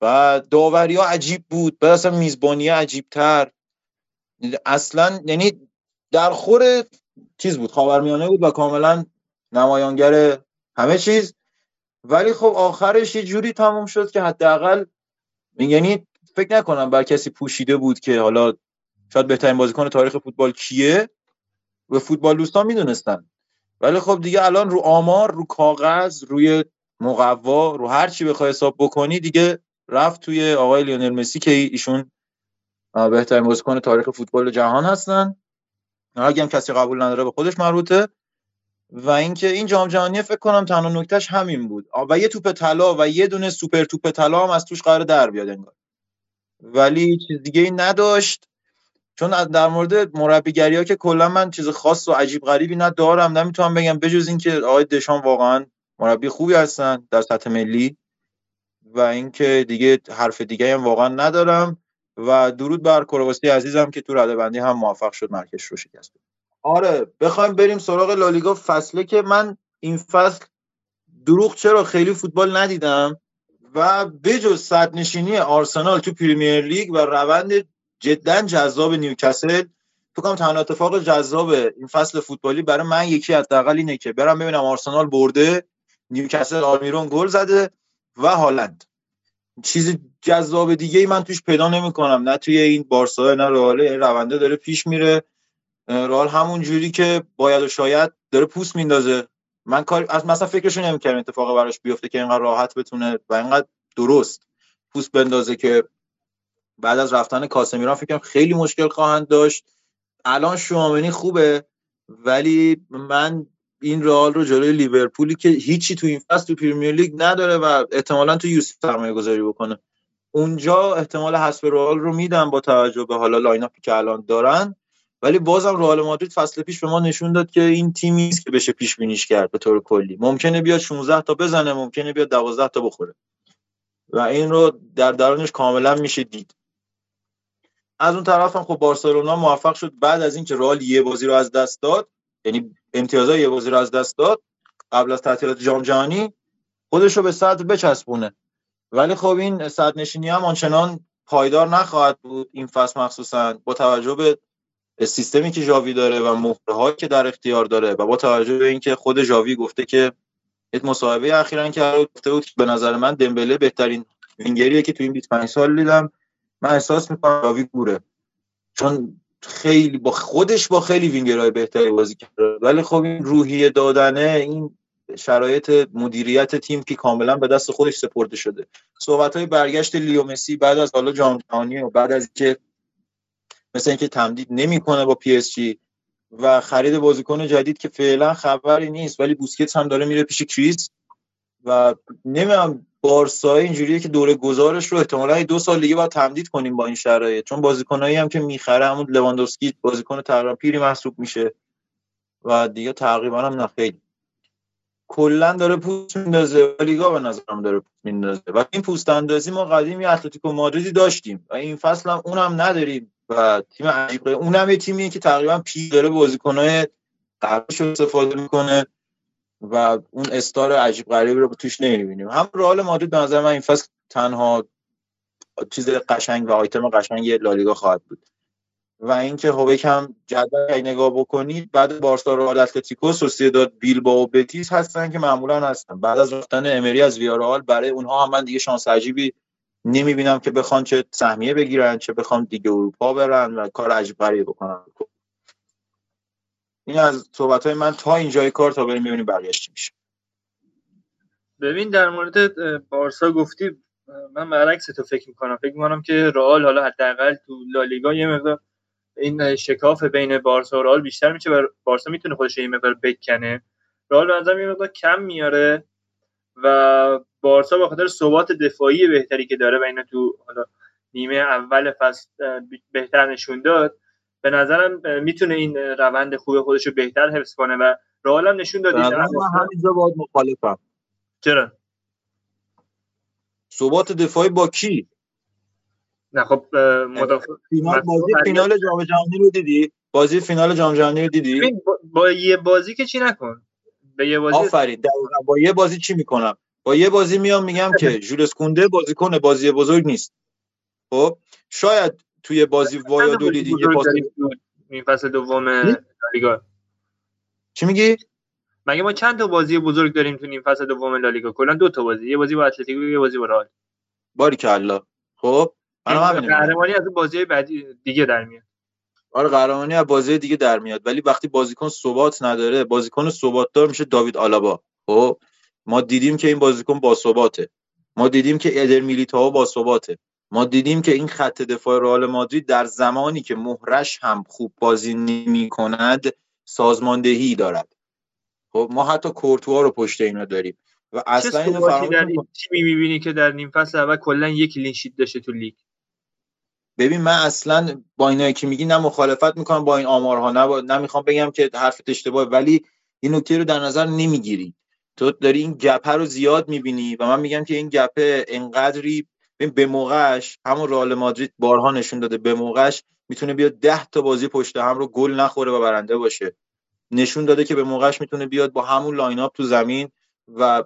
بعد داوری‌ها عجیب بود، بعد اصلا میزبانی‌ها عجیب‌تر، اصلا یعنی در خور چیز بود، خاورمیانه بود و کاملا نمایانگر همه چیز. ولی خب آخرش یه جوری تموم شد که حداقل یعنی فکر نکنم بر کسی پوشیده بود که حالا شاید بهترین بازیکن تاریخ فوتبال کیه و فوتبال دوستان میدونستن، ولی خب دیگه الان رو آمار، رو کاغذ، روی مقوا، رو هر چی بخوای حساب بکنی دیگه رفت توی آقای لیونل مسی که ایشون بهترین بازیکن تاریخ فوتبال جهان هستن. اگه کسی قبول نداره به خودش مربوطه. و اینکه این جام جهانی فکر کنم تنها نکتهش همین بود و یه توپ طلا و یه دونه سوپر توپ طلا هم از توش قرار در بیاد انگار، ولی چیز دیگه ای نداشت. چون در مورد مربیگری‌ها که کلا من چیز خاص و عجیب غریبی ندارم، نمیتونم بگم بجز اینکه آقای دشان واقعا مربی خوبی هستن در سطح ملی و اینکه دیگه حرف دیگه‌ای هم واقعا ندارم. و درود بر کرواسی عزیزم که تو رده‌بندی هم موفق شد مرکز رو شکست. آره بخوایم بریم سراغ لالیگا، فصله که من این فصل دروغ چرا خیلی فوتبال ندیدم و بجز صدرنشینی آرسنال تو پریمیر لیگ و روند جدا جذاب نیوکاسل، فکر کنم تنها اتفاق جذاب این فصل فوتبالی برای من یکی حداقل اینه که برم ببینم آرسنال برده، نیوکاسل آلمیرون گل زده و هالند. چیز جذاب دیگه ای من توش پیدا نمی‌کنم، نه توی این بارسا نه رئال. این رونده داره پیش میره، رئال همون جوری که باید و شاید داره پوست میندازه. من کار از مثلا فکرشو نمی‌کردم اتفاقی براش بیفته که اینقدر راحت بتونه و اینقدر درست پوست بندازه که بعد از رفتن کاسمیران فکرم خیلی مشکل خواهند داشت. الان شوامنی خوبه، ولی من این رئال رو جلوی لیورپولی که هیچی تو این فصل تو پریمیر لیگ نداره و احتمالاً تو یوسف سرمایه‌گذاری بکنه، اونجا احتمال حذف رئال رو میدم با توجه به حالا لایناپی که الان دارن. ولی بازم رئال مادرید فصل پیش به ما نشون داد که این تیمی است که بشه پیش بینیش کرد به طور کلی. ممکنه بیاد 16 تا بزنه، ممکنه بیاد 12 تا بخوره و این رو در درونش کاملا میشه دید. از اون طرف هم خب بارسلونا موفق شد بعد از اینکه رئال یه بازی رو از دست داد، یعنی امتیازای یه بازی رو از دست داد قبل از تعطیلات جام جهانی، خودش رو به صدر بچسبونه. ولی خب این صدرنشینی هم آنچنان پایدار نخواهد بود این فصل، مخصوصا با توجه به سیستمی که ژاوی داره و مهرهایی که در اختیار داره و با توجه به اینکه خود ژاوی گفته که یه مصاحبه اخیراً که گفته بود به نظر من دمبله بهترین وینگریه که تو این 25 سال دیدم. من احساس می‌کنم ژاوی گوره، چون خیلی با خودش با خیلی وینگرهای بهتری بازی کرده، ولی خب این روحیه دادنه، این شرایط مدیریت تیم که کاملا به دست خودش سپرده شده. صحبت‌های برگشت لیو مسی بعد از حالا جام جهانی و بعد از اینکه مثلا اینکه تمدید نمی‌کنه با پی اس جی و خرید بازیکن جدید که فعلا خبری نیست، ولی بوسکتس هم داره میره پیش کریس و نمی‌دونم بارسا اینجوریه که دوره گذارش رو احتمالاً 2 سال دیگه باید تمدید کنیم با این شرایط، چون بازیکنایی هم که میخره همون لواندوفسکی بازیکن تقریبا پیری محسوب میشه و دیگه تقریبا هم نخیلی کلا داره پوست میندازه لیگا به نظرم داره پوست میندازه. و این پوست اندازی ما قدیمی اتلتیکو مادریدی داشتیم و این فصل هم اونم نداریم و تیم عجیبه، اونم یه تیمیه که تقریبا پیر داره بازیکنای قرضش استفاده میکنه و اون استار عجیب غریبی رو توش نمی‌بینیم. هم رئال مادرید به نظر من این فصل تنها چیز قشنگ و آیتم قشنگ لالیگا خواهد بود. و اینکه هوبک هم جدول اگه نگاه بکنید بعد بارسا رو اتلتیکو سوسییداد بیلبائو و بتیس هستن که معمولا هستن بعد از رفتن امری از ویارال، برای اونها هم من دیگه شانس عجیبی نمی‌بینم که بخوان چه سهمیه بگیرن چه بخوان دیگه اروپا برن و کار عجیب غریبی بکنن. این از صحبت‌های من تا اینجای کار تا بریم ببینیم بقیه‌اش چی میشه. ببین در مورد بارسا گفتی، من برعکس تو فکر می‌کنم. فکر می‌کنم که رئال حالا حداقل تو لالیگا یه مقدار این شکاف بین بارسا و رئال بیشتر میشه و بارسا میتونه خودش یه مقدار بکنه. رئال بعضی یه مقدار کم میاره و بارسا با خاطر ثبات دفاعی بهتری که داره و اینا تو حالا نیمه اول فصل بهتر نشون داد. به نظرم میتونه این روند خوب خودشو بهتر حفظ کنه و رئال هم نشون داد. من همینجا باید مخالفم. چرا؟ ثبات دفاعی با کی؟ نه خب مدافع بازی فینال جام جهانی رو دیدی؟ بازی فینال جام جهانی رو دیدی؟ با یه بازی که چی نکن؟ به یه بازی آفرید. دقیقاً با یه بازی چی میکنم؟ با یه بازی میام میگم که ژولس کونده بازیکن بازی بزرگ نیست. خب شاید توی بازی وایادولی دیگه پاس این فصل دوم لالیگا چی میگی؟ مگه ما چند تا بازی بزرگ داریم تو نیم فصل دوم لالیگا؟ کلا دو تا بازی، یه بازی با اتلتیکو، یه بازی با رئال. باریکالله. خب قهرمانی از بازی‌های بعدی دیگه در میاد. آره قهرمانی از بازی‌های دیگه در میاد، ولی وقتی بازیکن ثبات نداره، بازیکن ثبات دار میشه داوید آلابا. خب ما دیدیم که این بازیکن با ثباته، ما دیدیم که ادر میلیتائو با ثباته، ما دیدیم که این خط دفاع رئال مادرید در زمانی که مهرش هم خوب بازی نمی‌کند سازماندهی دارد. خب ما حتی کورتوا رو پشت اینا داریم و اصلا اینو فراموش می‌بینی که در نیم فصل اول کلا یک کلین شیت داشته تو لیگ. ببین من اصلا با اینایی که میگی نه مخالفت میکنم با این آمارها، نه میخوام بگم که حرفت اشتباهه، ولی این نکته رو در نظر نمیگیری. تو داری این گپه رو زیاد میبینی و من میگم که این گپه انقدری به موقعش، همون رئال مادرید بارها نشون داده، به موقعش میتونه بیاد 10 تا بازی پشت هم رو گل نخوره و برنده باشه. نشون داده که به موقعش میتونه بیاد با همون لاین اپ تو زمین و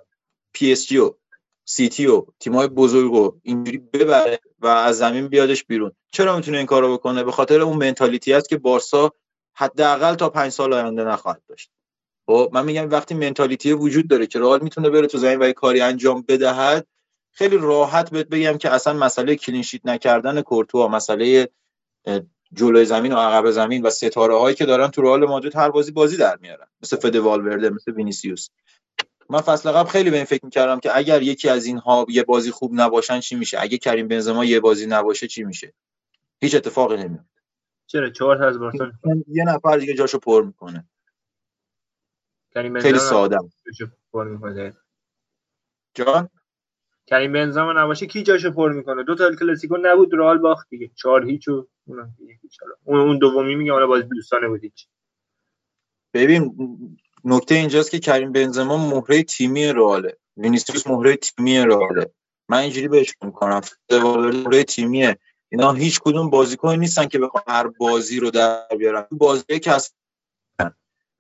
پی اس جی و سیتی و تیمای بزرگو اینجوری ببره و از زمین بیادش بیرون. چرا میتونه این کارو بکنه؟ به خاطر اون منتالیتی است که بارسا حداقل تا 5 سال آینده نخواهد داشت. خب من میگم وقتی منتالیتی وجود داره که رئال میتونه بره تو زمین و کاری انجام بدهد، خیلی راحت بهت بگم که اصلا مسئله کلین شیت نکردن کورتوا، مسئله جلوی زمین و عقب زمین و ستاره هایی که دارن تو رئال مادرید هر بازی در میارن، مثل فده والورده، مثل وینیسیوس. من فصل قبل خیلی به این فکر می‌کردم که اگر یکی از اینها یه بازی خوب نباشن چی میشه؟ اگه کریم بنزما یه بازی نباشه چی میشه؟ هیچ اتفاقی نمیفته. چرا 4 از بارسا یه نفر دیگه جاشو پر میکنه. کریم بنزما خیلی ساده جاشو پر میکنه. جان کریم بنزما نباشه کی جاشو پر میکنه؟ دو تا ال کلاسیکو نبود رئال باخت دیگه 4-0 و اون دومی میگه حالا باز دوستانه بودی. ببین نکته اینجاست که کریم بنزما مهره تیمی رئاله، وینیسیوس مهره تیمی رئاله، من اینجوری بهش میگم مهره تیمیه. اینا هیچ کدوم بازیکن نیستن که بخوام هر بازی رو در بیارن، بازیه که هستن،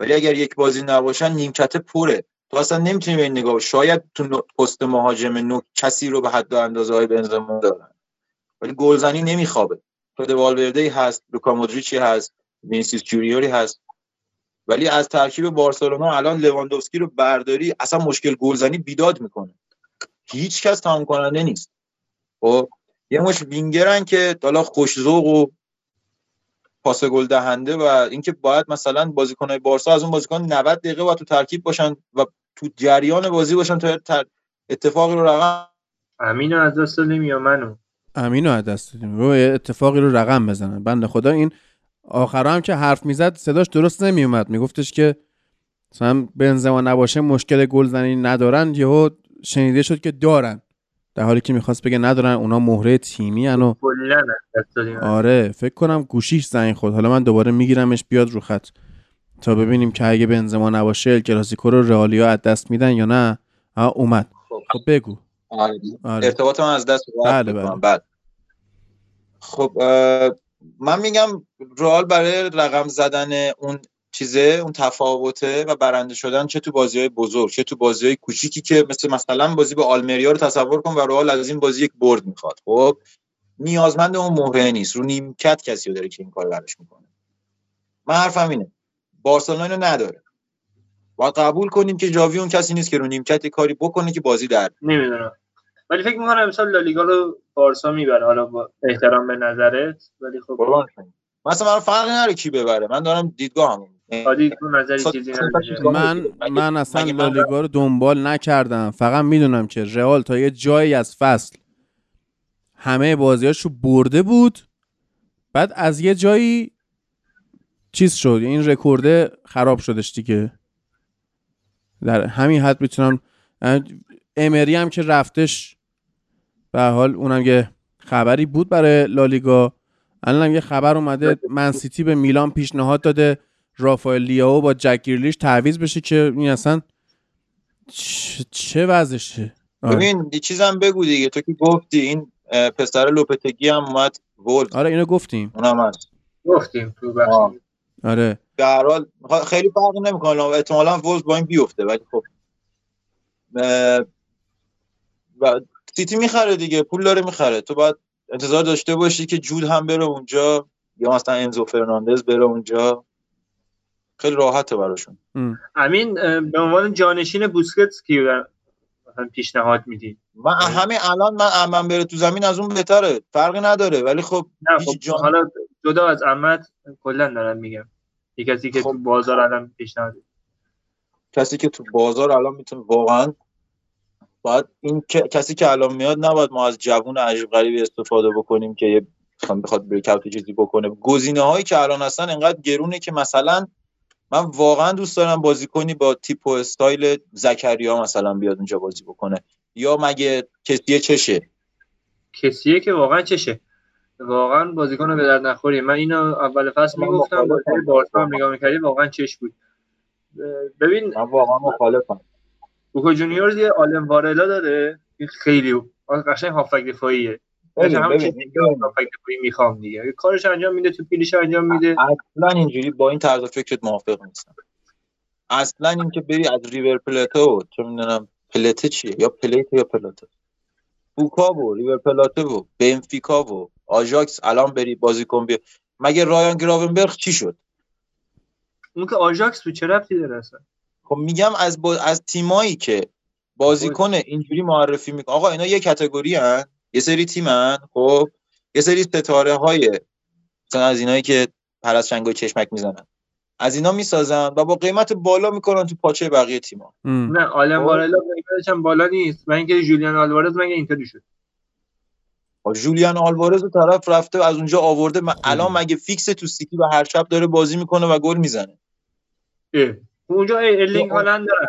ولی اگر یک بازی نباشن نیمکت پره، تو اصلا نمیتونی به این نگاه. شاید تو پست مهاجم نوک کسی رو به حد و اندازه‌های بنزما دارن، ولی گلزنی نمیخوابه. فد والوردی هست، لوکا مودریچی هست، وینیسیوس جونیوری هست، ولی از ترکیب بارسلونا الان لواندوفسکی رو برداری اصلا مشکل گلزنی بیداد میکنه. هیچ کس تمام کننده نیست. خب یه مش وینگرن که حالا خوش ذوق و پاس گل دهنده و اینکه باید مثلا بازیکنای بارسا از اون بازیکن 90 دقیقه با تو ترکیب باشن و تو جریان بازی باشن تا اتفاقی رو رقم امینو از دست دادیم یا منو امینو از دست دادیم، اتفاقی رو رقم بزنن. بنده خدا این آخرا هم که حرف میزد صداش درست نمیومد، میگفتش که مثلا بنزما نباشه مشکل گلزنی ندارن، یهو شنیده شد که دارن، در حالی که میخواست بگه ندارن، اونا مهره تیمی ان و آره فکر کنم گوشیش زنگ خورد. حالا من دوباره میگیرمش بیاد رو خط تا ببینیم که اگه بنزما نباشه ال کلاسیکو رو رئالیا از دست میدن یا نه. اومد. خب بگو. آره. ارتباطم از دست بعد. خب من میگم رئال برای رقم زدن اون چیزه، اون تفاوته و برنده شدن چه تو بازی‌های بزرگ چه تو بازی‌های کوچیکی که مثلا بازی با آلمریا رو تصور کن و رئال از این بازی یک برد میخواد. خب نیازمند اون مهره نیست، رو نیمکت کسی رو داره که این کارو براش میکنه. من حرفم اینه بارسلونا اینو نداره. باید قبول کنیم که ژاوی اون کسی نیست که رو نیمکت کاری بکنه که بازی در نمیدونم، ولی فکر می‌کنم امسال لالیگا رو بارسا میبره. حالا با احترام به نظرت، ولی خب مثلا فرقی نداره کی ببره، من دارم دیدگاهم عادی تو نظری چیزی نداره. من اصلا لالیگا رو دنبال نکردم، فقط میدونم که رئال تا یه جایی از فصل همه بازیاشو برده بود، بعد از یه جایی چیز شد، این رکورد خراب شدش دیگه. در همین حد میتونم امری هم که رفتش به حال اونم یه خبری بود برای لالیگا. الانم یه خبر اومده من سیتی به میلان پیشنهاد داده رافائل لیائو با جک گریلیش تعویض بشه که این اصلا چه وضعشه. ببین چیزم بگو دیگه، تو که گفتی این پسر لوپتگی هم اومد ولف. آره اینو گفتیم، اونم هست گفتیم تو بخش. آره در حال خیلی فرق نمیکنه، احتمالاً ولف با این بیفته، ولی خب و سیتی میخره دیگه، پول داره میخره. تو باید انتظار داشته باشی که جود هم بره اونجا یا مثلا انزو فرناندز بره اونجا. خیلی راحته براشون. امین به عنوان جانشین بوسکتس کی مثلا پیشنهاد میدی؟ من همین الان من عمم بره تو زمین از اون بهتره، فرقی نداره. ولی خب حالا جدا از عمت کلا دارم میگم کسی که تو بازار الان پیشنهاد، کسی که تو بازار الان میتونه واقعا باید این کسی که الان میاد نباید ما از جوون عجیب غریبی استفاده بکنیم که یه بخواد بریک اوت چیزی بکنه. گزینه‌هایی که الان هستن انقدر گرونه که مثلا من واقعا دوست دارم بازیکنی با تیپ و استایل زکریا مثلا بیاد اونجا بازی بکنه، یا مگه کسیه چشه، کسیه که واقعا چشه، واقعا بازیکن به درد نخوری. من اینو اول فصل میگفتم، بازی بارسا هم نگاه می‌کردی واقعا چش بود. ببین من واقعا مخالفم. بوکا جونیورز یه عالم وارلا داره، خیلی قشنگ هافک دفاعیه. مثلا همون چیزی که هافک دفاعی میخوام دیگه، کارش انجام میده، تو پیلیش انجام میده. اصلا اینجوری با این طرز فکرت موافق نیستم. اصلا این که بری از ریور پلاتو، چه میدونم پلاته چیه، یا پلیت یا پلاته، بوکا و ریور پلاته و بنفیکا و آژاکس الان بری بازیکن بیار. مگه رایان گراونبرخ چی شد؟ اون که آژاکس تو چه ربطی داره اصلا؟ خب میگم از تیمایی که بازیکن اینجوری معرفی میکنه. آقا اینا یه کاتگوری ان، یه سری تیمن، خب یه سری ستاره های مثلا از اینایی که پرست شنگای چشمک میزنن، از اینا میسازن و با قیمت بالا میکنن تو پاچه بقیه تیم‌ها. نه آلم وارلا قیمتش هم بالا نیست. من اینکه جولیان آلوارز مگه اینطوری شد؟ جولیان آلوارز رو طرف رفته از اونجا آورده، الان مگه فیکس تو سیتی و هر شب داره بازی میکنه و گل میزنه. اونجا ارلینگ هالند داره.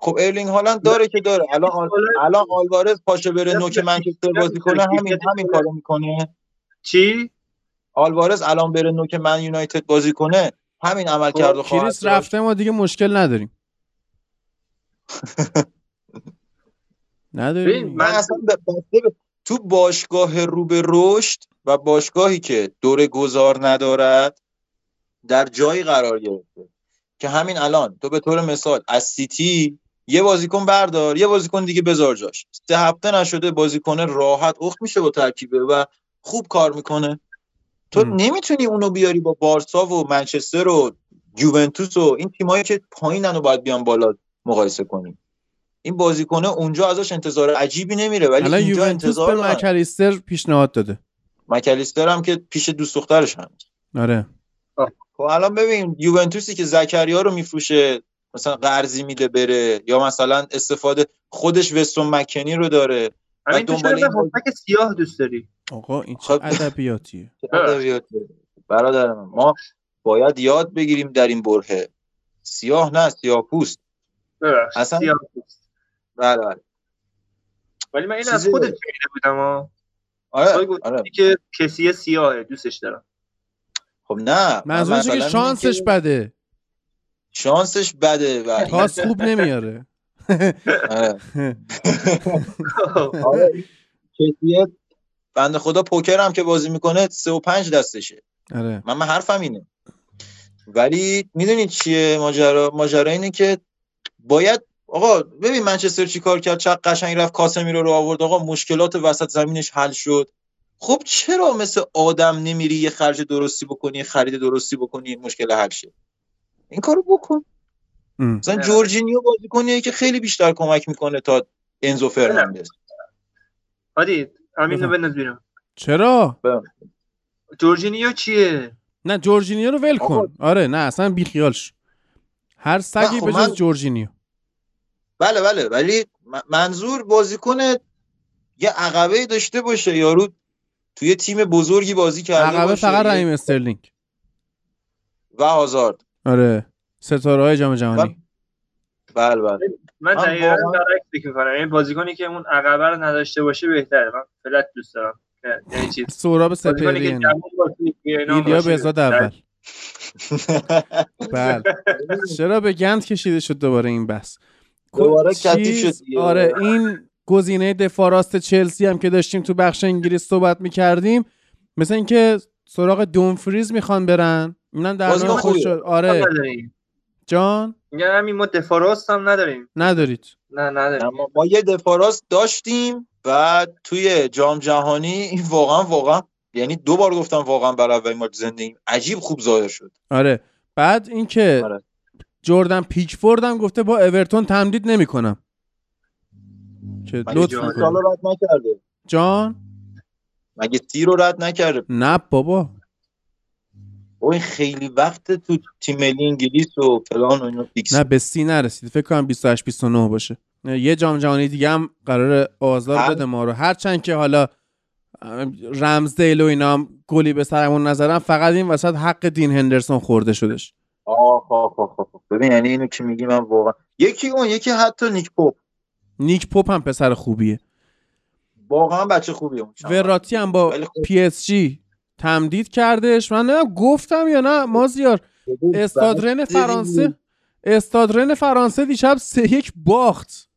خب ارلینگ هالند داره که داره. الان آلوارز پاشه بره نوک منچستر بازی کنه، همین کارو میکنه. چی؟ آلوارز الان بره نوک من یونایتد بازی کنه، همین عمل کرده. کریس رفته ما دیگه مشکل نداریم. نداریم. من اصلا تو باشگاه رو به رشد و باشگاهی که دوره گذار ندارد در جایی قرار گرفته که همین الان تو به طور مثال از سیتی یه بازیکن بردار، یه بازیکن دیگه بذار جاش، 3 هفته نشده بازیکن راحت اخت میشه با ترکیبه و خوب کار میکنه. تو نمیتونی اونو بیاری با بارسا و منچستر و یوونتوس و این تیمایی که پایینن و باید بیان بالا مقایسه کنی. این بازیکنه اونجا ازش انتظار عجیبی نمیره، ولی اینجا انتظار به مکالیستر پیشنهاد داده. مکالیستر هم که پیش دوست دخترش هم. آره. خب الان ببین یوونتوسی که زکریا رو میفروشه، مثلا قرضی میده بره، یا مثلا استفاده خودش وستون مکنی رو داره. همین تو چرا هفک سیاه دوست داری؟ آقا این چه ادبیاتیه؟ ادبیاتیه. برادر من، ما باید یاد بگیریم در این برهه. سیاه نه، سیاه‌پوست. اصلا سیاه‌پوست. بله. ولی من این از خودت میده بودم ها. آره. که کسی سیاهه دوستش دارم. خب نه. منظورش اینه که شانسش بده. شانسش بده و پاس خوب نمیاره. آره. کسی بنده خدا پوکر هم که بازی میکنه 3 و 5 دستشه. آره. من حرفم اینه. ولی میدونید چیه ماجرا اینه که باید آقا ببین منچستر چی کار کرد، چقدر قشنگ رفت کاسمیرو رو آورد، آقا مشکلات وسط زمینش حل شد. خب چرا مثل آدم نمیری یه خرج درستی بکنی، خرید درستی بکنی، مشکل حل شه؟ این کارو بکن. مثلا جورجینیو بازیکنیه که خیلی بیشتر کمک میکنه تا انزو فرناندز. هادی امینو بنز بیرون. چرا؟ جورجینیو چیه؟ نه جورجینیو رو ول کن. آره نه اصلا بی خیالش. هر سگی به جز جورجینیو. بله ولی منظور بازیکن یه عقبه داشته باشه، یارو توی تیم بزرگی بازی کرده باشه. عقبه فقط رحیم استرلینگ و هازارد. آره ستاره‌های جام جهانی. بله من دقیقاً برعکس می‌کنم. این بازیکنی که اون عقبه رو نداشته باشه بهتره. من فلت دوست دارم. یعنی چی؟ سوراب سپهری. ایلیا بهزاد اول. بله. چرا به گند کشیده شد دوباره این بحث؟ دوباره کثیف شد. آره این گزینه دفاع راست چلسی هم که داشتیم تو بخش انگلیس صحبت می‌کردیم، مثلا اینکه سراغ دونفریز میخوان برن، اینا در واقع خوش شد. آره جان میگم ما دفاع راست هم نداریم. ندارید؟ نه نداریم. ما یه دفاع راست داشتیم و توی جام جهانی این واقعا یعنی 2 بار گفتم واقعا برای اولین بار زندگیم عجیب خوب ظاهر شد. آره بعد اینکه جردن پیکفورد هم گفته با اورتون تمدید نمی‌کنم. چه لطفی سالو رد نکرده. جان مگه سی رو رد نکرده؟ نه بابا. این خیلی وقت تو تیم ملی انگلیس و فلان و اینا فیکس. نه به سی نرسید. فکر کنم 28 29 باشه. یه جام جهانی دیگه هم قراره آزار بده ما رو. هرچند که حالا رمزدیل و اینا هم گلی به سرمون نذارن، فقط این وسط حق دین هندرسون خورده شدش. ببین یعنی اینو که میگی من واقعا یکی اون یکی حتی نیک پوپ هم پسر خوبیه، واقعا بچه خوبیه. اون وراتی هم با پی اس جی تمدید کردش. من نمیدونم گفتم یا نه مازیار، استاد رن فرانسه دیشب 3-1 باخت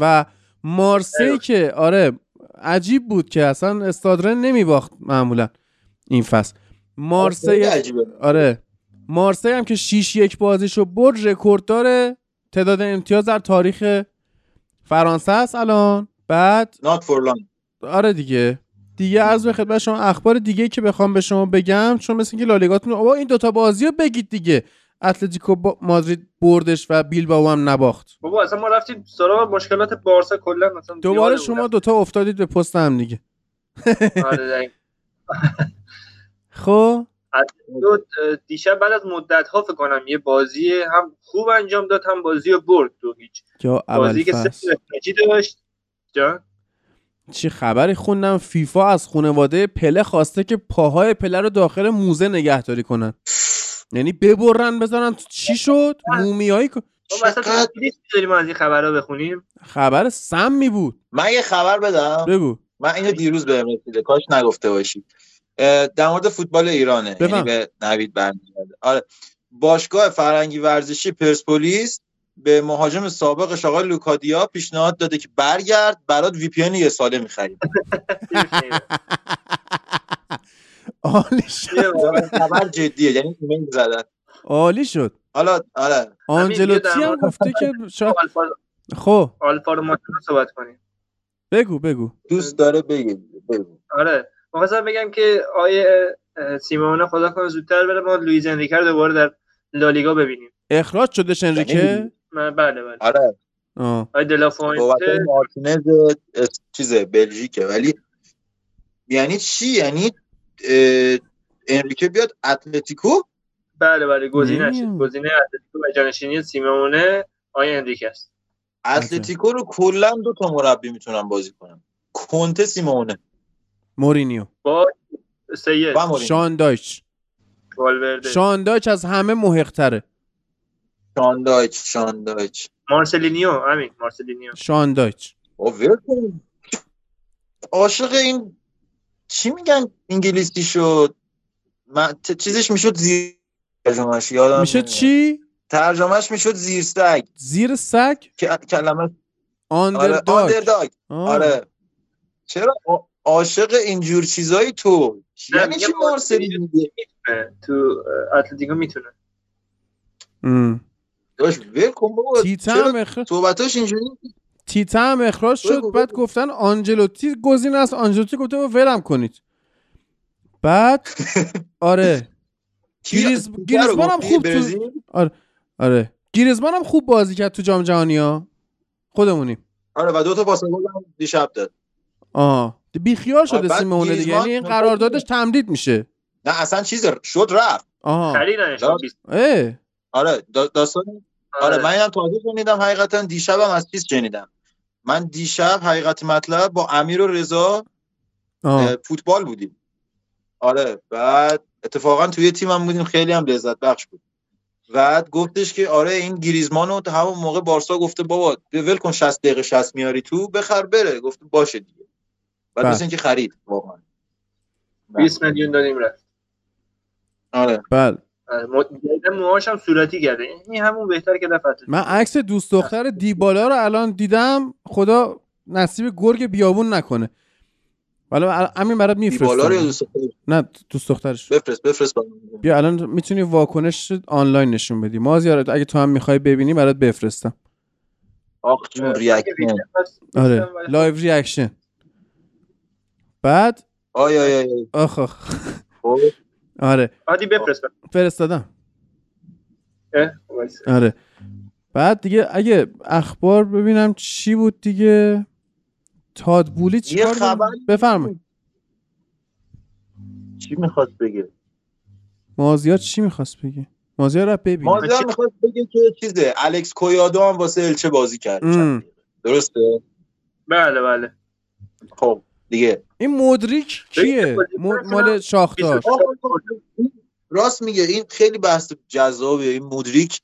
و مارسی که آره عجیب بود که اصلا استاد رن نمیباخت معمولا این فصل. مارسی هم که 6-1 بازیشو برد، رکورددار تعداد امتیاز در تاریخ فرانسه است الان. بعد not for long. آره دیگه عرض به خدمت شما اخبار دیگه که بخوام به شما بگم، چون مثل اینکه لالیگاتون آقا این دوتا بازیو بگید دیگه. اتلتیکو مادرید بردش و بیلبائو هم نباخت. بابا اصلا ما رفتیم سراغ مشکلات بارسا کلا، مثلا دوباره شما دوتا افتادید به پست هم دیگه. آره خب دیشب بعد از مدت ها فکر کنم یه بازی هم خوب انجام داد، هم بازی رو برد 2-0. بازی که 3-0 داشت. جان چی خبری خوندم فیفا از خانواده پله خواسته که پاهای پله رو داخل موزه نگهداری کنن، یعنی ببرن بذارن تو چی شد مومیایی. مثلا چی داریم از این خبرها بخونیم؟ خبر سمی بود. من یه خبر بدم. بگو. من اینو دیروز بهم رسیده، کاش نگفته باشی. در مورد فوتبال ایرانه، یعنی به نوید برمیگرده. آره باشگاه فرهنگی ورزشی پرسپولیس به مهاجم سابقش آقای لوکادیا پیشنهاد داده که برگرد، برات وی پی ان یه ساله می‌خریم. عالی شد. خبر جدیه، یعنی ایمیل زدن. عالی شد. حالا آره آنجلوتی هم گفته که خب آلفا رو ما صحبت کنیم. بگو. دوست داره بگو. آره مثلا بگم که آیه سیمونه خدا کنه زودتر بره، ما لوئیز انریکه رو دوباره در لالیگا ببینیم. اخراج شدش انریکه؟ بله. آره. آیه دلافونته مارتینز چیزه بلژیکه. ولی یعنی چی؟ یعنی انریکه بیاد اتلتیکو؟ بله گزینه اتلتیکو و جانشینی سیمونه آیه انریکه است. اتلتیکو رو کلا دو تا مربی میتونن بازی کنن. کنته سیمونه، مورینیو با سید، شاندایچ از همه محق‌تره. شاندایچ مارسلینیو شاندایچ. عاشق این چی میگن انگلیسی شد، چیزش میشد زیر ترجمهش یادم میشه چی؟ ترجمهش میشد زیر سگ که کلمه آندرداگ. آره چرا عاشق اینجور چیزایی تو؟ یعنی چی مارسلی میگه تو اتلتیکو میتونه داشت ویلکوم بابا. صحبتاش اینجوری. تیتا هم اخراج شد، بعد گفتن آنجلوتی گزینه است. آنجلوتی گفته ولم کنید. بعد آره گریزمان هم خوب تو آره گریزمان هم خوب بازی کرد تو جام جهانی ها خودمونیم. آره و 2 تا پاس گل هم دیشب داد. بیخیال شده سیمونه دیگه، یعنی این قراردادش تمدید میشه. نه اصلا چیز شد رفت خریدنش. آره داستان آره من اینم تازه شنیدم، حقیقتا دیشبم از چیز شنیدم. من دیشب حقیقت مطلب با امیر و رضا فوتبال بودیم. آره بعد اتفاقا توی تیمم بودیم، خیلی هم لذت بخش بود. بعد گفتش که آره این گریزمانو همون موقع بارسا گفته بابا ول کن 60 دقیقه 60 میاری تو بخر بره، گفته باشه دیگه. بعد مثل اینکه خرید واقعا 20 میلیون دادیم رفت. آره بله موهاش هم صورتی کرده، این همون بهتر که دفعه. من عکس دوست دختر دیبالا رو الان دیدم، خدا نصیب گرگ بیابون نکنه. والا همین برات میفرستم دیبالا رو. دوست دخترش؟ نه دوست دخترش. بفرست بیا الان میتونی واکنش آنلاین نشون بدی. مازیار اگه تو هم میخوای ببینی برات بفرستم. آخ جون ریاکشن. آره لایو ریاکشن. بعد آخ آره عادی بفرستم. فرستادم. آره. بعد دیگه اگه اخبار ببینم چی بود دیگه. تادبولی چی کار بفرمایید چی میخواست بگه؟ مازیار چی میخواست بگه؟ مازیار رفت ببین. مازیار میخواست بگه که چیزه الکس کویادو هم واسه الچه بازی کرد. درسته؟ بله بله. خب دیگه این مودریک کیه؟ مال شاختار. راست میگه، این خیلی بحث جذابیه. این مودریک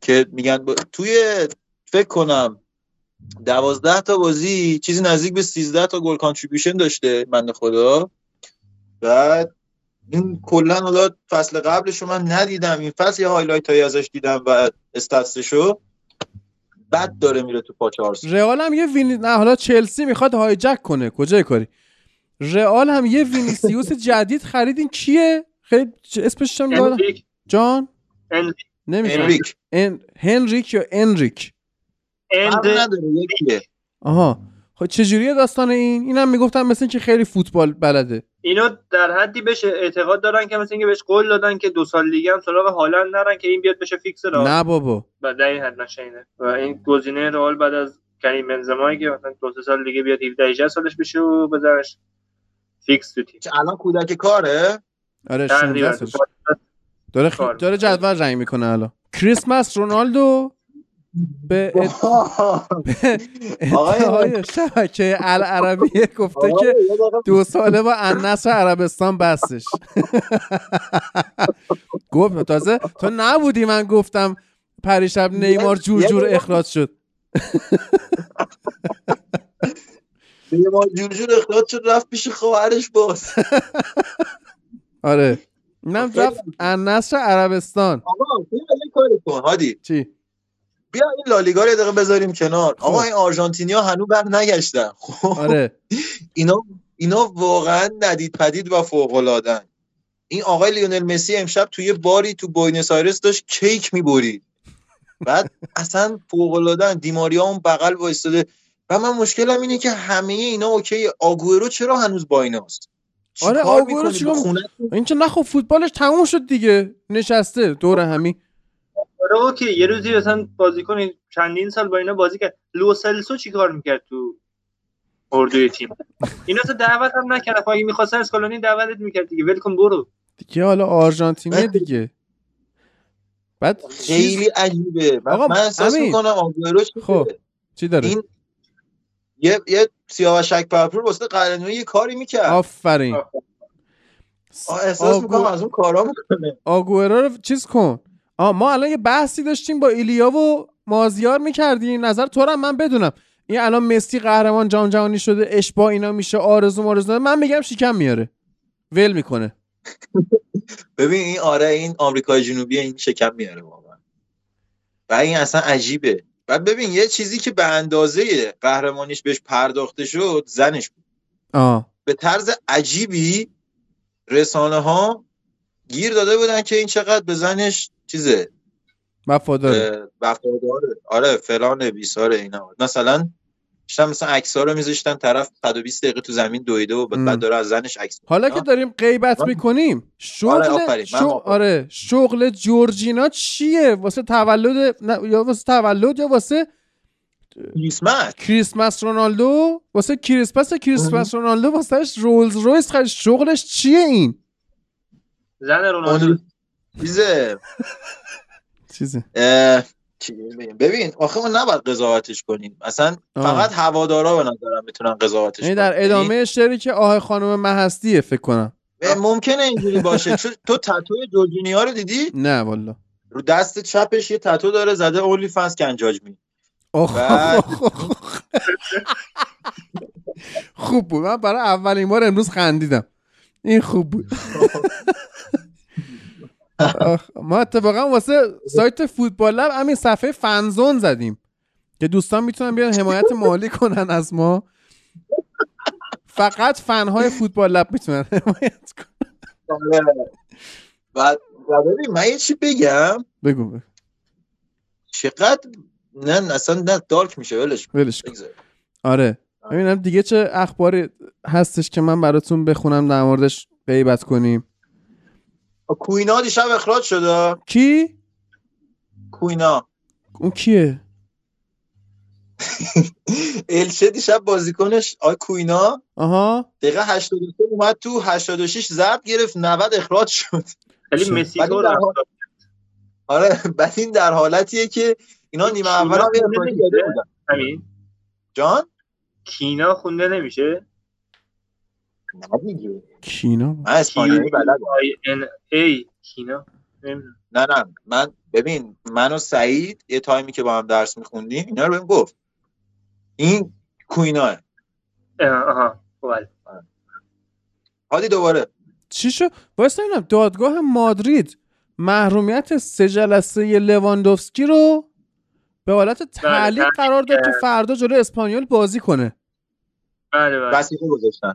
که میگن توی فکر کنم 12 تا بازی چیزی نزدیک به 13 تا گل کانتریبیوشن داشته بنده خدا. بعد این کلا حالا فصل قبلش من ندیدم، این فصل یه هایلایت هایی ازش دیدم و استاتسشو بد داره میره تو پا 4. رئال هم یه نه حالا چلسی میخواد هایجک کنه کجای کاری. رئال هم یه وینیسیوس جدید خرید. این کیه؟ خیلی اسمش هم یادم جان هنریک هنریک یا انریک نداره یکیه. آها خب چه جوریه داستان این؟ اینم میگفتن مثل که خیلی فوتبال بلده. اینو در حدی بهش اعتقاد دارن که مثل اینکه بهش قول دادن که 2 سال دیگه هم سراغ هالند نرن که این بیاد بشه فیکس راه. نه بابا. بعد این حد نشینه. و این گزینه رئال بعد از کریم بنزما که مثلا 2-3 سال دیگه بیاد 17 سالش بشه و بذارش فیکس تو تیم. الان کودک کاره؟ آره 16 سالش. داره جدول رنگ میکنه الان. کریسمس رونالدو به آقای شبکه العربیه گفته که 2 ساله با النصر عربستان بستش. گفت تازه تو نبودی من گفتم پریشب نیمار جور جور اخراج شد. نیمار جور جور اخراج شد رفت پیش خواهرش باز. آره اینم رفت النصر عربستان. آقا یه کاری کن هادی. چی؟ بیا این لالیگا رو یه دقیقه بذاریم کنار. آقا این آرژانتینیا هنوز بر نگشتن. آره اینا واقعا ندید پدید و فوق العاده. این آقای لیونل مسی امشب توی باری تو بوئنوس آیرس داشت کیک می‌برید. بعد اصلا فوق العاده. دیماریا اون بغل وایساده و من مشکلم اینه که همه اینا اوکی. آگورو چرا هنوز با ایناست؟ آره آگورو چرا این چه نخو فوتبالش تموم شد دیگه نشسته دور همین. آره اوکی یه روزی مثلا بازیکن چندین سال با اینا بازی کرد. لوسلسو چیکار میکرد تو اردوی تیم؟ اینا اصلا دعوت هم نکردن. اگه می‌خواستن اسکالونی دعوتت میکرد دیگه. ولکم برو دیگه. حالا آرژانتینه دیگه. بعد خیلی عجیبه. من احساس می‌کنم آگوئروش خب چی داره؟ این یه سیاوشک پرپور واسه قرنوی یه کاری میکرد. آفرین. احساس می‌کنم از اون کارا می‌کنه. آگوئرو رو چیز کن. ما الان یه بحثی داشتیم با ایلیا و مازیار میکردیم. نظر تو رو من بدونم. این الان مسی قهرمان جام جهانی شده اشبا اینا میشه آرزو من میگم شکم میاره ول میکنه. ببین این آره این آمریکای جنوبی این شکم میاره واقعا. و این اصلا عجیبه. بعد ببین یه چیزی که به اندازه قهرمانیش بهش پرداخته شد زنش بود. به طرز عجیبی رسانه ها گیر داده بودن که این چقدر به زنش چیزه وفاداره. آره فلان بیساره اینا. مثلا شما مثلا عکس‌ها رو می‌ذاشتن طرف 120 دقیقه تو زمین دویده و بعد داره از زنش عکس. حالا که داریم غیبت می‌کنیم شغل جورجینا چیه؟ واسه تولد یا واسه تولد یا واسه کریسمس رونالدو واسه کریسمس رونالدو واسهش رولز رویس خرید. شغلش چیه این زن رونالدو؟ چیزه ببین آخه ما نباید قضاوتش کنیم اصلا. فقط هوادارا به نظرم میتونن قضاوتش کنن. در ادامه شعری که آه خانم من هستیه فکر کنم ممکنه اینجوری باشه. تو تتوی جورجینیا رو دیدی؟ نه والله. رو دست چپش یه تتو داره زده اولی فنس کنجاج می. خوب بود. من برای اولین بار امروز خندیدم. این خوب بود. ما اتفاقا واسه سایت فوتبال لب همین صفحه فنزون زدیم که دوستان میتونن بیان حمایت مالی کنن از ما. فقط فنهای فوتبال لب میتونن حمایت کنن. بعد من یه چی بگم؟ بگو. چقدر نه اصلا نه دارک میشه. ولش آره ببینم دیگه چه اخباری هستش که من براتون بخونم در موردش غیبت کنیم. کوینا دیشب اخراج شده. کی؟ کوینا. اون کیه؟ الشه دیشب بازیکنش آی کوینا دقیقه 82 اومد تو 86 ضرب گرفت 90 اخراج شد. ولی مسی گل زد. آره بعد این در حالتیه که اینا نیمه اول همین جان کینا خونده نمیشه. نماد میگه کینا من اسپانیایی بلد ای کینا نمیدونم. نه من ببین من و سعید یه تایمی که با هم درس میخوندیم اینا رو بهم گفت این کویناه. آها بله هادی دوباره چی شد؟ واسه اینا دادگاه مادرید محرومیت 3 جلسه لواندوفسکی رو به حالت تعلیق قرار داد که فردا جلوی اسپانیول بازی کنه. بله واسه چی گذاشتن؟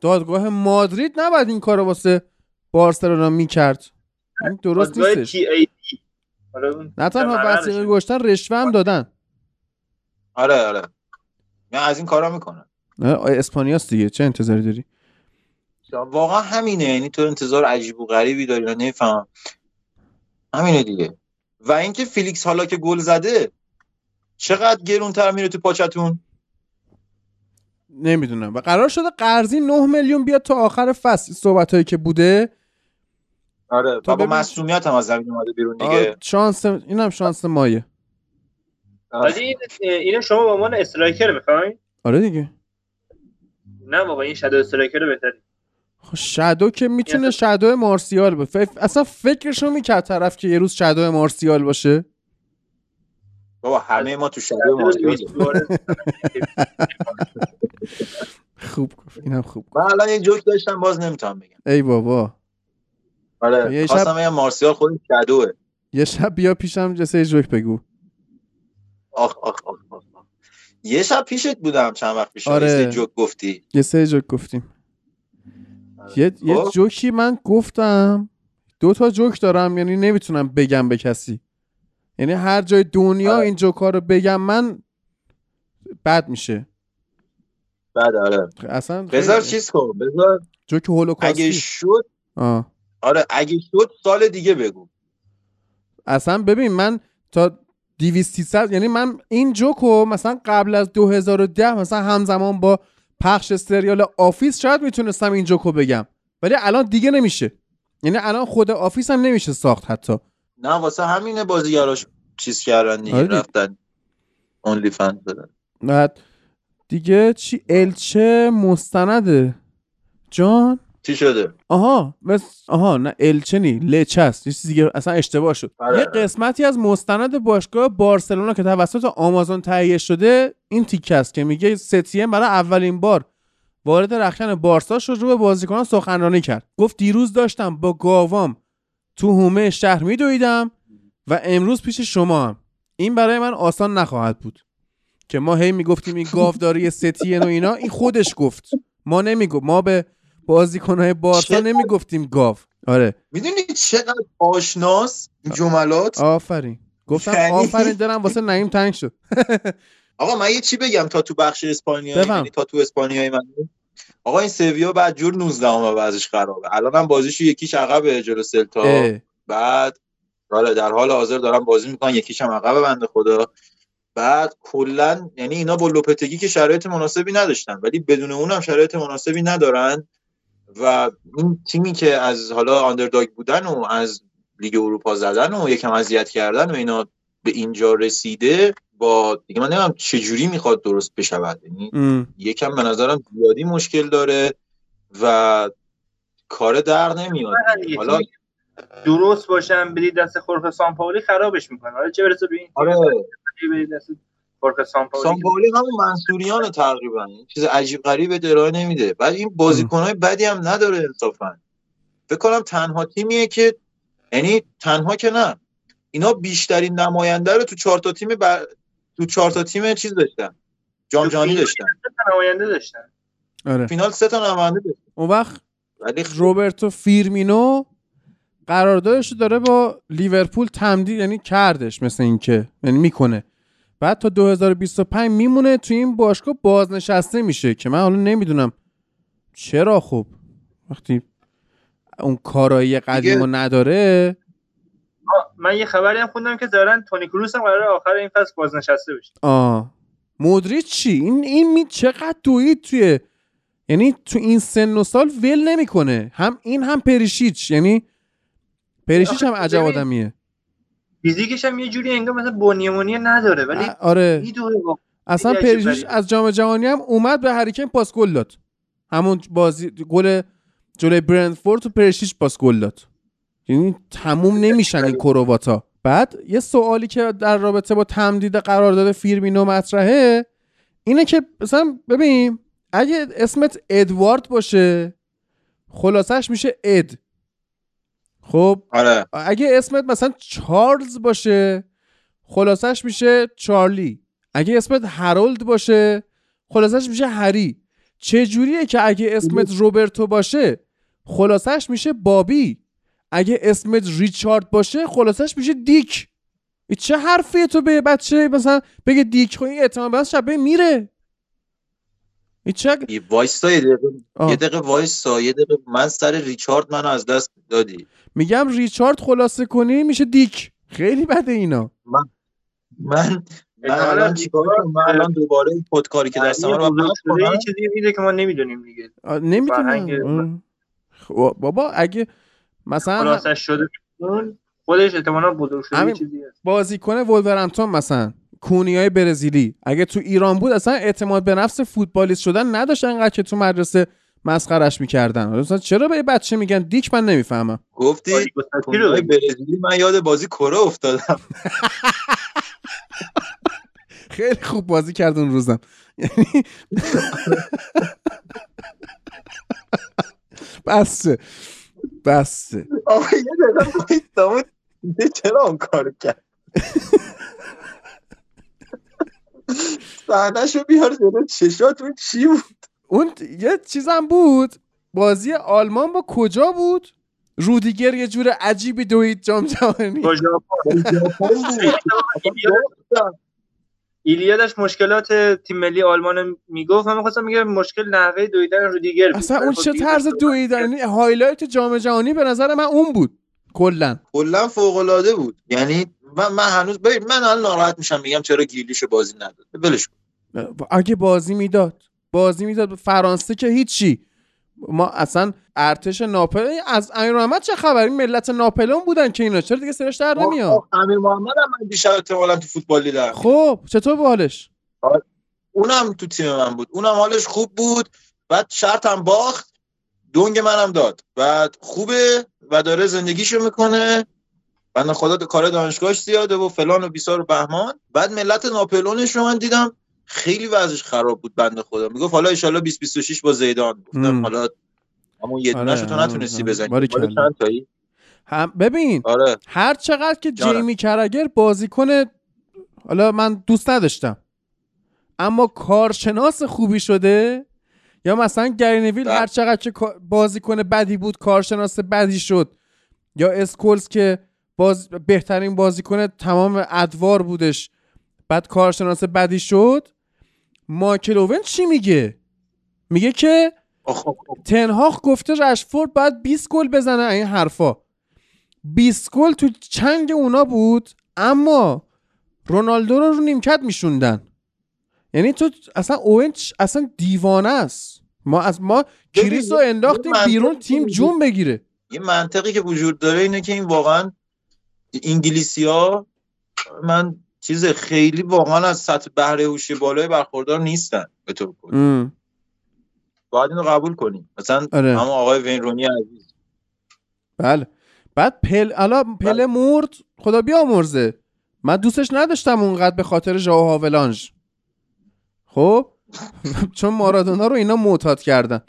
دادگاه مادرید نباید این کارو واسه بارسلونا میکرد. این درست نیست. نه تنها وسیقه گوشتن رشوه هم دادن. آره من از این کارا میکنن. اسپانیاست دیگه چه انتظاری داری؟ واقعا همینه، یعنی تو انتظار عجیب و غریبی داری و نفهم همینه دیگه. و اینکه فیلیکس حالا که گل زده چقدر گرونتر میره تو پاچتون نمیدونم. و قرار شده قرضی 9 میلیون بیاد تا آخر فصل، صحبت هایی که بوده. آره بابا معصومیت هم از زمین اومده بیرون دیگه. شانس اینم شانس مایه. ولی اینو شما به عنوان استرایکر می‌خواید؟ آره دیگه. نه بابا این شادو استرایکر بهتره. خب شادو که میتونه شادو مارسیال باشه. اصلا فکرشو میکرد طرف که یه روز شادو مارسیال باشه. بابا همه ما تو شادو مارسیال خوب گفت. اینم خوب. من الان یه جوک داشتم باز نمیتونم بگم. ای بابا. آره خواستم بگم مارسیال خودش شادوه. یه شب بیا پیشم جسه جوک بگو. آخ یه شب پیشت بودم چند وقت پیش. آره. یه جوک گفتی. یه سه جوک گفتیم. آره. یه جوکی من گفتم 2 تا جوک دارم، یعنی نمیتونم بگم به کسی، یعنی هر جای دنیا. آره. این جوکا رو بگم من بد میشه. بد آره اصلا بذار چیز کن، بذار جوک هولوکاستی اگه شد. آره اگه شد سال دیگه بگو. اصلا ببین من تا 200-300 یعنی من این جوکو مثلا قبل از 2010 مثلا همزمان با پخش سریال آفیس شاید میتونستم این جوکو بگم، ولی الان دیگه نمیشه. یعنی الان خود آفیس هم نمیشه ساخت حتی. نه واسه همینه بازیگراش چیز کردن دیگه. آره رفتن اونلی فند دادن. نه دیگه چی الچه مستنده جان چی شده؟ نه الچه نی لچه است، یه چیز دیگه اصلا اشتباه شد. یه قسمتی از مستند باشگاه بارسلونا که توسط آمازون تهیه شده این تیکه است که میگه ستیم برای اولین بار وارد رخکن بارسا شد، رو به بازیکنان سخنرانی کرد. گفت دیروز داشتم با گاوام تو حومه شهر میدویدم و امروز پیش شما هم. این برای من آسان نخواهد بود که ما هی میگفتیم این گاوداری ستیم و اینا. این خودش گفت، ما نمیگو، ما به بازیکن‌های بارسا نمیگفتیم گاو. آره میدونی چقدر آشناس جملات. آفرین گفتم آفرین دارم واسه نعیم تنگ شد. آقا من یه چی بگم تا تو بخش اسپانیایی، یعنی تا تو اسپانیایی من. آقا این سویا بعد جور 19 بعضیش خرابه. الانم بازیشو یکیش عقبه جلو سلتا، بعد حالا در حال حاضر دارم بازی میکنن یکیش هم عقبه بنده خدا. بعد کلا یعنی اینا با لوپتگی که شرایط مناسبی نداشتن، ولی بدون اونم شرایط مناسبی ندارن. و این تیمی که از حالا آندرداگ بودن و از لیگ اروپا زدن و یکم اذیت کردن و اینا به اینجا رسیده، با دیگه من نمیدونم چجوری میخواد درست بشود. یعنی یکم به نظرم زیادی مشکل داره و کار در نمیاد. حالا درست باشم بدید دست خورخ سانپاولی خرابش میکنه. حالا چه برسه به این. آره بدید دست خورخ سانپاولی هم منصوریان تقریبا. چیز عجیب غریبه درای نمیده. بعد این بازیکنای بدی هم نداره انصافا. فکر کنم تنها تیمیه که، یعنی تنها که نه، اینا بیشترین نماینده رو تو 4 تا تیم تو 4 تا تیم چیز داشتن. جامجانی داشتن. نماینده داشتن. آره. فینال 3 تا نماینده داشت. اون وقت ولی روبرتو فیرمینو قراردادش داره با لیورپول تمدید، یعنی کردش مثل این که یعنی میکنه. بعد تا 2025 میمونه تو این باشگاه بازنشسته میشه که من حالا نمیدونم چرا. خب وقتی اون کارایی قدیمو نداره من یه خبری هم خوندم که ظاهرا تونی کروس هم قراره آخر این فصل بازنشسته بشه. مودریچ چی؟ این می چقدر دوید توی، یعنی تو این سن و سال ول نمیکنه، هم این هم پریشیچ، یعنی پریشیچ هم عجب آدمیه، فیزیکش هم یه جوری انگار مثلا بونیمونی نداره، ولی آره اصلا پریشیچ از جام جهانی هم اومد به هری کین پاس گل داد، همون بازی گل جلوی برنتفورد تو پریشیچ پاس گل داد، یعنی تموم نمیشن این کرواتا. بعد یه سوالی که در رابطه با تمدید قرارداد فیرمینو مطرحه اینه که مثلا ببین اگه اسمت ادوارد باشه خلاصش میشه اد، خب آره. اگه اسمت مثلا چارلز باشه خلاصش میشه چارلی، اگه اسمت هارولد باشه خلاصش میشه هری. چه جوریه که اگه اسمت روبرتو باشه خلاصش میشه بابی، اگه اسمت ریچارد باشه خلاصش میشه دیک؟ این چه حرفیه؟ تو به بچه مثلا بگه دیک خو این اعتماد بس شبه میره. این چه یه دقیقه وایستا من سر ریچارد منو از دست دادی. میگم ریچارد خلاصه کنی میشه دیک، خیلی بده اینا. من الان چیکار کنم؟ من الان دوباره این پادکاری که دستم رو یه چیزی میده که ما نمیدونیم دیگه. نمیدونم بابا، اگه مثلا خلاصش شده خودش احتمالاً بزرگ شده چیزیه. بازیکن ولورهمپتون مثلا کونیای برزیلی اگه تو ایران بود اصلا اعتماد به نفس فوتبالیست شدن نداشت، انقدر که تو مدرسه مسخرهش می‌کردن. مثلا چرا به بچه میگن دیک؟ من نمیفهمم. گفتی کونیای برزیلی، من یاد بازی کره افتادم. خیلی خوب بازی کرد اون روزم. یعنی بس آقا یه دقیقه بایستامون دیده چرا اون کار کرد؟ صحنه‌شو بیار جلو چشاتون. چی بود؟ اون یه چیزم بود، بازی آلمان با کجا بود؟ رودیگر یه جور عجیبی دوید جام جهانی با ژاپن. ایلیادش مشکلات تیم ملی آلمان میگفت، من می‌خواستم میگم مشکل نحوه دویدن رودیگر. اصلا اون چه طرز دویدن، هایلایت جام جهانی به نظر من اون بود. کلا فوق‌العاده بود. یعنی من هنوز من الان ناراحت میشم میگم چرا گیلیشو بازی نداد. ولش کن. اگه بازی میداد فرانسه که هیچی. ما اصلا ارتش ناپل از امیر محمد چه خبر؟ این ملت ناپلون بودن که اینا چرا دیگه سرش در نمیاد؟ امیر محمد هم من بیشتر احتمالاً تو فوتبال دیدم. خب چطور با حالش؟ اونم تو تیم من بود، اونم حالش خوب بود، بعد شرطم باخت، دنگ منم داد، بعد خوبه و داره زندگیشو میکنه، بنده خدا کار دانشگاهش زیاده و فلان و بیسار و بهمان. بعد ملت ناپلونش رو من دیدم خیلی وضعش خراب بود بنده خدا، میگفت حالا ان شاء الله 2026 با زیدان. گفتم حالا همون یه دونه‌شو تو نتونستی بزنی، ولی چند تایی هم ببین. آره. هر چقدر که جیمی کراگر بازیکن، حالا من دوست نداشتم، اما کارشناس خوبی شده، یا مثلا گری نویل هر چقدر که بازیکن بدی بود کارشناس بدی شد، یا اسکولز که بهترین بازیکن تمام ادوار بودش بعد کارشناس بدی شد. مایکل اوون چی میگه؟ میگه که تنهاخ گفته رشفورد باید 20 گل بزنه. این حرفا 20 گل تو چنگ اونا بود، اما رونالدو رو نیمکت میشوندن. یعنی تو اصلا اوون اصلا دیوانه است. ما کریس رو انداختیم بیرون تیم جون بگیره. یه منطقی که وجود داره اینه که این واقعا انگلیسی‌ها من چیز خیلی واقعا از سطح بهره هوشی بالای برخوردار نیستن به طور کلی. باید اینو قبول کنیم. مثلا آره. همون آقای وین رونی عزیز. بله. بعد پله مرد، خدا بیامرزه. من دوستش نداشتم اونقدر به خاطر ژائو هاولانژ. خب چون مارادونا رو اینا معتاد کردن.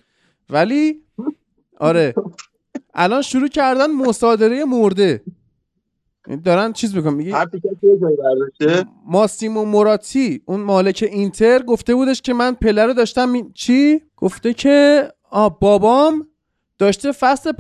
ولی آره الان شروع کردن مصادره مرده. دارن چیز میکنم میگه هر تیکه یه جایی برداشته. ماسیمو موراتی اون مالک اینتر گفته بودش که من پله رو داشتم چی؟ گفته که بابام داشته فصل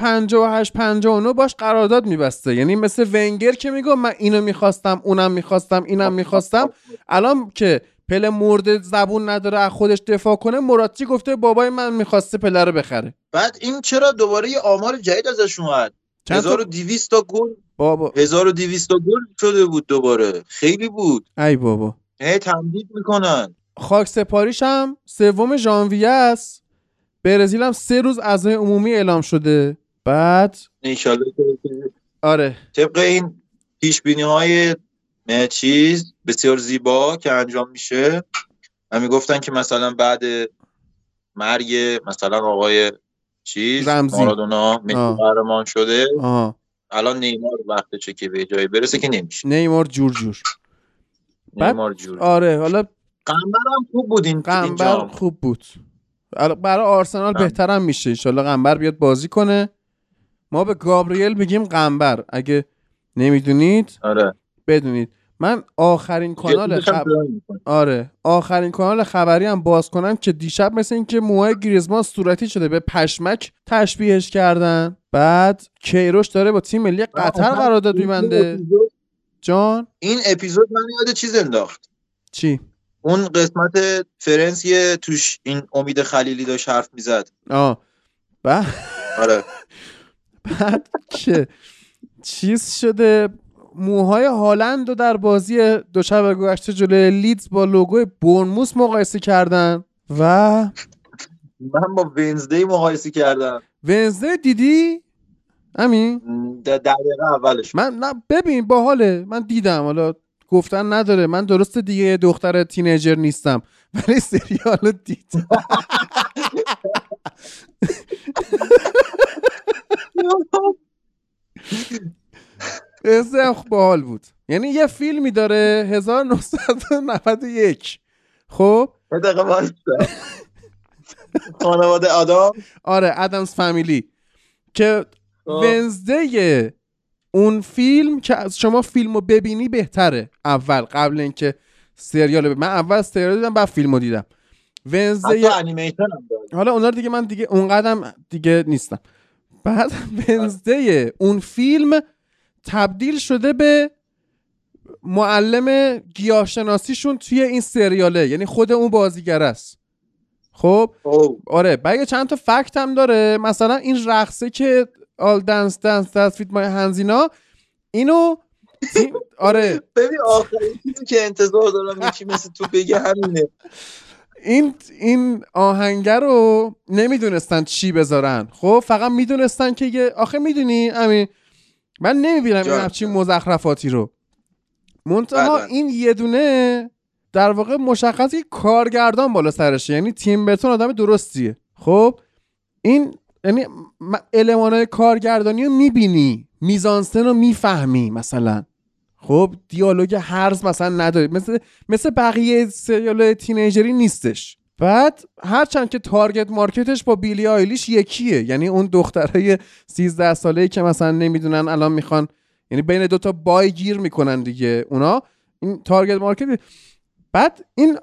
58-59 باش قرارداد میبسته، یعنی مثل ونگر که میگه من اینو میخواستم اونم میخواستم اینم میخواستم. الان که پله مرده زبون نداره از خودش دفاع کنه، موراتی گفته بابای من میخواسته پله رو بخره. بعد این چرا دوباره یه آمار جدید ازش اومد؟ 1200 تا گل بابا 1200 گل شده بود دوباره، خیلی بود. ای بابا تمدید میکنن. خاک سپاریش هم 3 ژانویه است. برزیل هم 3 روز عزای عمومی اعلام شده. بعد ان شاءالله آره طبق این پیش بینی های چیز بسیار زیبا که انجام میشه، همین گفتن که مثلا بعد مرگ مثلا آقای چیز مارادونا ملی قهرمان شده، الان نیمار وقت چه که به جایی برسه که نمیشه. نیمار جور جور آره. حالا قنبرم خوب بود، این قنبر خوب بود برای آرسنال بهترم میشه ان شاءالله قنبر بیاد بازی کنه. ما به گابریل میگیم قنبر، اگه نمیدونید آره بدونید. من آخرین کانال آخرین کانال خبری هم باز کنم که دیشب مثل این که موهای گریزمان صورتی شده به پشمک تشبیهش کردن. بعد کیروش داره با تیم ملی قطر قرارداد می‌بنده. جان این اپیزود من یاد چیز انداخت. چی؟ اون قسمت فرنس یه توش این امید خلیلی داشت حرف میزد. بعد آره بعد که چیز شده موهای هالند رو در بازی دو شب گذشته جلوی لیدز با لوگوی بورنموث مقایسه کردن و من با ونزدی مقایسه کردم. ونزدی دیدی؟ همین دقیقه اولش من نه ببین باحاله، من دیدم. حالا گفتن نداره، من درسته دیگه دختر تینیجر نیستم ولی سریالو دیدم. اصلا باحال بود. یعنی یه فیلمی داره 1991 خب دقیقه واسه خانواده آدم، آره ادمز فامیلی، که ونزدی اون فیلم که از شما فیلمو ببینی بهتره اول قبل اینکه سریال من اول سریال دیدم بعد فیلمو دیدم. ونزدی انیمیشن هم داره. حالا اونا دیگه من دیگه اونقدرم دیگه نیستم. بعد ونزدی اون فیلم تبدیل شده به معلم گیاهشناسیشون توی این سریاله، یعنی خود اون بازیگر است. خب آره بگه چند تا فکت هم داره. مثلا این رقصه که آل دنس دنس دنس فیت مای هنزینا اینو آره ببین آخرین که انتظار دارم یکی مثل تو بگه همینه. این آهنگه رو نمیدونستن چی بذارن، خب فقط میدونستن که یه آخه میدونی همین من نمیبینم این همچین مزخرفاتی رو. منتها این یه دونه در واقع مشخصی کارگردان بالا سرشه، یعنی تیمبرتون آدم درستیه. خب این یعنی المانای کارگردانی رو میبینی، میزانسن رو میفهمی، مثلا خب دیالوگ هرز مثلا نداری، مثل بقیه سریال تینیجری نیستش. بعد هرچند که تارگت مارکتش با بیلی آیلیش یکیه، یعنی اون دخترای 13 ساله‌ای که مثلا نمیدونن الان میخوان، یعنی بین دوتا بای گیر میکنن دیگه اونا، این تارگت مارکت. بعد این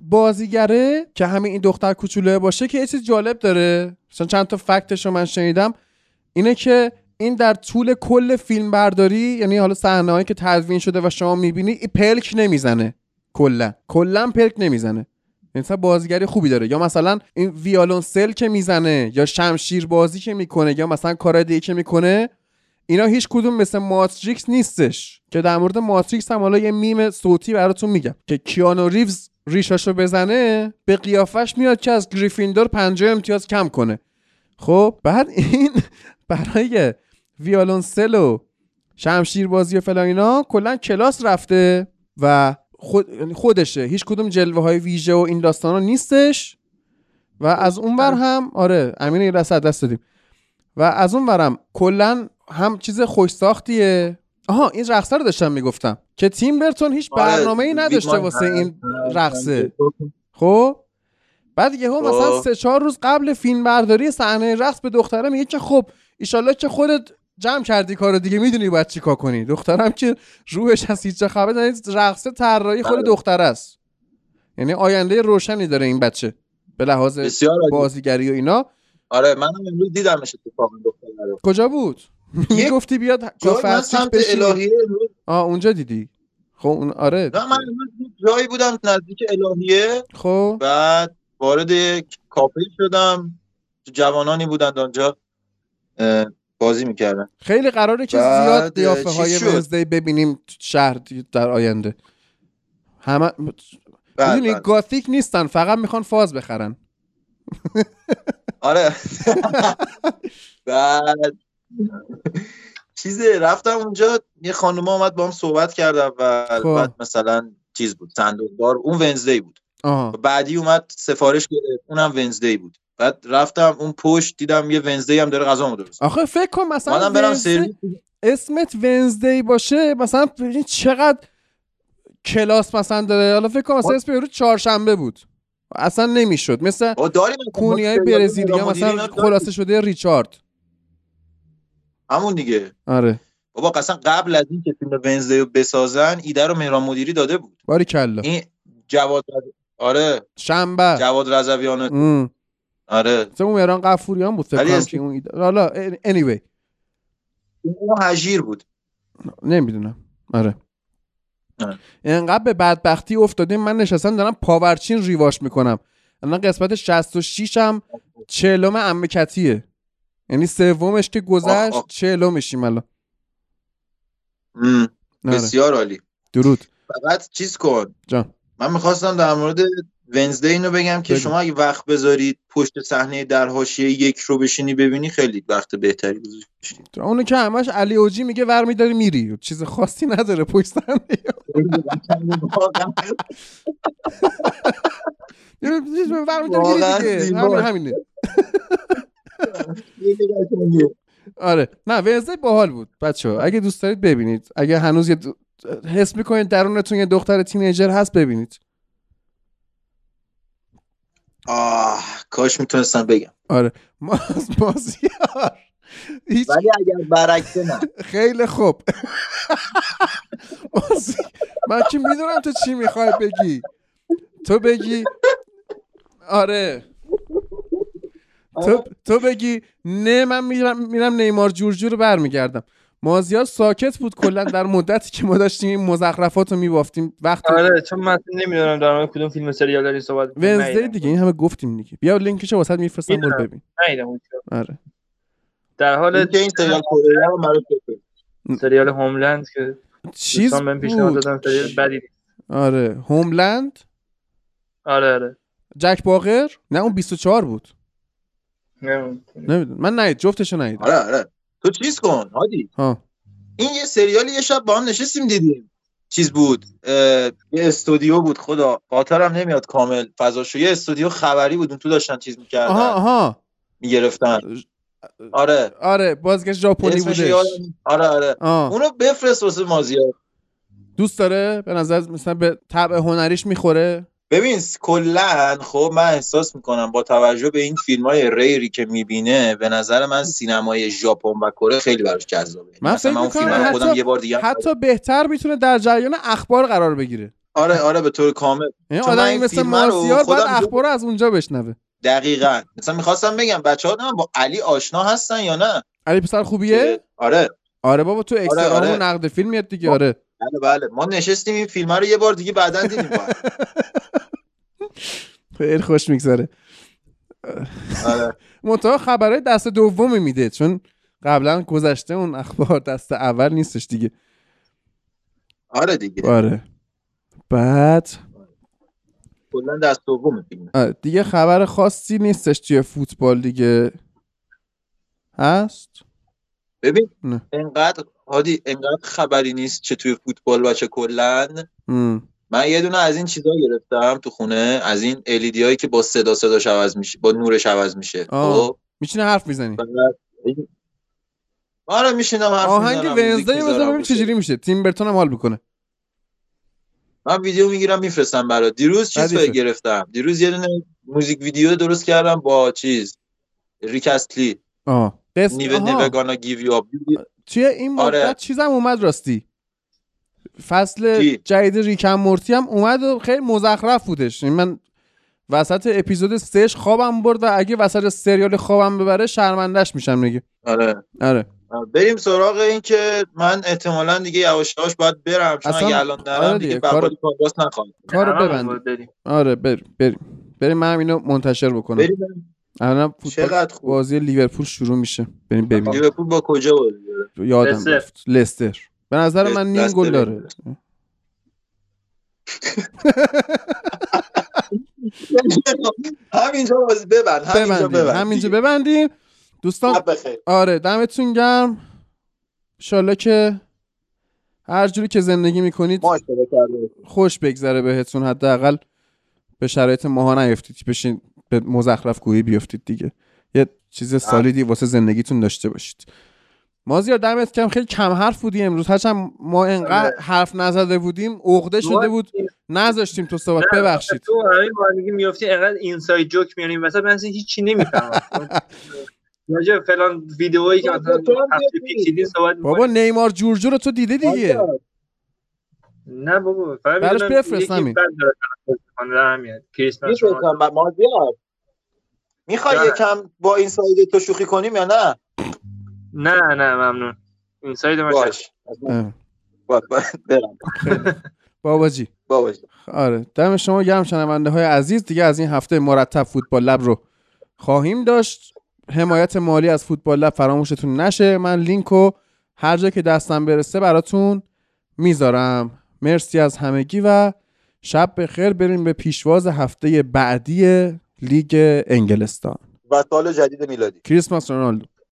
بازیگره که همین این دختر کوچوله باشه که یه چیز جالب داره، مثلا چند تا فکتش رو من شنیدم اینه که این در طول کل فیلم برداری، یعنی حالا صحنه‌هایی که تدوین شده و شما میبینی، پلک نمیزنه، کلا پلک نمیزنه. مثلا بازیگری خوبی داره، یا مثلا این ویالونسل که میزنه، یا شمشیر بازی که میکنه، یا مثلا کارهای دیگه که میکنه، اینا هیچ کدوم مثل ماتریکس نیستش. که در مورد ماتریکس هم حالا یه میم صوتی براتون میگم که کیانو ریوز ریشاشو بزنه به قیافش میاد که از گریفیندور 5 امتیاز کم کنه. خب بعد این برای ویالونسل و شمشیر بازی و فلان اینا کلا کلاس رفته و خودشه، هیچ کدوم جلوه های ویژه و این داستانا نیستش. و از اون ور هم آره امین یه دست دست دادیم. و از اون ورم کلا هم چیز خوش ساختیه. این رقصه رو داشتم میگفتم که تیمبرتون هیچ برنامه‌ای نداشته واسه این رقصه. خب بعد یهو مثلا 3-4 روز قبل فیلم برداری صحنه رقص به دختره میگه که خب ان شاءالله که خودت جمع کردی کارو دیگه، میدونی باید چیکار کنی. دخترم که روحش از هیچ جا خبر نداره، رقصه طراحی خود دختر است، یعنی آینده روشنی داره این بچه به لحاظ بازیگری و اینا. آره منم امروز دیدمش اتفاقا. دختره رو کجا بود میگفتی بیاد کافه سمت الهیه امروز. اونجا دیدی؟ خب اون آره من امروز جایی بودم نزدیک الهیه، خب بعد وارد کافه شدم، جوانانی بودند آنجا بازی میکردن. خیلی قراره که زیاد قیافه های وزدی ببینیم شهر در آینده. همه میدونی گاتیک نیستن، فقط میخوان فاز بخرن. آره. بعد چیزه رفتم اونجا، یه خانوم اومد با هم صحبت کرد اول، بعد مثلا چیز بود صندوقدار، اون ونزدی بود. بعدی اومد سفارش گرفت، اونم ونزدی بود. بعد رفتم اون پشت دیدم یه ونزدی هم داره غذامو درست. آخه فکر کنم مثلا اسمت ونزدی باشه، مثلا چقدر کلاس مثلا داره. حالا فکر کنم مثلا اسم یه روز چهارشنبه بود، اصلا نمیشد. مثلا کونیای برزیلیا مثلا خلاصه شده ریچارد همون دیگه. آره بابا قسم قبل از این که فیلم ونزدی رو بسازن ایده رو مهران مدیری داده بود. باریکلا. این جواد آره شنبه جواد رضویان آره تو مهران قفوریان بود فکر کنم که اون ایده. حالا anyway اون هجیر بود نمیدونم. آره اینقدر به بدبختی افتادیم، من نشستم دارم پاورچین ریواش میکنم. الان قسمت 66 هم 40 عمه کتیه، یعنی سومش که گذشت 40 میشیم الان. بسیار عالی، درود. فقط چیز کن جان، من میخواستم در مورد ونزدی اینو بگم که شما اگه وقت بذارید پشت صحنه در حاشیه یک رو بشینی ببینی خیلی وقت بهتری گذاشتید. اونو که همش علی اوجی میگه برمیداری میری، چیز خاصی نداره پشت صحنه. همینه. آره نه ونزدی باحال بود بچه‌ها، اگه دوست دارید ببینید. اگه هنوز حس میکنید درونتون یه دختر تینیجر هست ببینید. کاش میتونستم بگم. آره مازیار ولی اگر برعکس نه. خیلی خوب. من که میدونم تو چی میخوای بگی. تو بگی آره تو بگی نه، من میرم نیمار جورجو رو برمیگردم. مازیار ساکت بود کلا در مدتی که ما داشتیم این مزخرفات رو می‌بافتیم. وقتی آره چون من نمی‌دونم در مورد کدوم فیلم سریال دارین صحبت می‌کنید. ونزدی دیگه این همه گفتیم دیگه. بیا لینکش رو واسات می‌فرستم برو ببین. نمی‌دونم. آره. در حال که این سریال کره رو معرفی کرد. سریال هوملند که چیز من پیشنهاد دادم سریال بدی. آره هوملند. آره جک باقر؟ نه اون 24 بود. نمی‌دونم. من نید جفتشو نید. آره. تو چیز کن هادی ها. این یه سریالی یه شب با هم نشستیم دیدیم، چیز بود یه استودیو بود، خدا خاطرم نمیاد کامل فضاشو، یه استودیو خبری بود اون تو داشتن چیز میکردن میگرفتن. آره بازگشت ژاپنی بوده. آره اونو بفرست واسه مازیار، دوست داره. به نظر مثلا به طبع هنریش میخوره. ببین کلا خب من احساس میکنم با توجه به این فیلمای ریری که میبینه به نظر من سینمای ژاپن و کره خیلی براش جذابه. من فیلم رو خودم یه بار دیگه حتی بهتر میتونه در جریان اخبار قرار بگیره. آره به طور کامل. این آدم این مثل مازیار باید اخبار از اونجا بشنوه. دقیقاً. مثلا میخواستم بگم بچه‌ها با علی آشنا هستن یا نه؟ علی پسر خوبیه؟ آره بابا تو اکسترا اون نقد فیلم میاد دیگه. بله ما نشستیم این فیلم رو یه بار دیگه بعداً دیدیم. خیلی خوش میگذره. منطقه خبرهای دست دوم میده چون قبلا گذشته اون اخبار دست اول نیستش دیگه. آره دیگه. آره بعد کلا دست دوم دیگه خبر خاصی نیستش توی فوتبال دیگه. هست ببین اینقدر خبری نیست چه توی فوتبال و چه کلا. من یه دونه از این چیزا گرفتم تو خونه، از این LED هایی که با صداش عوض میشه، با نورش عوض میشه. میشینه حرف میزنی. آره میشینم حرف میزنم. آهنگ ونزدی مثلا ببین چجوری میشه. تیمبرتون هم حال میکنه. من ویدیو میگیرم میفرستم برات. دیروز چیزایی گرفتم. دیروز یه دونه موزیک ویدیو درست کردم با چیز ریک استلی. نیو گانا گیو یو آپ. توی این مدت چیزام اومد راستی. فصل جدید ریکم مورتی هم اومد و خیلی مزخرف بودش. من وسط اپیزود 3 خوابم برد و اگه وسط سریال خوابم ببره شرمندهش میشم دیگه. آره بریم سراغ این که من احتمالاً دیگه یواش‌هاش باید برم چون اگه الان نرم دیگه بقالی پادکست نخواهم. کارو ببندیم. آره بریم من اینو منتشر بکنم. بریم الان بازی لیورپول شروع میشه، بریم ببینیم لیورپول با کجا بازی داره. یادم رفت لستر. به نظر من نیم گل داره. همینجا ببندیم دوستان. آره دمتون گرم. انشالله که هر جوری که زندگی میکنید خوش بگذره بهتون، حداقل به شرایط ماها نیفتید بشین به مزخرف گویی بیافتید دیگه. یه چیز سالیدی واسه زندگیتون داشته باشید. مازیار دمت کم، خیلی کم حرف بودی امروز، هرچند ما انقدر حرف نزده بودیم عقده شده بود نذاشتیم تو صحبت. ببخشید تو همین مالیگی میافتی انقدر اینساید جوک میاریم مثلا، من اصلا هیچی نمیفهمم. راجع فلان ویدئویی که مثلا هفته پیچیدی صحبت بابا نیمار جورجور تو دیدی دیگه؟ نه بابا براش بفرست همین. میخوای یکم با این ساید تو شوخی کنیم یا نه؟ نه ممنون. این ساید ما باش بابا جی. آره دم شما گرم شنونده های عزیز. دیگه از این هفته مرتب فوتبال لب رو خواهیم داشت. حمایت مالی از فوتبال لب فراموشتون نشه. من لینکو هر جا که دستم برسه براتون میذارم. مرسی از همگی و شب بخیر. بریم به پیشواز هفته بعدی لیگ انگلستان و سال جدید میلادی. کریسمس رونالدو.